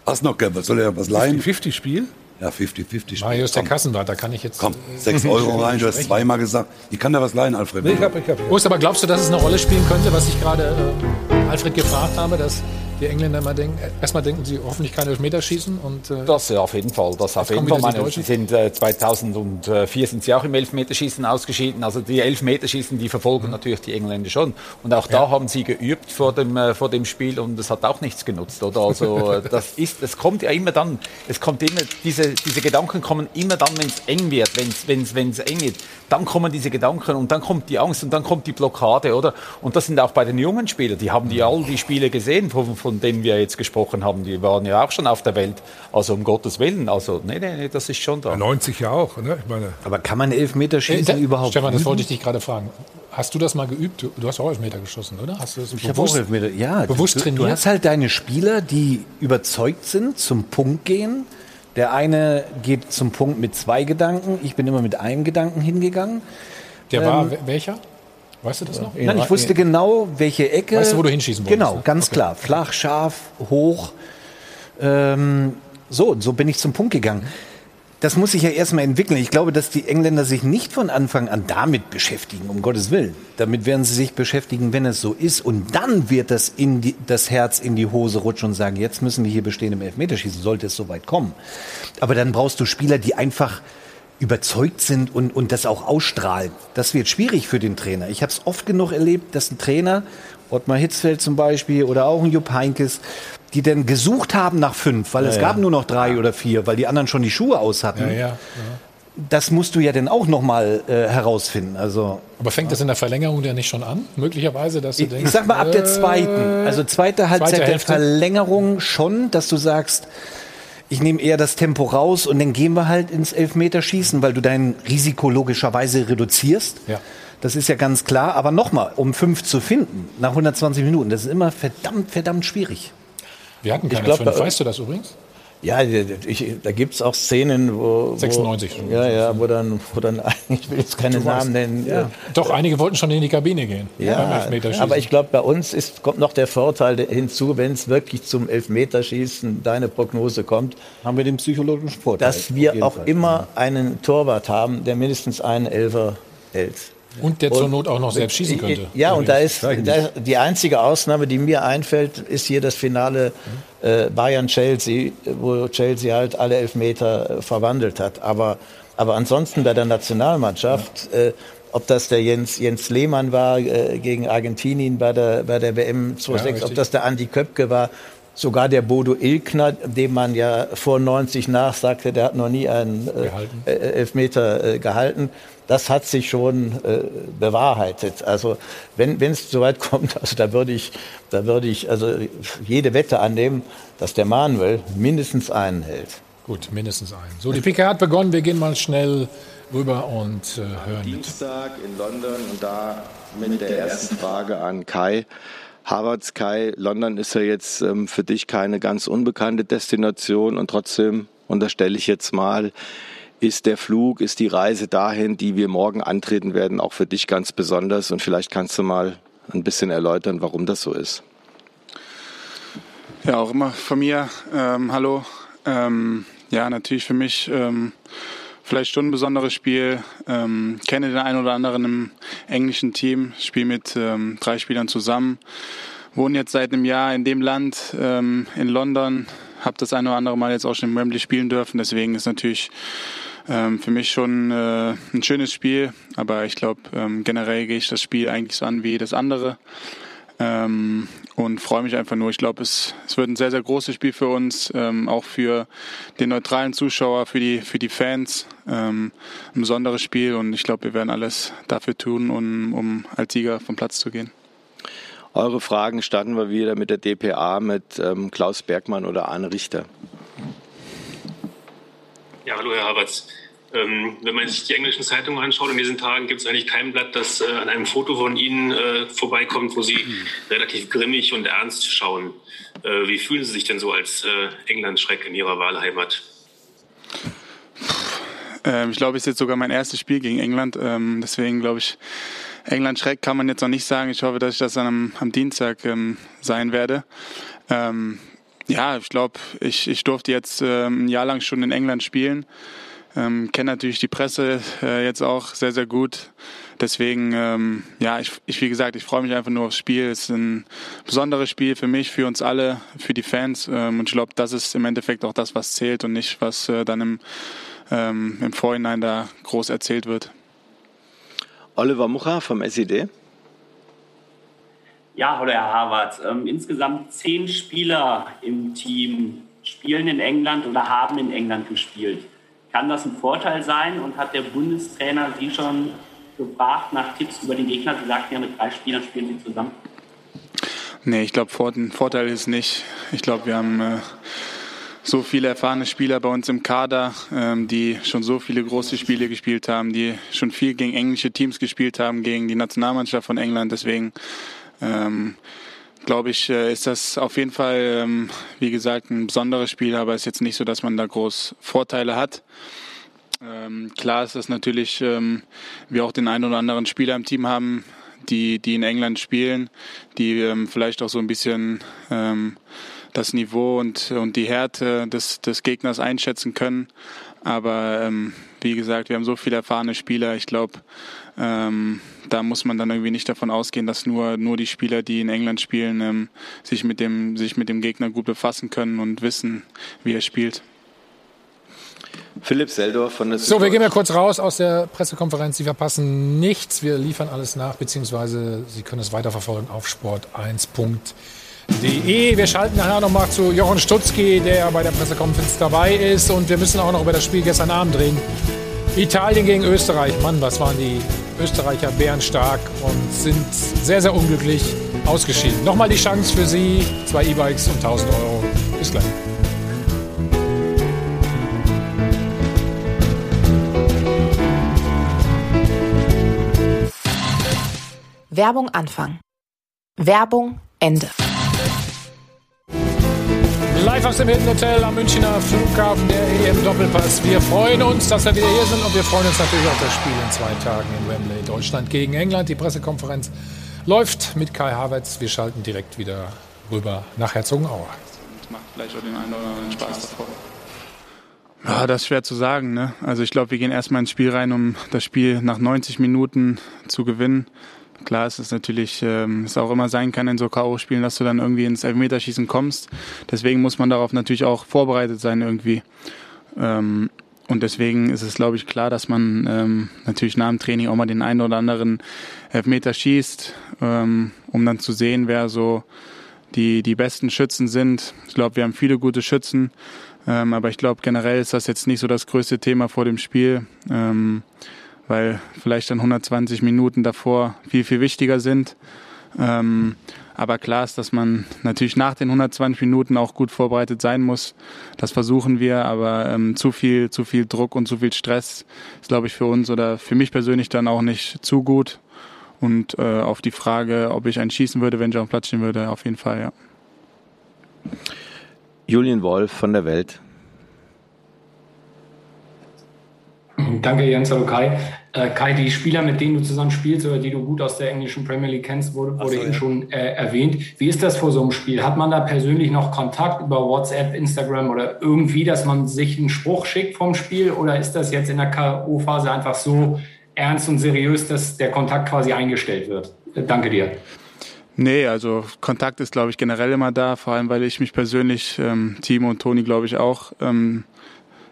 Hast noch Geld? Soll er was leihen? fünfzig fünfzig Spiel? Ja, fünfzig fünfzig Spiel. Mario ist der Kassenwart, da kann ich jetzt... Komm, sechs Euro rein, du hast zweimal gesagt. Ich kann da was leihen, Alfred. Nee, ich hab, ich hab, ja. Urs, aber glaubst du, dass es eine Rolle spielen könnte, was ich gerade äh, Alfred gefragt habe, dass... die Engländer immer denken, erstmal denken sie hoffentlich kein Elfmeter schießen. Und, äh, das ja, auf jeden Fall. Das auf jeden Fall. Meine, sie sind, äh, zweitausendvier sind sie auch im Elfmeterschießen ausgeschieden. Also die Elfmeterschießen, die verfolgen mhm. natürlich die Engländer schon. Und auch da ja. haben sie geübt vor dem, äh, vor dem Spiel und es hat auch nichts genutzt. Oder? Also das ist, es kommt ja immer dann, es kommt immer, diese, diese Gedanken kommen immer dann, wenn es eng wird, wenn's, wenn's, wenn's eng wird. Dann kommen diese Gedanken und dann kommt die Angst und dann kommt die Blockade, oder? Und das sind auch bei den jungen Spielern, die haben die all die Spiele gesehen, von, von denen wir jetzt gesprochen haben, die waren ja auch schon auf der Welt, also um Gottes Willen, also nee, nee, nee, das ist schon da. neunzig ja auch, ne? Ich meine. Aber kann man Elfmeter schießen äh, überhaupt? Stefan, das wollte ich dich gerade fragen. Hast du das mal geübt? Du hast auch Elfmeter geschossen, oder? Hast du das ich bewusst, hab auch Elfmeter, ja. Bewusst du, trainiert? Du hast halt deine Spieler, die überzeugt sind, zum Punkt gehen. Der eine geht zum Punkt mit zwei Gedanken. Ich bin immer mit einem Gedanken hingegangen. Der ähm, war w- welcher? Weißt du das noch? Nein, ich wusste genau, welche Ecke. Weißt du, wo du hinschießen wolltest? Genau, ganz okay. klar. Flach, scharf, hoch. Ähm, so, so bin ich zum Punkt gegangen. Das muss sich ja erstmal entwickeln. Ich glaube, dass die Engländer sich nicht von Anfang an damit beschäftigen, um Gottes Willen. Damit werden sie sich beschäftigen, wenn es so ist. Und dann wird das, in die, das Herz in die Hose rutschen und sagen, jetzt müssen wir hier bestehen im Elfmeterschießen, sollte es so weit kommen. Aber dann brauchst du Spieler, die einfach überzeugt sind und, und das auch ausstrahlen. Das wird schwierig für den Trainer. Ich habe es oft genug erlebt, dass ein Trainer, Ottmar Hitzfeld zum Beispiel oder auch ein Jupp Heynckes, die dann gesucht haben nach fünf, weil ja, es gab ja. nur noch drei oder vier, weil die anderen schon die Schuhe aus hatten. Ja, ja, ja. Das musst du ja dann auch noch mal äh, herausfinden. Also, aber fängt ja. das in der Verlängerung ja nicht schon an? Möglicherweise, dass du ich, denkst... Ich sag mal, ab der zweiten, also zweite Halbzeit zweite der Verlängerung schon, dass du sagst, ich nehme eher das Tempo raus und dann gehen wir halt ins Elfmeterschießen, weil du dein Risiko logischerweise reduzierst. Ja. Das ist ja ganz klar. Aber nochmal, um fünf zu finden, nach hundertzwanzig Minuten, das ist immer verdammt, verdammt schwierig. Wir hatten keine ich glaub, fünf. Weißt du das übrigens? Ja, ich, da gibt es auch Szenen, wo... wo sechsundneunzig schon. Ja, ja, wo dann, wo dann ich will jetzt keine Namen nennen. Ja. Doch, einige wollten schon in die Kabine gehen. Ja, aber ich glaube, bei uns ist, kommt noch der Vorteil hinzu, wenn es wirklich zum Elfmeterschießen deine Prognose kommt. Haben wir den psychologischen Vorteil. Dass wir auch Fall. immer einen Torwart haben, der mindestens einen Elfer hält. Und der zur Not auch noch selbst schießen könnte. Ja, und da ist, da ist die einzige Ausnahme, die mir einfällt, ist hier das Finale äh, Bayern-Chelsea, wo Chelsea halt alle Elfmeter äh, verwandelt hat. Aber, aber ansonsten bei der Nationalmannschaft, ja. äh, ob das der Jens, Jens Lehmann war äh, gegen Argentinien bei der, bei der W M zweitausendsechs, ja, ob das der Andi Köpke war, sogar der Bodo Ilkner, dem man ja vor neunzig nach sagte, der hat noch nie einen äh, Elfmeter äh, gehalten. Das hat sich schon äh, bewahrheitet. Also wenn es soweit kommt, also da würde ich, da würde ich also jede Wette annehmen, dass der Manuel mindestens einen hält. Gut, mindestens einen. So, die P K hat begonnen. Wir gehen mal schnell rüber und äh, hören. Dienstag in London und da mit der ersten Frage an Kai. Havertz, Kai, London ist ja jetzt ähm, für dich keine ganz unbekannte Destination und trotzdem unterstelle ich jetzt mal, ist der Flug, ist die Reise dahin, die wir morgen antreten werden, auch für dich ganz besonders und vielleicht kannst du mal ein bisschen erläutern, warum das so ist. Ja, auch immer von mir, ähm, hallo, ähm, ja natürlich für mich ähm, vielleicht schon ein besonderes Spiel, ähm, kenne den einen oder anderen im englischen Team, spiele mit ähm, drei Spielern zusammen, wohne jetzt seit einem Jahr in dem Land, ähm, in London, habe das ein oder andere Mal jetzt auch schon im Wembley spielen dürfen, deswegen ist natürlich ähm, für mich schon äh, ein schönes Spiel, aber ich glaube ähm, generell gehe ich das Spiel eigentlich so an wie jedes andere ähm, und freue mich einfach nur. Ich glaube, es, es wird ein sehr, sehr großes Spiel für uns, ähm, auch für den neutralen Zuschauer, für die, für die Fans. Ähm, ein besonderes Spiel und ich glaube, wir werden alles dafür tun, um, um als Sieger vom Platz zu gehen. Eure Fragen starten wir wieder mit der D P A, mit ähm, Klaus Bergmann oder Arne Richter. Ja, hallo Herr Havertz. Ähm, wenn man sich die englischen Zeitungen anschaut, in diesen Tagen gibt es eigentlich kein Blatt, das äh, an einem Foto von Ihnen äh, vorbeikommt, wo Sie hm. relativ grimmig und ernst schauen. Äh, wie fühlen Sie sich denn so als äh, England-Schreck in Ihrer Wahlheimat? Ähm, ich glaube, es ist jetzt sogar mein erstes Spiel gegen England. Ähm, deswegen glaube ich, England-Schreck kann man jetzt noch nicht sagen. Ich hoffe, dass ich das dann am, am Dienstag ähm, sein werde. Ähm, ja, ich glaube, ich, ich durfte jetzt ähm, ein Jahr lang schon in England spielen. Ähm, kenne natürlich die Presse äh, jetzt auch sehr, sehr gut. Deswegen, ähm, ja, ich, ich, wie gesagt, ich freue mich einfach nur aufs Spiel. Es ist ein besonderes Spiel für mich, für uns alle, für die Fans. Ähm, und ich glaube, das ist im Endeffekt auch das, was zählt und nicht, was äh, dann im, ähm, im Vorhinein da groß erzählt wird. Oliver Mucha vom S E D. Ja, hallo Herr Havertz. Ähm, insgesamt zehn Spieler im Team spielen in England oder haben in England gespielt. Kann das ein Vorteil sein? Und hat der Bundestrainer Sie schon gefragt nach Tipps über den Gegner? Sie sagten ja, mit drei Spielern spielen Sie zusammen. Nee, ich glaube, ein Vorteil ist nicht. Ich glaube, wir haben äh, so viele erfahrene Spieler bei uns im Kader, ähm, die schon so viele große Spiele gespielt haben, die schon viel gegen englische Teams gespielt haben, gegen die Nationalmannschaft von England. Deswegen ähm, glaube ich, ist das auf jeden Fall, wie gesagt, ein besonderes Spiel, aber es ist jetzt nicht so, dass man da groß Vorteile hat. Klar ist, dass natürlich wir auch den einen oder anderen Spieler im Team haben, die, die in England spielen, die vielleicht auch so ein bisschen das Niveau und, und die Härte des, des Gegners einschätzen können. Aber wie gesagt, wir haben so viele erfahrene Spieler, ich glaube, Ähm, da muss man dann irgendwie nicht davon ausgehen, dass nur, nur die Spieler, die in England spielen, ähm, sich mit dem, sich mit dem Gegner gut befassen können und wissen, wie er spielt. Philipp Seldorf von der So, wir gehen ja kurz raus aus der Pressekonferenz. Sie verpassen nichts. Wir liefern alles nach, beziehungsweise Sie können es weiterverfolgen auf sport eins punkt de. Wir schalten nachher nochmal zu Jochen Stutzki, der bei der Pressekonferenz dabei ist. Und wir müssen auch noch über das Spiel gestern Abend reden. Italien gegen Österreich. Mann, was waren die Österreicher bärenstark und sind sehr, sehr unglücklich ausgeschieden. Nochmal die Chance für Sie. Zwei E-Bikes und tausend Euro. Bis gleich. Werbung Anfang. Werbung Ende. Live aus dem Hilton Hotel am Münchner Flughafen, der E M-Doppelpass. Wir freuen uns, dass wir wieder hier sind und wir freuen uns natürlich auf das Spiel in zwei Tagen in Wembley. Deutschland gegen England. Die Pressekonferenz läuft mit Kai Havertz. Wir schalten direkt wieder rüber nach Herzogenaurach. Das macht vielleicht auch den einen oder anderen Spaß davor. Ja, das ist schwer zu sagen, ne? Also ich glaube, wir gehen erstmal ins Spiel rein, um das Spiel nach neunzig Minuten zu gewinnen. Klar ist es natürlich, ähm, es auch immer sein kann in so K O-Spielen, dass du dann irgendwie ins Elfmeterschießen kommst. Deswegen muss man darauf natürlich auch vorbereitet sein irgendwie. Ähm, und deswegen ist es, glaube ich, klar, dass man ähm, natürlich nach dem Training auch mal den einen oder anderen Elfmeter schießt, ähm, um dann zu sehen, wer so die, die besten Schützen sind. Ich glaube, wir haben viele gute Schützen. Ähm, aber ich glaube, generell ist das jetzt nicht so das größte Thema vor dem Spiel. Ähm, weil vielleicht dann hundertzwanzig Minuten davor viel, viel wichtiger sind. Ähm, aber klar ist, dass man natürlich nach den hundertzwanzig Minuten auch gut vorbereitet sein muss. Das versuchen wir, aber ähm, zu viel, zu viel Druck und zu viel Stress ist, glaube ich, für uns oder für mich persönlich dann auch nicht zu gut. Und äh, auf die Frage, ob ich einen schießen würde, wenn ich auf dem Platz stehen würde, auf jeden Fall, ja. Julian Wolf von der Welt. Danke, Jens, hallo Kai. Äh, Kai, die Spieler, mit denen du zusammen spielst oder die du gut aus der englischen Premier League kennst, wurde, wurde so, eben ja. schon äh, erwähnt. Wie ist das vor so einem Spiel? Hat man da persönlich noch Kontakt über WhatsApp, Instagram oder irgendwie, dass man sich einen Spruch schickt vom Spiel? Oder ist das jetzt in der K O-Phase einfach so ernst und seriös, dass der Kontakt quasi eingestellt wird? Äh, danke dir. Nee, also Kontakt ist, glaube ich, generell immer da. Vor allem, weil ich mich persönlich, ähm, Timo und Toni, glaube ich, auch... Ähm,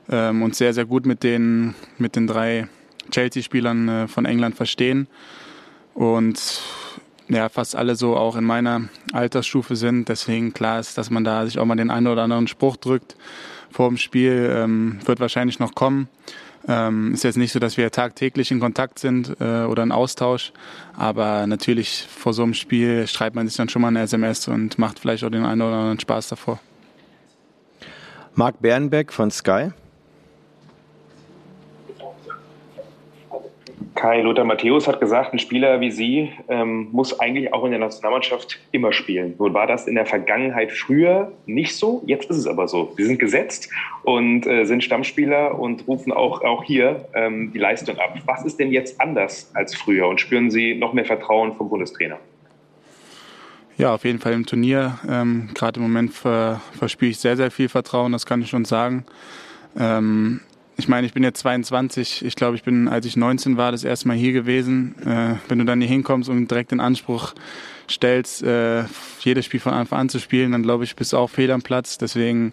und sehr, sehr gut mit den, mit den drei Chelsea-Spielern von England verstehen. Und ja, fast alle so auch in meiner Altersstufe sind. Deswegen klar ist, dass man da sich auch mal den einen oder anderen Spruch drückt vor dem Spiel. Ähm, wird wahrscheinlich noch kommen. Ähm, ist jetzt nicht so, dass wir tagtäglich in Kontakt sind äh, oder in Austausch. Aber natürlich vor so einem Spiel schreibt man sich dann schon mal eine S M S und macht vielleicht auch den einen oder anderen Spaß davor. Marc Bernbeck von Sky. Kai, Lothar Matthäus hat gesagt, ein Spieler wie Sie ähm, muss eigentlich auch in der Nationalmannschaft immer spielen. Nun war das in der Vergangenheit früher nicht so, jetzt ist es aber so. Sie sind gesetzt und äh, sind Stammspieler und rufen auch, auch hier ähm, die Leistung ab. Was ist denn jetzt anders als früher und spüren Sie noch mehr Vertrauen vom Bundestrainer? Ja, auf jeden Fall im Turnier. Ähm, gerade im Moment ver, verspüre ich sehr, sehr viel Vertrauen, das kann ich schon sagen. Ähm, Ich meine, ich bin jetzt zweiundzwanzig. Ich glaube, ich bin, als ich neunzehn war, das erste Mal hier gewesen. Äh, wenn du dann hier hinkommst und direkt den Anspruch stellst, äh, jedes Spiel von Anfang an zu spielen, dann glaube ich, bist du auch fehl am Platz. Deswegen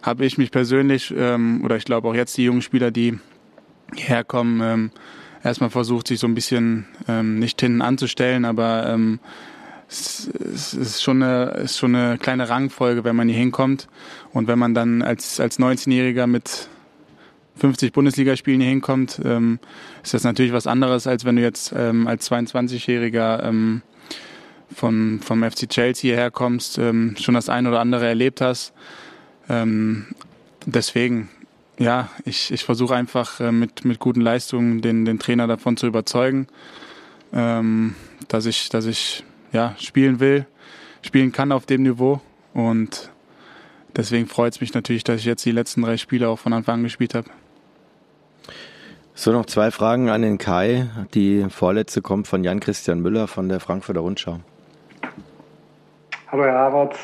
habe ich mich persönlich, ähm, oder ich glaube auch jetzt die jungen Spieler, die herkommen, ähm, erstmal versucht, sich so ein bisschen ähm, nicht hinten anzustellen, aber ähm, es, es ist schon eine, ist schon eine kleine Rangfolge, wenn man hier hinkommt. Und wenn man dann als, als neunzehnjähriger mit fünfzig Bundesligaspielen hier hinkommt, ähm, ist das natürlich was anderes, als wenn du jetzt ähm, als zweiundzwanzigjähriger ähm, vom, vom F C Chelsea hierher kommst, ähm, schon das ein oder andere erlebt hast. Ähm, deswegen, ja, ich, ich versuche einfach äh, mit, mit guten Leistungen den, den Trainer davon zu überzeugen, ähm, dass ich, dass ich ja, spielen will, spielen kann auf dem Niveau. Und deswegen freut es mich natürlich, dass ich jetzt die letzten drei Spiele auch von Anfang an gespielt habe. So, noch zwei Fragen an den Kai. Die vorletzte kommt von Jan-Christian Müller von der Frankfurter Rundschau. Hallo Herr Havertz.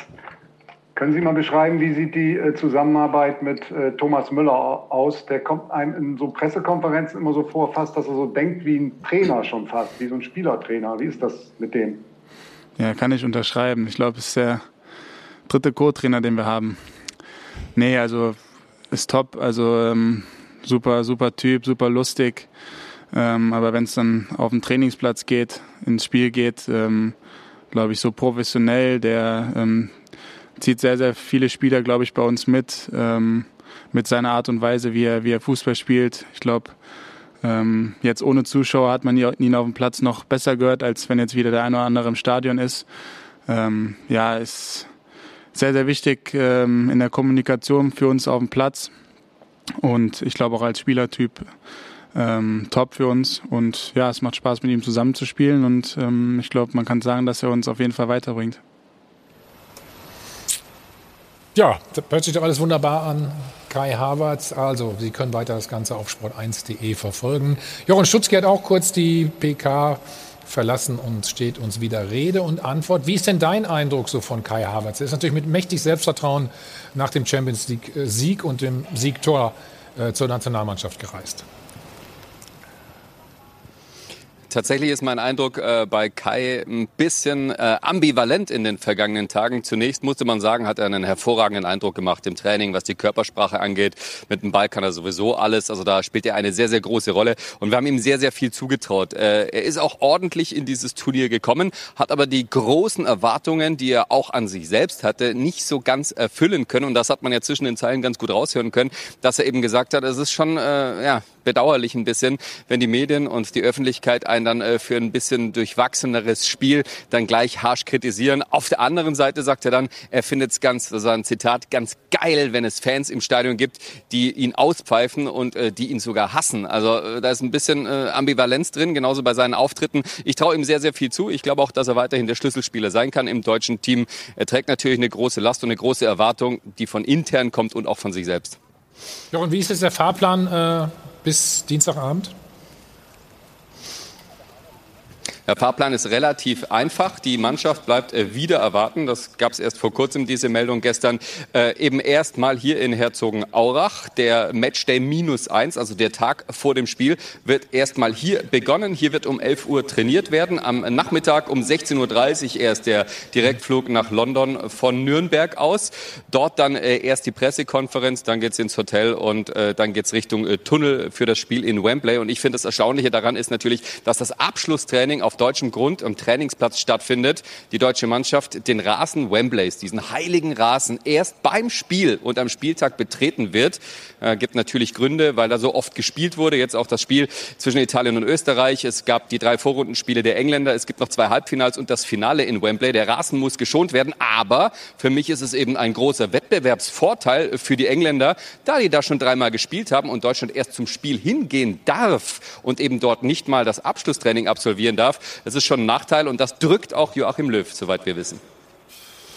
Können Sie mal beschreiben, wie sieht die Zusammenarbeit mit Thomas Müller aus? Der kommt einem in so Pressekonferenzen immer so vor, fast, dass er so denkt wie ein Trainer schon fast, wie so ein Spielertrainer. Wie ist das mit dem? Ja, kann ich unterschreiben. Ich glaube, es ist der dritte Co-Trainer, den wir haben. Nee, also ist top. Also ähm, super, super Typ, super lustig. Ähm, aber wenn es dann auf den Trainingsplatz geht, ins Spiel geht, ähm, glaube ich, so professionell, der... Ähm, zieht sehr, sehr viele Spieler, glaube ich, bei uns mit, ähm, mit seiner Art und Weise, wie er, wie er Fußball spielt. Ich glaube, ähm, jetzt ohne Zuschauer hat man ihn auf dem Platz noch besser gehört, als wenn jetzt wieder der eine oder andere im Stadion ist. Ähm, ja, ist sehr, sehr wichtig ähm, in der Kommunikation für uns auf dem Platz. Und ich glaube auch als Spielertyp ähm, top für uns. Und ja, es macht Spaß, mit ihm zusammenzuspielen. Und ähm, ich glaube, man kann sagen, dass er uns auf jeden Fall weiterbringt. Ja, das hört sich doch alles wunderbar an, Kai Havertz. Also, Sie können weiter das Ganze auf sport eins punkt de verfolgen. Jochen Stutzki hat auch kurz die P K verlassen und steht uns wieder Rede und Antwort. Wie ist denn dein Eindruck so von Kai Havertz? Er ist natürlich mit mächtig Selbstvertrauen nach dem Champions-League-Sieg und dem Siegtor äh, zur Nationalmannschaft gereist. Tatsächlich ist mein Eindruck äh, bei Kai ein bisschen äh, ambivalent in den vergangenen Tagen. Zunächst musste man sagen, hat er einen hervorragenden Eindruck gemacht im Training, was die Körpersprache angeht. Mit dem Ball kann er sowieso alles. Also da spielt er eine sehr, sehr große Rolle. Und wir haben ihm sehr, sehr viel zugetraut. Äh, er ist auch ordentlich in dieses Turnier gekommen, hat aber die großen Erwartungen, die er auch an sich selbst hatte, nicht so ganz erfüllen können. Und das hat man ja zwischen den Zeilen ganz gut raushören können, dass er eben gesagt hat, es ist schon äh, ja, bedauerlich ein bisschen, wenn die Medien und die Öffentlichkeit einen dann äh, für ein bisschen durchwachseneres Spiel dann gleich harsch kritisieren. Auf der anderen Seite sagt er dann, er findet es ganz, das war ein Zitat, ganz geil, wenn es Fans im Stadion gibt, die ihn auspfeifen und äh, die ihn sogar hassen. Also äh, da ist ein bisschen äh, Ambivalenz drin, genauso bei seinen Auftritten. Ich traue ihm sehr, sehr viel zu. Ich glaube auch, dass er weiterhin der Schlüsselspieler sein kann im deutschen Team. Er trägt natürlich eine große Last und eine große Erwartung, die von intern kommt und auch von sich selbst. Jochen, wie ist jetzt der Fahrplan äh, bis Dienstagabend? Der Fahrplan ist relativ einfach. Die Mannschaft bleibt äh, wieder erwarten. Das gab es erst vor kurzem, diese Meldung gestern. Äh, eben erstmal hier in Herzogenaurach. Der Matchday minus eins, also der Tag vor dem Spiel, wird erstmal hier begonnen. Hier wird um elf Uhr trainiert werden. Am Nachmittag um sechzehn Uhr dreißig erst der Direktflug nach London von Nürnberg aus. Dort dann äh, erst die Pressekonferenz, dann geht's ins Hotel und äh, dann geht's Richtung äh, Tunnel für das Spiel in Wembley. Und ich finde, das Erstaunliche daran ist natürlich, dass das Abschlusstraining auf Auf deutschem Grund am Trainingsplatz stattfindet. Die deutsche Mannschaft den Rasen Wembleys, diesen heiligen Rasen, erst beim Spiel und am Spieltag betreten wird. Äh, gibt natürlich Gründe, weil da so oft gespielt wurde. Jetzt auch das Spiel zwischen Italien und Österreich. Es gab die drei Vorrundenspiele der Engländer. Es gibt noch zwei Halbfinals und das Finale in Wembley. Der Rasen muss geschont werden. Aber für mich ist es eben ein großer Wettbewerbsvorteil für die Engländer, da die da schon dreimal gespielt haben und Deutschland erst zum Spiel hingehen darf und eben dort nicht mal das Abschlusstraining absolvieren darf. Das ist schon ein Nachteil und das drückt auch Joachim Löw, soweit wir wissen.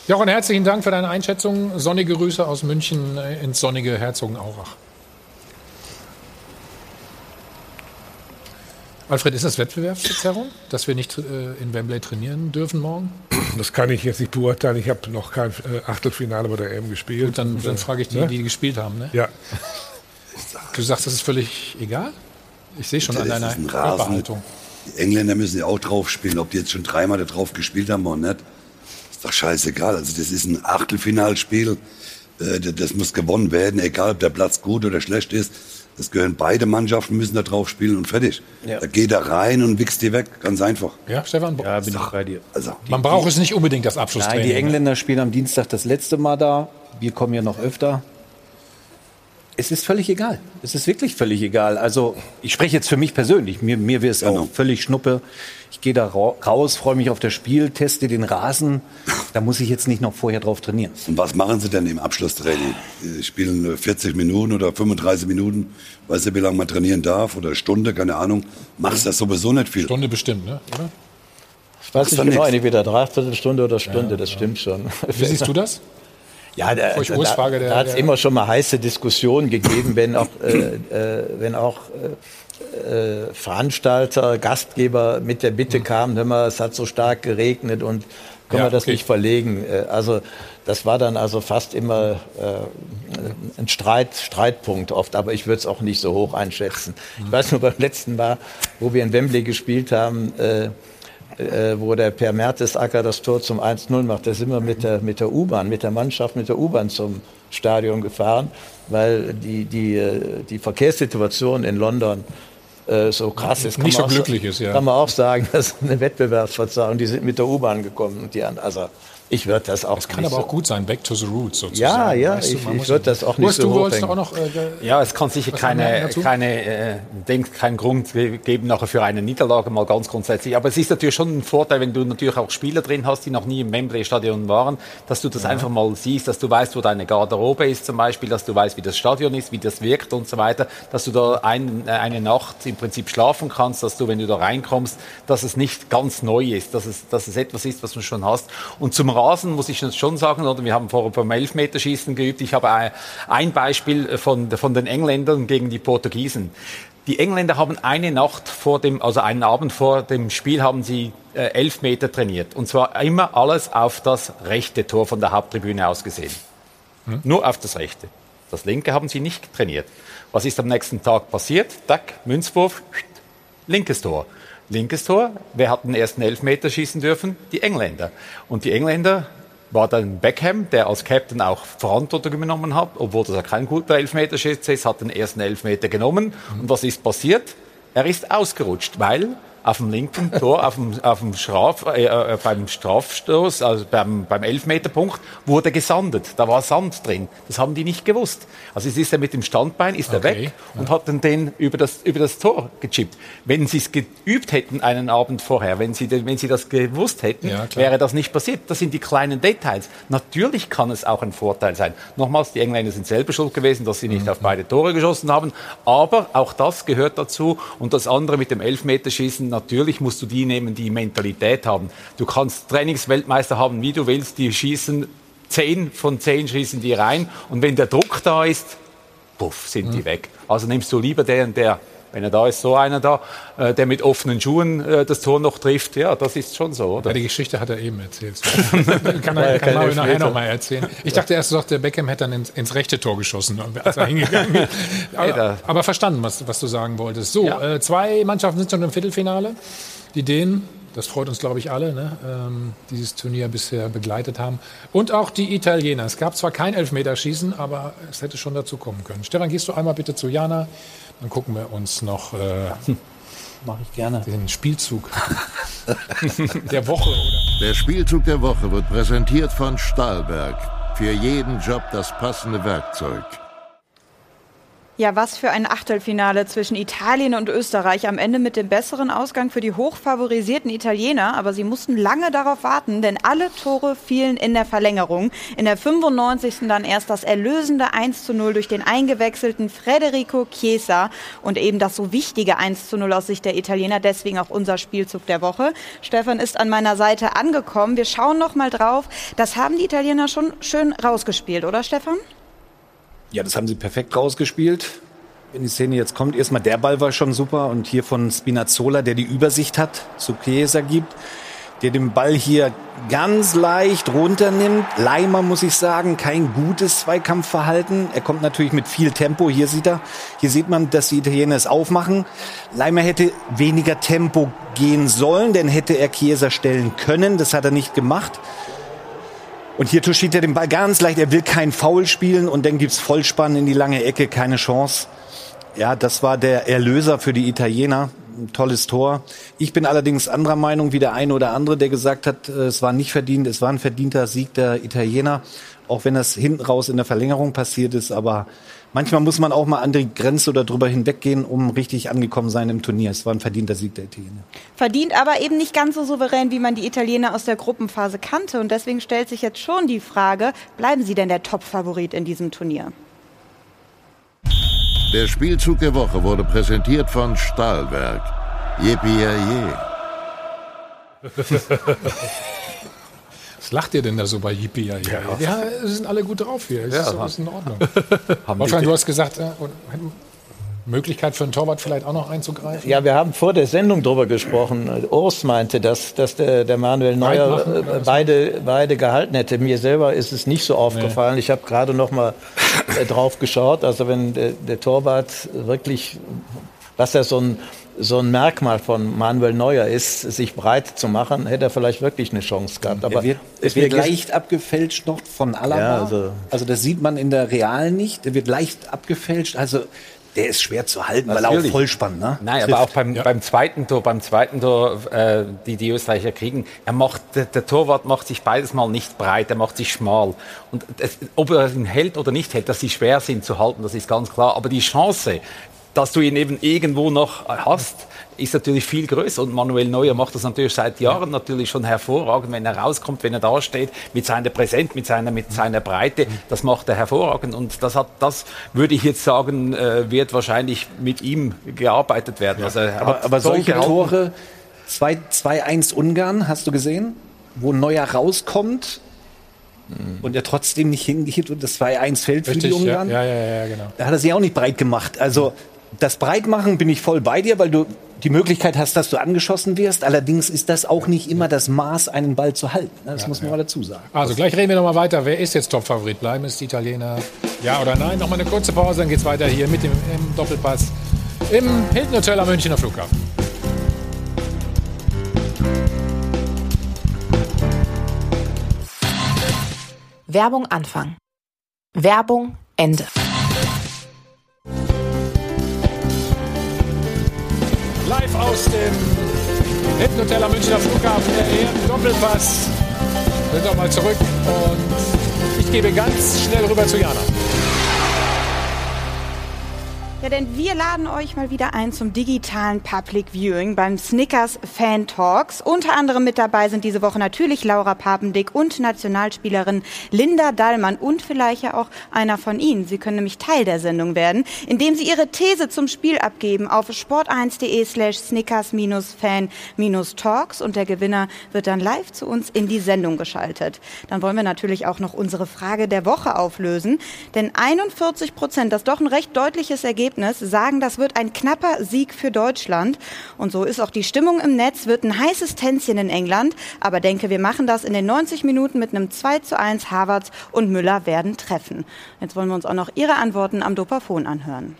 Jochen, herzlichen Dank für deine Einschätzung. Sonnige Grüße aus München ins sonnige Herzogenaurach. Alfred, ist das Wettbewerbsverzerrung, dass wir nicht äh, in Wembley trainieren dürfen morgen? Das kann ich jetzt nicht beurteilen. Ich habe noch kein äh, Achtelfinale bei der E M gespielt. Gut, dann, dann frage ich die, ne? Die gespielt haben. Ne? Ja. Du sagst, das ist völlig egal? Ich sehe schon das an deiner Körperhaltung. Die Engländer müssen ja auch drauf spielen, ob die jetzt schon dreimal da drauf gespielt haben oder nicht. Ist doch scheißegal. Also das ist ein Achtelfinalspiel. Das muss gewonnen werden, egal ob der Platz gut oder schlecht ist. Das gehören beide Mannschaften, müssen da drauf spielen und fertig. Ja. Da geht er rein und wichst die weg, ganz einfach. Ja, Stefan? Ja, bin ich bei dir. Also, man die, braucht die, es nicht unbedingt, das Abschlusstraining. Nein, die Engländer spielen am Dienstag das letzte Mal da. Wir kommen ja noch öfter. Es ist völlig egal. Es ist wirklich völlig egal. Also ich spreche jetzt für mich persönlich. Mir, mir wäre es genau. auch völlig schnuppe. Ich gehe da raus, freue mich auf das Spiel, teste den Rasen. Da muss ich jetzt nicht noch vorher drauf trainieren. Und was machen Sie denn im Abschlusstraining? Spielen vierzig Minuten oder fünfunddreißig Minuten? Weiß nicht, wie lange man trainieren darf oder Stunde, keine Ahnung. Machst das sowieso nicht viel. Stunde bestimmt, ne? Oder? Ich weiß nicht genau, entweder Dreiviertelstunde oder Stunde, ja, das ja. stimmt schon. Wie siehst du das? Ja, da, da, da hat es immer schon mal heiße Diskussionen gegeben, wenn auch, äh, äh, wenn auch äh, Veranstalter, Gastgeber mit der Bitte kamen, hör mal, es hat so stark geregnet und können ja, wir das okay. nicht verlegen. Also das war dann also fast immer äh, ein Streit, Streitpunkt oft, aber ich würde es auch nicht so hoch einschätzen. Ich weiß nur, beim letzten Mal, wo wir in Wembley gespielt haben, äh, Äh, wo der Per Mertesacker das Tor zum eins null macht, da sind wir mit der, mit der U-Bahn, mit der Mannschaft, mit der U-Bahn zum Stadion gefahren, weil die, die, die Verkehrssituation in London äh, so krass ist. Kann Nicht man so auch, glücklich ist, ja. Kann man auch sagen, das ist eine Wettbewerbsverzerrung. Die sind mit der U-Bahn gekommen. Die, also ich würde das auch Es kann aber so auch gut sein, back to the roots sozusagen. Ja, ja, weißt ich, ich, ich würde das auch nicht so hoch hängen. Äh, ja, es kann sicher keine, keine, äh, denk, keinen Grund geben nachher für eine Niederlage, mal ganz grundsätzlich. Aber es ist natürlich schon ein Vorteil, wenn du natürlich auch Spieler drin hast, die noch nie im Wembley-Stadion waren, dass du das ja. einfach mal siehst, dass du weißt, wo deine Garderobe ist zum Beispiel, dass du weißt, wie das Stadion ist, wie das wirkt und so weiter, dass du da ein, eine Nacht im Prinzip schlafen kannst, dass du, wenn du da reinkommst, dass es nicht ganz neu ist, dass es, dass es etwas ist, was du schon hast. Und zum Rasen muss ich schon sagen, oder wir haben vorher beim Elfmeterschießen geübt. Ich habe ein Beispiel von, von den Engländern gegen die Portugiesen. Die Engländer haben eine Nacht vor dem, also einen Abend vor dem Spiel haben sie äh, Elfmeter trainiert. Und zwar immer alles auf das rechte Tor von der Haupttribüne aus gesehen. Hm? Nur auf das rechte. Das linke haben sie nicht trainiert. Was ist am nächsten Tag passiert? Tack, Münzwurf, linkes Tor. Linkes Tor, wer hat den ersten Elfmeter schießen dürfen? Die Engländer. Und die Engländer war dann Beckham, der als Captain auch Verantwortung genommen hat, obwohl das ja kein guter Elfmeterschütze ist, hat den ersten Elfmeter genommen. Und was ist passiert? Er ist ausgerutscht, weil auf dem linken Tor, auf dem, auf dem Straf, äh, beim Strafstoß, also beim, beim Elfmeterpunkt, wurde gesandet. Da war Sand drin. Das haben die nicht gewusst. Also es ist er mit dem Standbein, ist er okay. weg und ja. hat dann den über das, über das Tor gechippt. Wenn sie es geübt hätten einen Abend vorher, wenn sie, wenn sie das gewusst hätten, ja, wäre das nicht passiert. Das sind die kleinen Details. Natürlich kann es auch ein Vorteil sein. Nochmals, die Engländer sind selber schuld gewesen, dass sie nicht mhm. auf beide Tore geschossen haben. Aber auch das gehört dazu. Und das andere mit dem Elfmeterschießen, natürlich musst du die nehmen, die Mentalität haben. Du kannst Trainingsweltmeister haben, wie du willst. Die schießen zehn von zehn schießen die rein. Und wenn der Druck da ist, puff, sind die weg. Also nimmst du lieber den, der, wenn er da ist, so einer da, der mit offenen Schuhen das Tor noch trifft. Ja, das ist schon so, oder? Ja, die Geschichte hat er eben erzählt. kann er, kann Mario nachher noch mal erzählen. Ich dachte erst, du der Beckham hätte dann ins, ins rechte Tor geschossen, als er hingegangen ist. Aber, aber verstanden, was, was du sagen wolltest. So, ja. äh, zwei Mannschaften sind schon im Viertelfinale. Die Dänen, das freut uns, glaube ich, alle, ne? ähm, dieses Turnier bisher begleitet haben. Und auch die Italiener. Es gab zwar kein Elfmeterschießen, aber es hätte schon dazu kommen können. Stefan, gehst du einmal bitte zu Jana? Dann gucken wir uns noch äh, Mach ich gerne. den Spielzug der Woche. Oder? Der Spielzug der Woche wird präsentiert von Stahlberg. Für jeden Job das passende Werkzeug. Ja, was für ein Achtelfinale zwischen Italien und Österreich. Am Ende mit dem besseren Ausgang für die hochfavorisierten Italiener. Aber sie mussten lange darauf warten, denn alle Tore fielen in der Verlängerung. In der fünfundneunzigsten dann erst das erlösende eins zu null durch den eingewechselten Federico Chiesa. Und eben das so wichtige eins zu null aus Sicht der Italiener. Deswegen auch unser Spielzug der Woche. Stefan ist an meiner Seite angekommen. Wir schauen noch mal drauf. Das haben die Italiener schon schön rausgespielt, oder Stefan? Ja, das haben sie perfekt rausgespielt. Wenn die Szene jetzt kommt, erstmal der Ball war schon super. Und hier von Spinazzola, der die Übersicht hat, zu Chiesa gibt. der den Ball hier ganz leicht runternimmt. Leimer, muss ich sagen, kein gutes Zweikampfverhalten. Er kommt natürlich mit viel Tempo. Hier sieht er, hier sieht man, dass die Italiener es aufmachen. Leimer hätte weniger Tempo gehen sollen, denn hätte er Chiesa stellen können. Das hat er nicht gemacht. Und hier touchiert er den Ball ganz leicht. Er will keinen Foul spielen und dann gibt's Vollspann in die lange Ecke. Keine Chance. Ja, das war der Erlöser für die Italiener. Ein tolles Tor. Ich bin allerdings anderer Meinung wie der eine oder andere, der gesagt hat, es war nicht verdient, es war ein verdienter Sieg der Italiener, auch wenn das hinten raus in der Verlängerung passiert ist. Aber manchmal muss man auch mal an die Grenze oder drüber hinweggehen, um richtig angekommen sein im Turnier. Es war ein verdienter Sieg der Italiener. Verdient, aber eben nicht ganz so souverän, wie man die Italiener aus der Gruppenphase kannte. Und deswegen stellt sich jetzt schon die Frage, bleiben sie denn der Top-Favorit in diesem Turnier? Der Spielzug der Woche wurde präsentiert von Stahlwerk. Yippie-Yay. Was lacht ihr denn da so bei Yippie-Yay? Ja, ja, wir sind alle gut drauf hier. Ja, ist so, ist in Ordnung. Wolfgang, du hast gesagt, äh, Möglichkeit für einen Torwart vielleicht auch noch einzugreifen? Ja, wir haben vor der Sendung drüber gesprochen. Urs meinte, dass, dass der, der Manuel Neuer äh, beide, beide gehalten hätte. Mir selber ist es nicht so aufgefallen. Nee. Ich habe gerade noch mal äh, drauf geschaut. Also wenn der, der Torwart wirklich, was ja so ein, so ein Merkmal von Manuel Neuer ist, sich breit zu machen, hätte er vielleicht wirklich eine Chance gehabt. Aber er wird, es wird leicht abgefälscht noch von Alaba. Ja, also, also das sieht man in der Real nicht. Er wird leicht abgefälscht. Also der ist schwer zu halten, das weil er auch Vollspann, ne? Nein, trifft. Aber auch beim, ja. beim zweiten Tor, beim zweiten Tor, äh, die die Österreicher kriegen, er macht, der, der Torwart macht sich beides mal nicht breit, er macht sich schmal. Und das, ob er ihn hält oder nicht hält, dass sie schwer sind zu halten, das ist ganz klar. Aber die Chance, dass du ihn eben irgendwo noch hast, ist natürlich viel größer. Und Manuel Neuer macht das natürlich seit Jahren natürlich schon hervorragend, wenn er rauskommt, wenn er da steht, mit seiner Präsenz, mit seiner, mit seiner Breite. Das macht er hervorragend. Und das hat, das würde ich jetzt sagen, wird wahrscheinlich mit ihm gearbeitet werden. Also er aber aber solche gehalten. Tore, zwei eins Ungarn, hast du gesehen, wo Neuer rauskommt und er trotzdem nicht hingeht und das zwei eins fällt für die Ungarn. Ja, ja, ja, ja, genau. Da hat er sich auch nicht breit gemacht. Also das Breitmachen bin ich voll bei dir, weil du die Möglichkeit hast, dass du angeschossen wirst. Allerdings ist das auch nicht immer das Maß, einen Ball zu halten. Das ja, muss man ja. mal dazu sagen. Also gleich reden wir noch mal weiter. Wer ist jetzt Top-Favorit? Bleiben es die Italiener? Ja oder nein? Noch mal eine kurze Pause, dann geht's weiter hier mit dem im Doppelpass im Hilton Hotel am Münchner Flughafen. Werbung Anfang. Werbung Ende. Live aus dem Hilton Hotel am Münchner Flughafen, der Ehren-Doppelpass. Bin doch mal zurück und ich gebe ganz schnell rüber zu Jana. Ja, denn wir laden euch mal wieder ein zum digitalen Public Viewing beim Snickers Fan Talks. Unter anderem mit dabei sind diese Woche natürlich Laura Papendick und Nationalspielerin Linda Dallmann und vielleicht ja auch einer von Ihnen. Sie können nämlich Teil der Sendung werden, indem Sie Ihre These zum Spiel abgeben auf sport eins punkt de slash snickers fan talks und der Gewinner wird dann live zu uns in die Sendung geschaltet. Dann wollen wir natürlich auch noch unsere Frage der Woche auflösen, denn einundvierzig Prozent, das ist doch ein recht deutliches Ergebnis, sagen, das wird ein knapper Sieg für Deutschland. Und so ist auch die Stimmung im Netz, wird ein heißes Tänzchen in England. Aber denke, wir machen das in den neunzig Minuten mit einem zwei zu eins. Havertz und Müller werden treffen. Jetzt wollen wir uns auch noch Ihre Antworten am Dopafon anhören.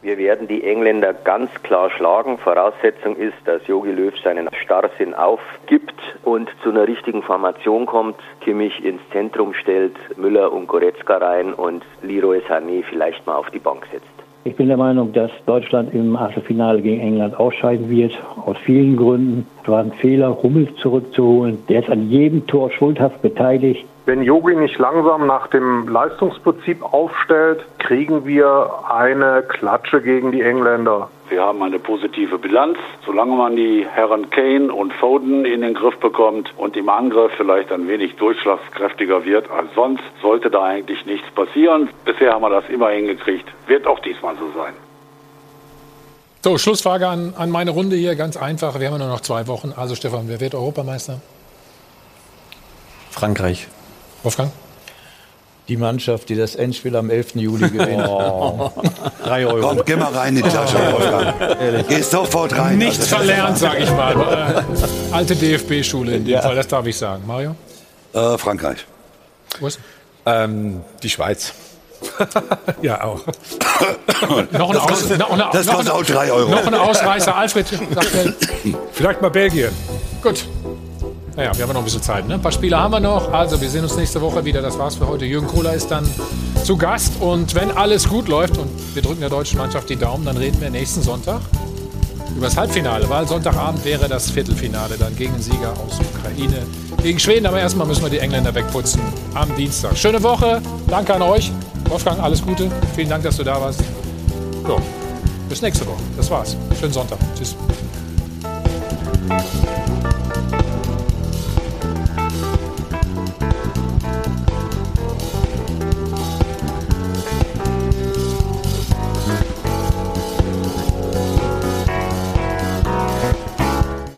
Wir werden die Engländer ganz klar schlagen. Voraussetzung ist, dass Jogi Löw seinen Starrsinn aufgibt und zu einer richtigen Formation kommt, Kimmich ins Zentrum stellt, Müller und Goretzka rein und Leroy Sané vielleicht mal auf die Bank setzt. Ich bin der Meinung, dass Deutschland im Achtelfinale gegen England ausscheiden wird, aus vielen Gründen. Es war ein Fehler, Hummels zurückzuholen. Der ist an jedem Tor schuldhaft beteiligt. Wenn Jogi nicht langsam nach dem Leistungsprinzip aufstellt, kriegen wir eine Klatsche gegen die Engländer. Wir haben eine positive Bilanz. Solange man die Herren Kane und Foden in den Griff bekommt und im Angriff vielleicht ein wenig durchschlagskräftiger wird als sonst, sollte da eigentlich nichts passieren. Bisher haben wir das immer hingekriegt. Wird auch diesmal so sein. So, Schlussfrage an, an meine Runde hier. Ganz einfach. Wir haben nur noch zwei Wochen. Also Stefan, wer wird Europameister? Frankreich. Wolfgang? die Mannschaft, die das Endspiel am elften Juli gewinnt. Oh. Drei Euro. Komm, geh mal rein in die Tasche. Oh. Geh sofort rein. Nichts also, verlernt, sag ich mal. Alte D F B-Schule in dem ja. Fall, das darf ich sagen. Mario? Äh, Frankreich. Was? Ähm, die Schweiz. Ja, auch. noch ein Aus- kostet, noch, noch, das kostet noch, auch drei Euro. Noch ein Ausreißer. Alfred, vielleicht mal Belgien. Gut. Naja, wir haben noch ein bisschen Zeit, ne? Ein paar Spiele haben wir noch. Also, wir sehen uns nächste Woche wieder. Das war's für heute. Jürgen Kohler ist dann zu Gast. Und wenn alles gut läuft, und wir drücken der deutschen Mannschaft die Daumen, dann reden wir nächsten Sonntag über das Halbfinale. Weil Sonntagabend wäre das Viertelfinale dann gegen den Sieger aus Ukraine, gegen Schweden. Aber erstmal müssen wir die Engländer wegputzen am Dienstag. Schöne Woche. Danke an euch. Wolfgang, alles Gute. Vielen Dank, dass du da warst. So, bis nächste Woche. Das war's. Schönen Sonntag. Tschüss.